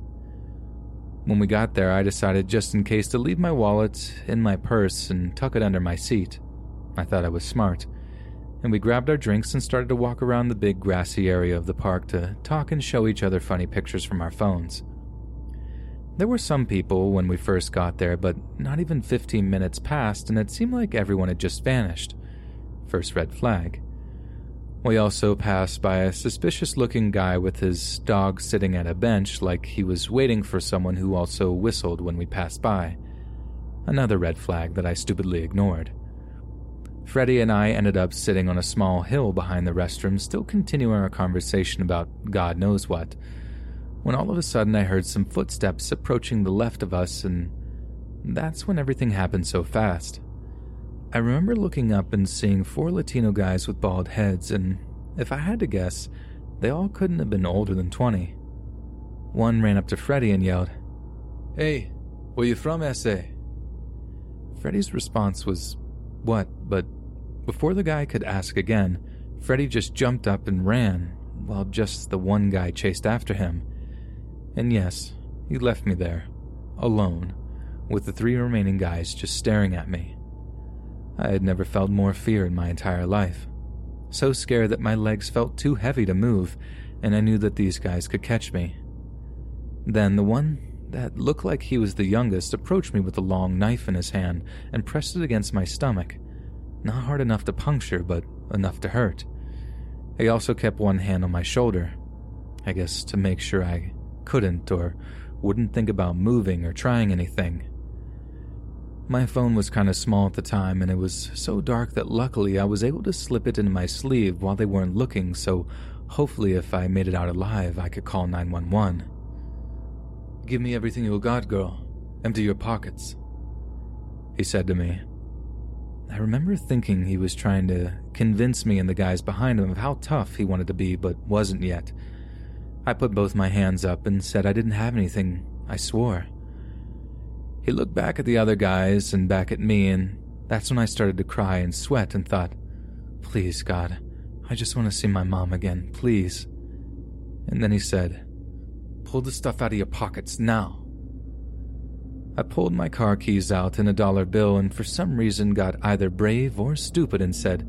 When we got there, I decided just in case to leave my wallet in my purse and tuck it under my seat. I thought I was smart. And we grabbed our drinks and started to walk around the big grassy area of the park to talk and show each other funny pictures from our phones. There were some people when we first got there, but not even 15 minutes passed and it seemed like everyone had just vanished. First red flag. We also passed by a suspicious-looking guy with his dog sitting at a bench like he was waiting for someone, who also whistled when we passed by. Another red flag that I stupidly ignored. Freddie and I ended up sitting on a small hill behind the restroom, still continuing our conversation about God knows what, when all of a sudden I heard some footsteps approaching the left of us, and that's when everything happened so fast. I remember looking up and seeing 4 Latino guys with bald heads, and if I had to guess, they all couldn't have been older than 20. One ran up to Freddie and yelled, "Hey, where you from, S.A.?" Freddie's response was, "What?" But before the guy could ask again, Freddie just jumped up and ran, while just the one guy chased after him. And yes, he left me there, alone, with the 3 remaining guys just staring at me. I had never felt more fear in my entire life. So scared that my legs felt too heavy to move, and I knew that these guys could catch me. Then the one that looked like he was the youngest approached me with a long knife in his hand and pressed it against my stomach. Not hard enough to puncture, but enough to hurt. He also kept one hand on my shoulder, I guess to make sure I couldn't or wouldn't think about moving or trying anything. My phone was kind of small at the time, and it was so dark that luckily I was able to slip it into my sleeve while they weren't looking, so hopefully if I made it out alive I could call 911. "Give me everything you got, girl. Empty your pockets," he said to me. I remember thinking he was trying to convince me and the guys behind him of how tough he wanted to be, but wasn't yet. I put both my hands up and said I didn't have anything, I swore. He looked back at the other guys and back at me, and that's when I started to cry and sweat and thought, "Please, God, I just want to see my mom again, please." And then he said, "Pull the stuff out of your pockets, now." I pulled my car keys out and a $1 bill, and for some reason got either brave or stupid and said,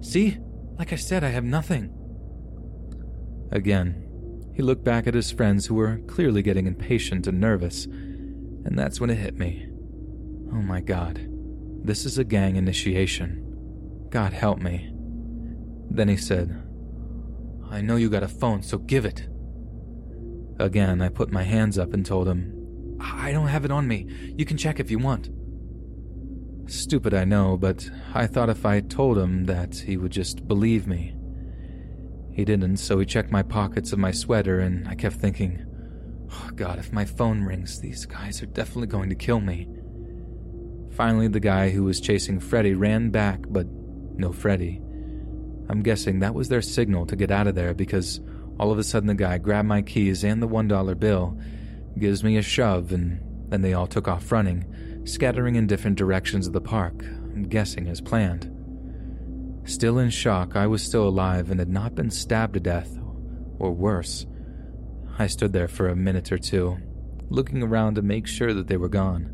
"See? Like I said, I have nothing." Again, he looked back at his friends who were clearly getting impatient and nervous, and that's when it hit me. Oh my God, this is a gang initiation. God help me. Then he said, "I know you got a phone, so give it." Again, I put my hands up and told him, "I don't have it on me. You can check if you want." Stupid, I know, but I thought if I told him that he would just believe me. He didn't, so he checked my pockets of my sweater, and I kept thinking, "Oh God, if my phone rings, these guys are definitely going to kill me." Finally, the guy who was chasing Freddie ran back, but no Freddie. I'm guessing that was their signal to get out of there, because all of a sudden the guy grabbed my keys and the $1 bill, gives me a shove, and then they all took off running, scattering in different directions of the park, I'm guessing as planned. Still in shock, I was still alive and had not been stabbed to death, or worse. I stood there for a minute or two, looking around to make sure that they were gone.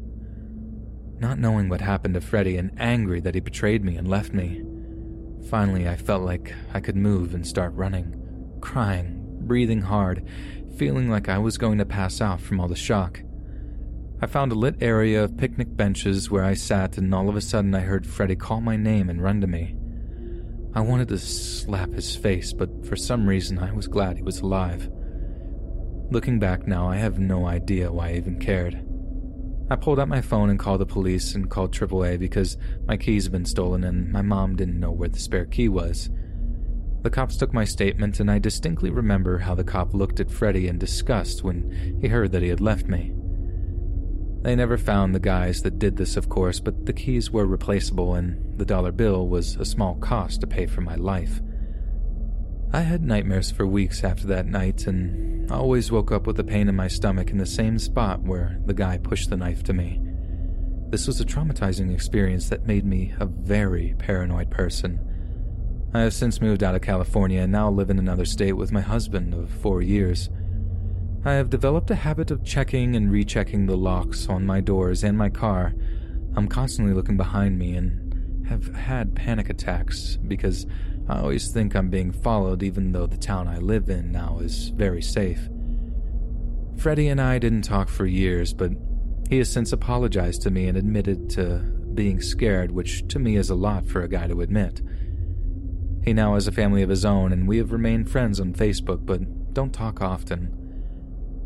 Not knowing what happened to Freddie and angry that he betrayed me and left me. Finally, I felt like I could move and start running, crying, breathing hard, feeling like I was going to pass out from all the shock. I found a lit area of picnic benches where I sat, and all of a sudden I heard Freddy call my name and run to me. I wanted to slap his face, but for some reason I was glad he was alive. Looking back now, I have no idea why I even cared. I pulled out my phone and called the police and called AAA because my keys had been stolen and my mom didn't know where the spare key was. The cops took my statement, and I distinctly remember how the cop looked at Freddy in disgust when he heard that he had left me. They never found the guys that did this, of course, but the keys were replaceable and the $1 bill was a small cost to pay for my life. I had nightmares for weeks after that night, and I always woke up with a pain in my stomach in the same spot where the guy pushed the knife to me. This was a traumatizing experience that made me a very paranoid person. I have since moved out of California and now live in another state with my husband of 4 years. I have developed a habit of checking and rechecking the locks on my doors and my car. I'm constantly looking behind me and have had panic attacks because I always think I'm being followed, even though the town I live in now is very safe. Freddy and I didn't talk for years, but he has since apologized to me and admitted to being scared, which to me is a lot for a guy to admit. He now has a family of his own, and we have remained friends on Facebook, but don't talk often.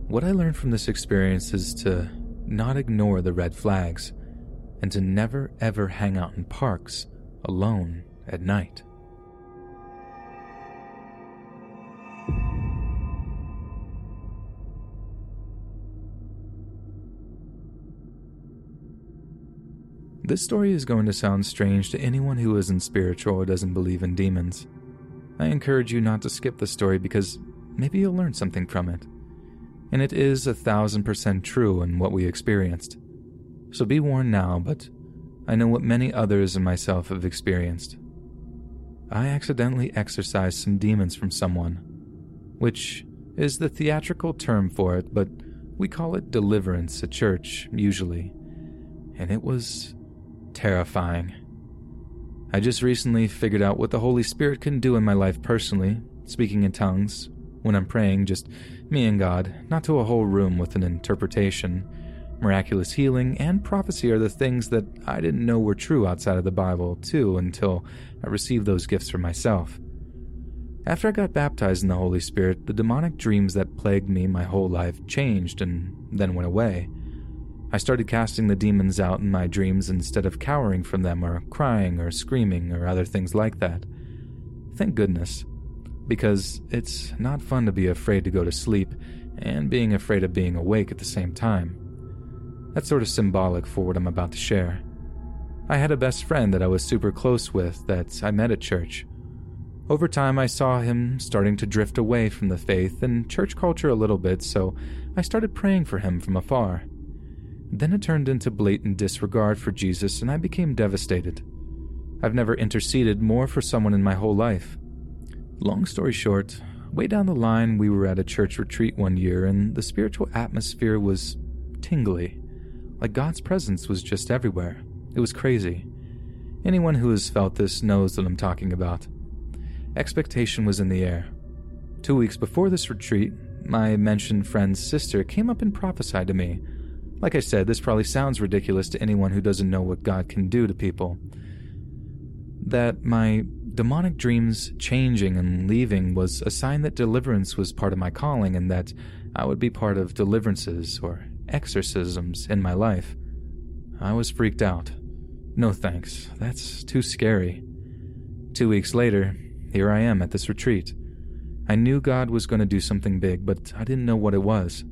What I learned from this experience is to not ignore the red flags and to never ever hang out in parks alone at night. This story is going to sound strange to anyone who isn't spiritual or doesn't believe in demons. I encourage you not to skip this story because maybe you'll learn something from it. And it is 1000% true in what we experienced. So be warned now, but I know what many others and myself have experienced. I accidentally exorcised some demons from someone, which is the theatrical term for it, but we call it deliverance at church, usually. And it was terrifying. I just recently figured out what the Holy Spirit can do in my life personally, speaking in tongues, when I'm praying, just me and God, not to a whole room with an interpretation. Miraculous healing and prophecy are the things that I didn't know were true outside of the Bible, too, until I received those gifts for myself. After I got baptized in the Holy Spirit, the demonic dreams that plagued me my whole life changed and then went away. I started casting the demons out in my dreams instead of cowering from them or crying or screaming or other things like that. Thank goodness, because it's not fun to be afraid to go to sleep and being afraid of being awake at the same time. That's sort of symbolic for what I'm about to share. I had a best friend that I was super close with that I met at church. Over time, I saw him starting to drift away from the faith and church culture a little bit, so I started praying for him from afar. Then it turned into blatant disregard for Jesus, and I became devastated. I've never interceded more for someone in my whole life. Long story short, way down the line, we were at a church retreat one year, and the spiritual atmosphere was tingly. Like God's presence was just everywhere. It was crazy. Anyone who has felt this knows what I'm talking about. Expectation was in the air. 2 weeks before this retreat, my mentioned friend's sister came up and prophesied to me. Like I said, this probably sounds ridiculous to anyone who doesn't know what God can do to people. That my demonic dreams changing and leaving was a sign that deliverance was part of my calling and that I would be part of deliverances or exorcisms in my life. I was freaked out. No thanks, that's too scary. 2 weeks later, here I am at this retreat. I knew God was going to do something big, but I didn't know what it was.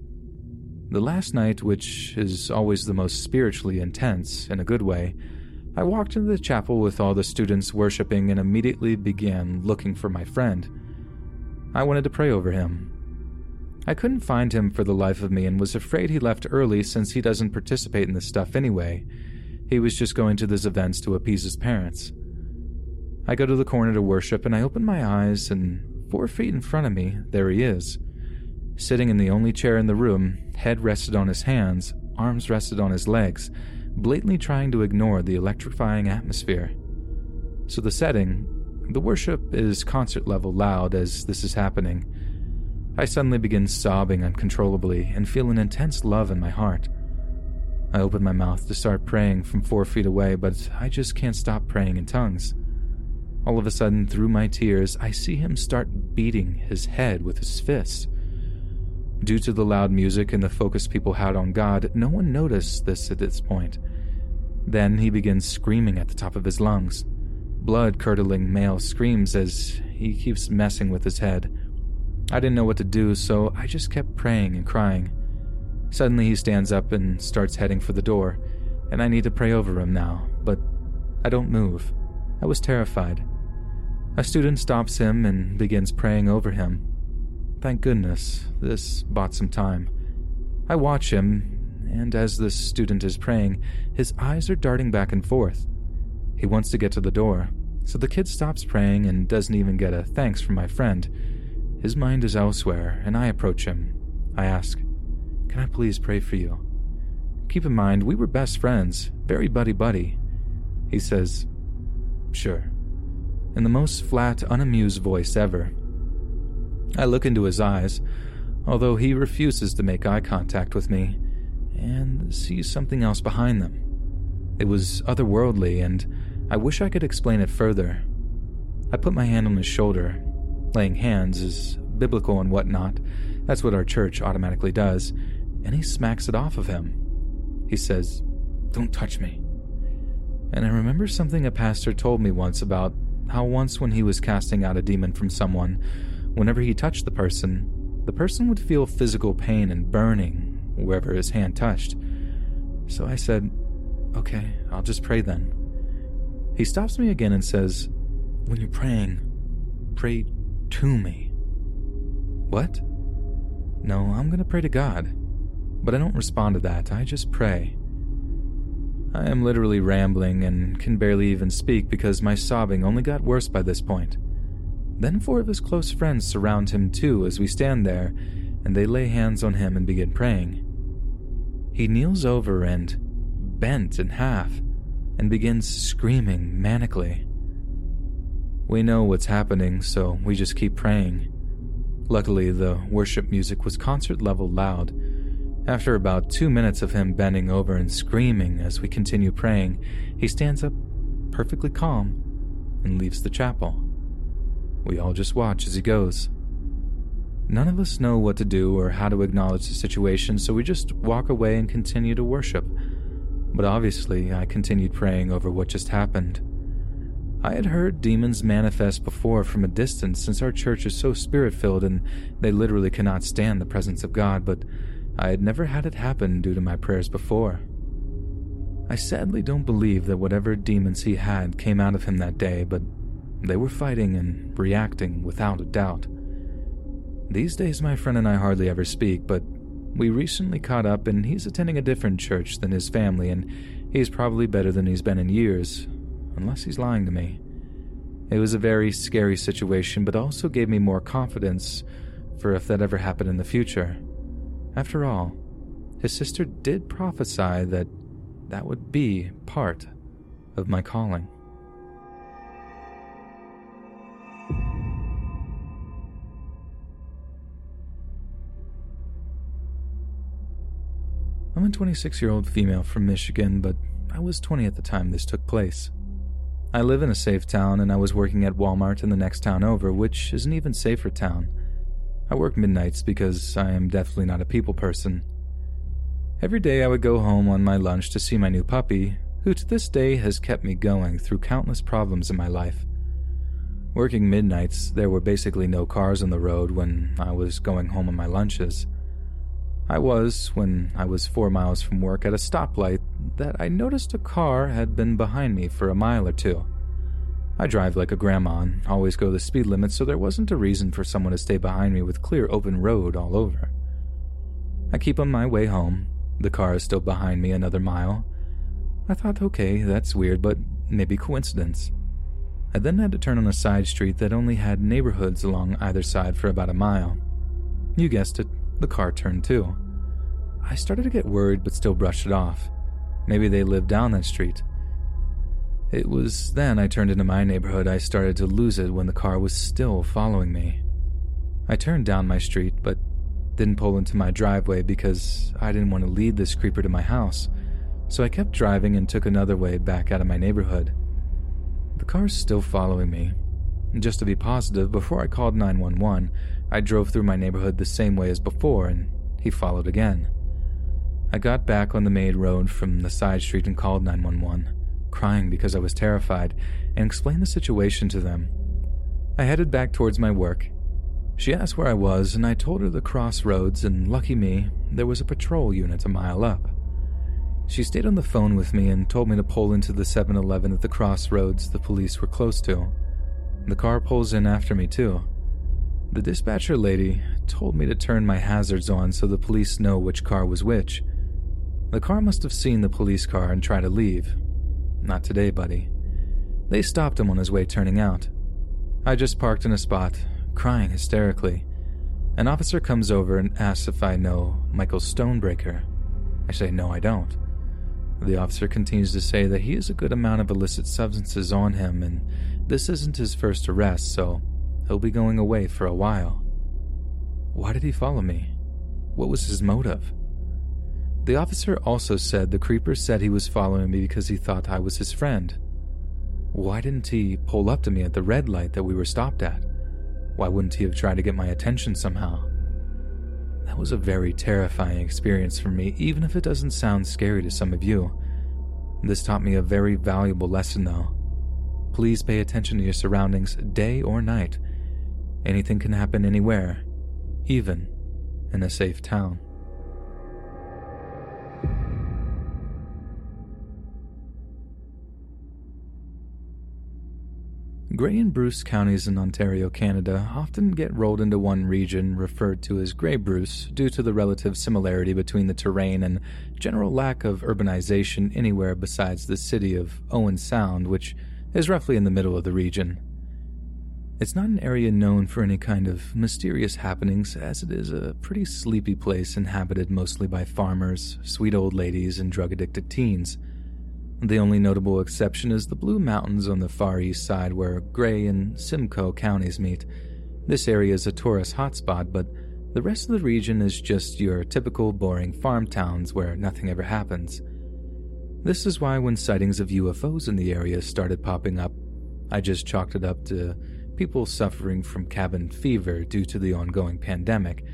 The last night, which is always the most spiritually intense, in a good way, I walked into the chapel with all the students worshiping and immediately began looking for my friend. I wanted to pray over him. I couldn't find him for the life of me and was afraid he left early since he doesn't participate in this stuff anyway. He was just going to these events to appease his parents. I go to the corner to worship and I open my eyes and 4 feet in front of me, there he is. Sitting in the only chair in the room, head rested on his hands, arms rested on his legs, blatantly trying to ignore the electrifying atmosphere. So the setting, the worship is concert level loud as this is happening. I suddenly begin sobbing uncontrollably and feel an intense love in my heart. I open my mouth to start praying from 4 feet away, but I just can't stop praying in tongues. All of a sudden, through my tears, I see him start beating his head with his fist. Due to the loud music and the focus people had on God, no one noticed this at this point. Then he begins screaming at the top of his lungs, blood-curdling male screams as he keeps messing with his head. I didn't know what to do, so I just kept praying and crying. Suddenly he stands up and starts heading for the door, and I need to pray over him now, but I don't move. I was terrified. A student stops him and begins praying over him. Thank goodness, this bought some time. I watch him, and as this student is praying, his eyes are darting back and forth. He wants to get to the door, so the kid stops praying and doesn't even get a thanks from my friend. His mind is elsewhere, and I approach him. I ask, "Can I please pray for you?" Keep in mind, we were best friends, very buddy-buddy. He says, "Sure," in the most flat, unamused voice ever. I look into his eyes, although he refuses to make eye contact with me, and sees something else behind them. It was otherworldly, and I wish I could explain it further. I put my hand on his shoulder. Laying hands is biblical and whatnot. That's what our church automatically does, and he smacks it off of him. He says, "Don't touch me." And I remember something a pastor told me once about how once when he was casting out a demon from someone, whenever he touched the person would feel physical pain and burning wherever his hand touched. So I said, "Okay, I'll just pray then." He stops me again and says, "When you're praying, pray to me." What? No, I'm going to pray to God. But I don't respond to that, I just pray. I am literally rambling and can barely even speak because my sobbing only got worse by this point. Then four of his close friends surround him too as we stand there, and they lay hands on him and begin praying. He kneels over and, bent in half, and begins screaming manically. We know what's happening, so we just keep praying. Luckily, the worship music was concert-level loud. After about 2 minutes of him bending over and screaming as we continue praying, he stands up perfectly calm and leaves the chapel. We all just watch as he goes. None of us know what to do or how to acknowledge the situation, so we just walk away and continue to worship. But obviously, I continued praying over what just happened. I had heard demons manifest before from a distance since our church is so spirit-filled and they literally cannot stand the presence of God, but I had never had it happen due to my prayers before. I sadly don't believe that whatever demons he had came out of him that day, but they were fighting and reacting without a doubt. These days my friend and I hardly ever speak, but we recently caught up and he's attending a different church than his family and he's probably better than he's been in years, unless he's lying to me. It was a very scary situation, but also gave me more confidence for if that ever happened in the future. After all, his sister did prophesy that that would be part of my calling. I'm a 26-year-old female from Michigan, but I was 20 at the time this took place. I live in a safe town, and I was working at Walmart in the next town over, which is an even safer town. I work midnights because I am definitely not a people person. Every day I would go home on my lunch to see my new puppy, who to this day has kept me going through countless problems in my life. Working midnights, there were basically no cars on the road when I was going home on my lunches. I was, when I was 4 miles from work at a stoplight, that I noticed a car had been behind me for a mile or two. I drive like a grandma and always go the speed limit, so there wasn't a reason for someone to stay behind me with clear open road all over. I keep on my way home. The car is still behind me another mile. I thought, okay, that's weird, but maybe coincidence. I then had to turn on a side street that only had neighborhoods along either side for about a mile. You guessed it. The car turned too. I started to get worried but still brushed it off. Maybe they lived down that street. It was then I turned into my neighborhood. I started to lose it when the car was still following me. I turned down my street but didn't pull into my driveway because I didn't want to lead this creeper to my house. so I kept driving and took another way back out of my neighborhood. The car's still following me. Just to be positive, before I called 911, I drove through my neighborhood the same way as before, and he followed again. I got back on the main road from the side street and called 911, crying because I was terrified, and explained the situation to them. I headed back towards my work. She asked where I was, and I told her the crossroads, and lucky me, there was a patrol unit a mile up. She stayed on the phone with me and told me to pull into the 7-Eleven at the crossroads the police were close to. The car pulls in after me too. The dispatcher lady told me to turn my hazards on so the police know which car was which. The car must have seen the police car and tried to leave. Not today, buddy. They stopped him on his way turning out. I just parked in a spot, crying hysterically. An officer comes over and asks if I know Michael Stonebreaker. I say no, I don't. The officer continues to say that he has a good amount of illicit substances on him and this isn't his first arrest, so he'll be going away for a while. Why did he follow me? What was his motive? The officer also said the creeper said he was following me because he thought I was his friend. Why didn't he pull up to me at the red light that we were stopped at? Why wouldn't he have tried to get my attention somehow? That was a very terrifying experience for me, even if it doesn't sound scary to some of you. This taught me a very valuable lesson, though. Please pay attention to your surroundings day or night. Anything can happen anywhere, even in a safe town. Grey and Bruce counties in Ontario, Canada often get rolled into one region referred to as Grey Bruce due to the relative similarity between the terrain and general lack of urbanization anywhere besides the city of Owen Sound, which is roughly in the middle of the region. It's not an area known for any kind of mysterious happenings, as it is a pretty sleepy place inhabited mostly by farmers, sweet old ladies, and drug-addicted teens. The only notable exception is the Blue Mountains on the far east side where Grey and Simcoe counties meet. This area is a tourist hotspot, but the rest of the region is just your typical boring farm towns where nothing ever happens. This is why when sightings of UFOs in the area started popping up, I just chalked it up to people suffering from cabin fever due to the ongoing pandemic.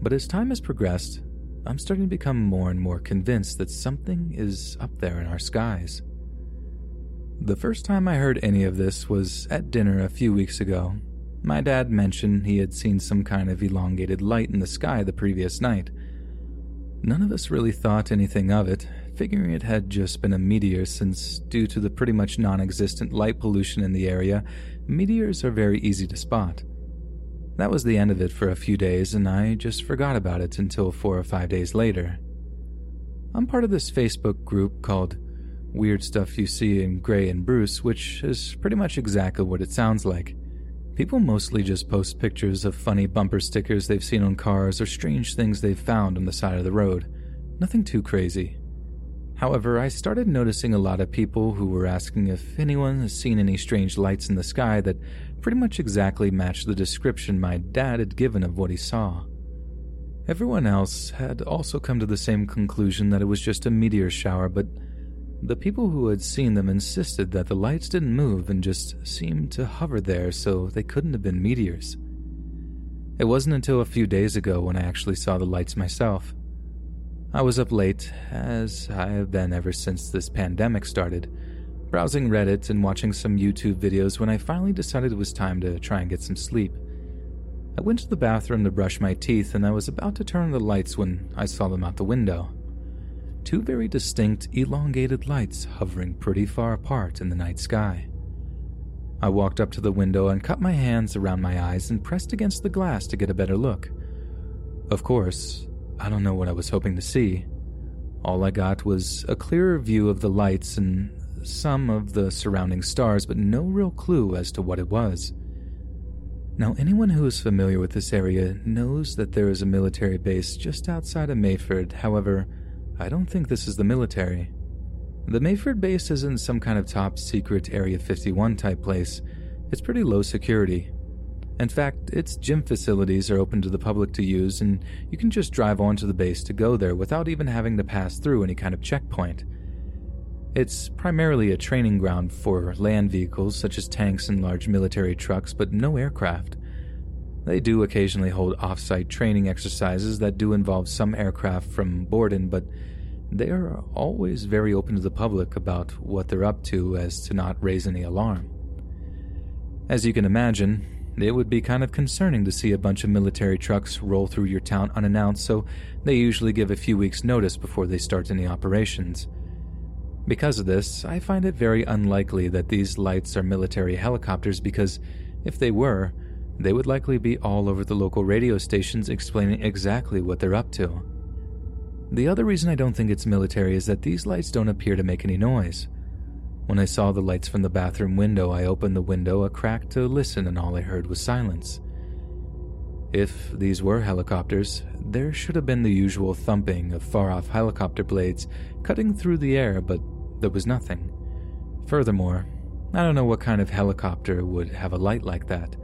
But as time has progressed, I'm starting to become more and more convinced that something is up there in our skies. The first time I heard any of this was at dinner a few weeks ago. My dad mentioned he had seen some kind of elongated light in the sky the previous night. None of us really thought anything of it, figuring it had just been a meteor since, due to the pretty much non-existent light pollution in the area, meteors are very easy to spot. That was the end of it for a few days, and I just forgot about it until 4 or 5 days later. I'm part of this Facebook group called Weird Stuff You See in Grey and Bruce, which is pretty much exactly what it sounds like. People mostly just post pictures of funny bumper stickers they've seen on cars or strange things they've found on the side of the road. Nothing too crazy. However, I started noticing a lot of people who were asking if anyone has seen any strange lights in the sky that pretty much exactly matched the description my dad had given of what he saw. Everyone else had also come to the same conclusion that it was just a meteor shower, but the people who had seen them insisted that the lights didn't move and just seemed to hover there, so they couldn't have been meteors. It wasn't until a few days ago when I actually saw the lights myself. I was up late, as I have been ever since this pandemic started, browsing Reddit and watching some YouTube videos when I finally decided it was time to try and get some sleep. I went to the bathroom to brush my teeth and I was about to turn on the lights when I saw them out the window. Two very distinct, elongated lights hovering pretty far apart in the night sky. I walked up to the window and cupped my hands around my eyes and pressed against the glass to get a better look. Of course, I don't know what I was hoping to see. All I got was a clearer view of the lights and some of the surrounding stars, but no real clue as to what it was. Now, anyone who is familiar with this area knows that there is a military base just outside of Mayford. However, I don't think this is the military. The Mayford base isn't some kind of top secret Area 51 type place. It's pretty low security. In fact, its gym facilities are open to the public to use, and you can just drive onto the base to go there without even having to pass through any kind of checkpoint. It's primarily a training ground for land vehicles such as tanks and large military trucks, but no aircraft. They do occasionally hold off-site training exercises that do involve some aircraft from Borden, but they are always very open to the public about what they're up to as to not raise any alarm. As you can imagine, it would be kind of concerning to see a bunch of military trucks roll through your town unannounced, so they usually give a few weeks' notice before they start any operations. Because of this, I find it very unlikely that these lights are military helicopters, because if they were, they would likely be all over the local radio stations explaining exactly what they're up to. The other reason I don't think it's military is that these lights don't appear to make any noise. When I saw the lights from the bathroom window, I opened the window a crack to listen, and all I heard was silence. If these were helicopters, there should have been the usual thumping of far-off helicopter blades cutting through the air, but there was nothing. Furthermore, I don't know what kind of helicopter would have a light like that.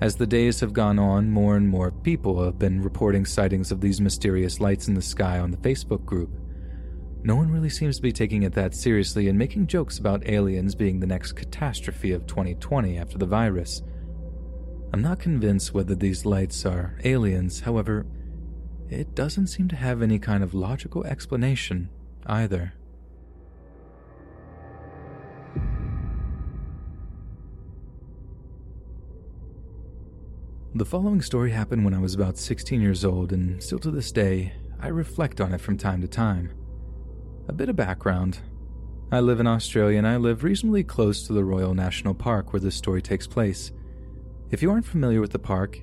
As the days have gone on, more and more people have been reporting sightings of these mysterious lights in the sky on the Facebook group. No one really seems to be taking it that seriously and making jokes about aliens being the next catastrophe of 2020 after the virus. I'm not convinced whether these lights are aliens, however, it doesn't seem to have any kind of logical explanation either. The following story happened when I was about 16 years old, and still to this day, I reflect on it from time to time. A bit of background. I live in Australia, and I live reasonably close to the Royal National Park where this story takes place. If you aren't familiar with the park,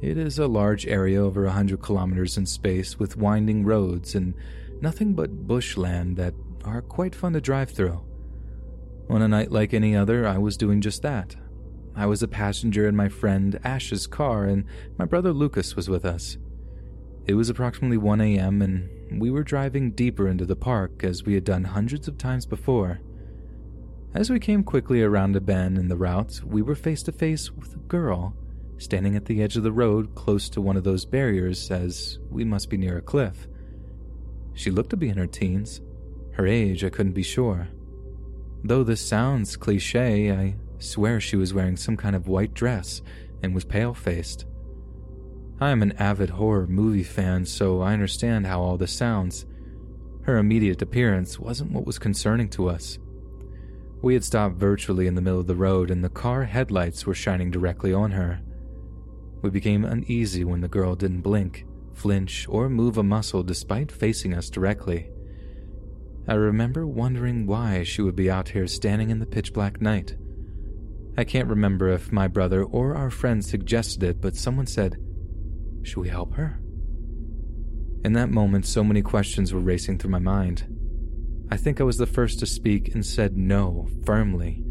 it is a large area over 100 kilometers in space with winding roads and nothing but bushland that are quite fun to drive through. On a night like any other, I was doing just that. I was a passenger in my friend Ash's car, and my brother Lucas was with us. It was approximately 1 a.m., and we were driving deeper into the park as we had done hundreds of times before. As we came quickly around a bend in the route, we were face to face with a girl standing at the edge of the road close to one of those barriers, as we must be near a cliff. She looked to be in her teens. Her age, I couldn't be sure. Though this sounds cliche, I swear she was wearing some kind of white dress and was pale-faced. I am an avid horror movie fan, so I understand how all this sounds. Her immediate appearance wasn't what was concerning to us. We had stopped virtually in the middle of the road, and the car headlights were shining directly on her. We became uneasy when the girl didn't blink, flinch, or move a muscle despite facing us directly. I remember wondering why she would be out here standing in the pitch-black night. I can't remember if my brother or our friend suggested it, but someone said, "Should we help her?" In that moment, so many questions were racing through my mind. I think I was the first to speak and said no, firmly.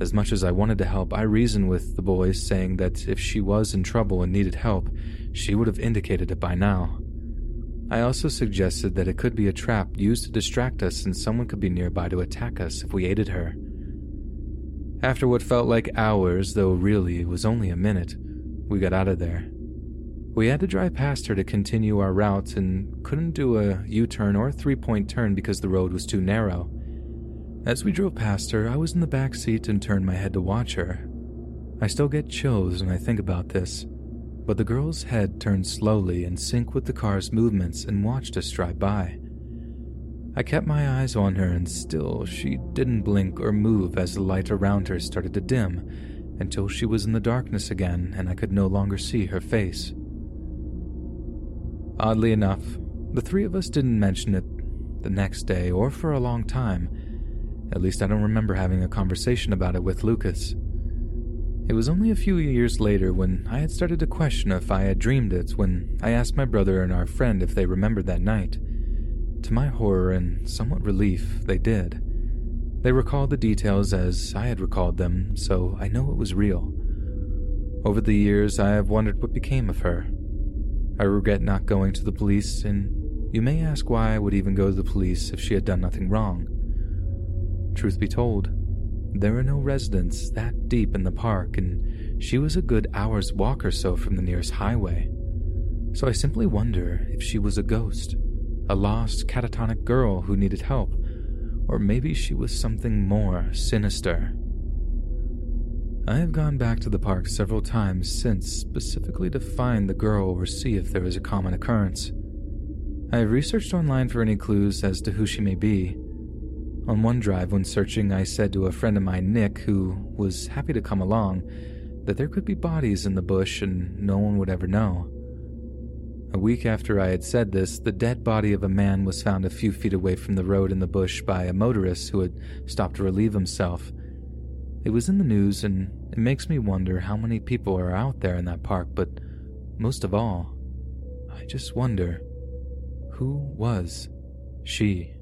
As much as I wanted to help, I reasoned with the boys, saying that if she was in trouble and needed help, she would have indicated it by now. I also suggested that it could be a trap used to distract us, and someone could be nearby to attack us if we aided her. After what felt like hours, though really it was only a minute, we got out of there. We had to drive past her to continue our route, and couldn't do a U-turn or a three-point turn because the road was too narrow. As we drove past her, I was in the back seat and turned my head to watch her. I still get chills when I think about this, but the girl's head turned slowly in sync with the car's movements and watched us drive by. I kept my eyes on her, and still she didn't blink or move as the light around her started to dim, until she was in the darkness again and I could no longer see her face. Oddly enough, the three of us didn't mention it the next day or for a long time. At least I don't remember having a conversation about it with Lucas. It was only a few years later, when I had started to question if I had dreamed it, when I asked my brother and our friend if they remembered that night. To my horror and somewhat relief, they did. They recalled the details as I had recalled them, so I know it was real. Over the years, I have wondered what became of her. I regret not going to the police, and you may ask why I would even go to the police if she had done nothing wrong. Truth be told, there are no residents that deep in the park, and she was a good hour's walk or so from the nearest highway. So I simply wonder if she was a ghost, a lost, catatonic girl who needed help, or maybe she was something more sinister. I have gone back to the park several times since, specifically to find the girl or see if there is a common occurrence. I have researched online for any clues as to who she may be. On OneDrive, when searching, I said to a friend of mine, Nick, who was happy to come along, that there could be bodies in the bush and no one would ever know. A week after I had said this, the dead body of a man was found a few feet away from the road in the bush by a motorist who had stopped to relieve himself. It was in the news, and it makes me wonder how many people are out there in that park, but most of all, I just wonder, who was she?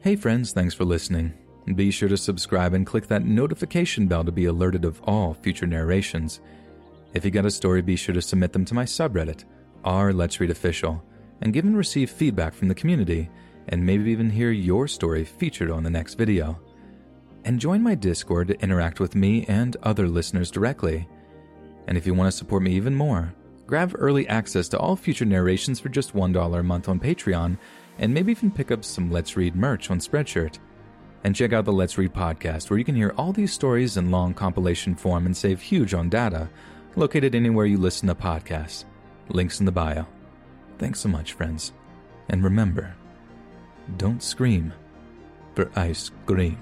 Hey friends, thanks for listening. Be sure to subscribe and click that notification bell to be alerted of all future narrations. If you got a story, be sure to submit them to my subreddit, r Let's Read Official, and give and receive feedback from the community, and maybe even hear your story featured on the next video. And join my Discord to interact with me and other listeners directly. And if you want to support me even more, grab early access to all future narrations for just $1 a month on Patreon, and maybe even pick up some Let's Read merch on Spreadshirt. And check out the Let's Read podcast, where you can hear all these stories in long compilation form and save huge on data, located anywhere you listen to podcasts. Links in the bio. Thanks so much, friends. And remember, don't scream for ice cream.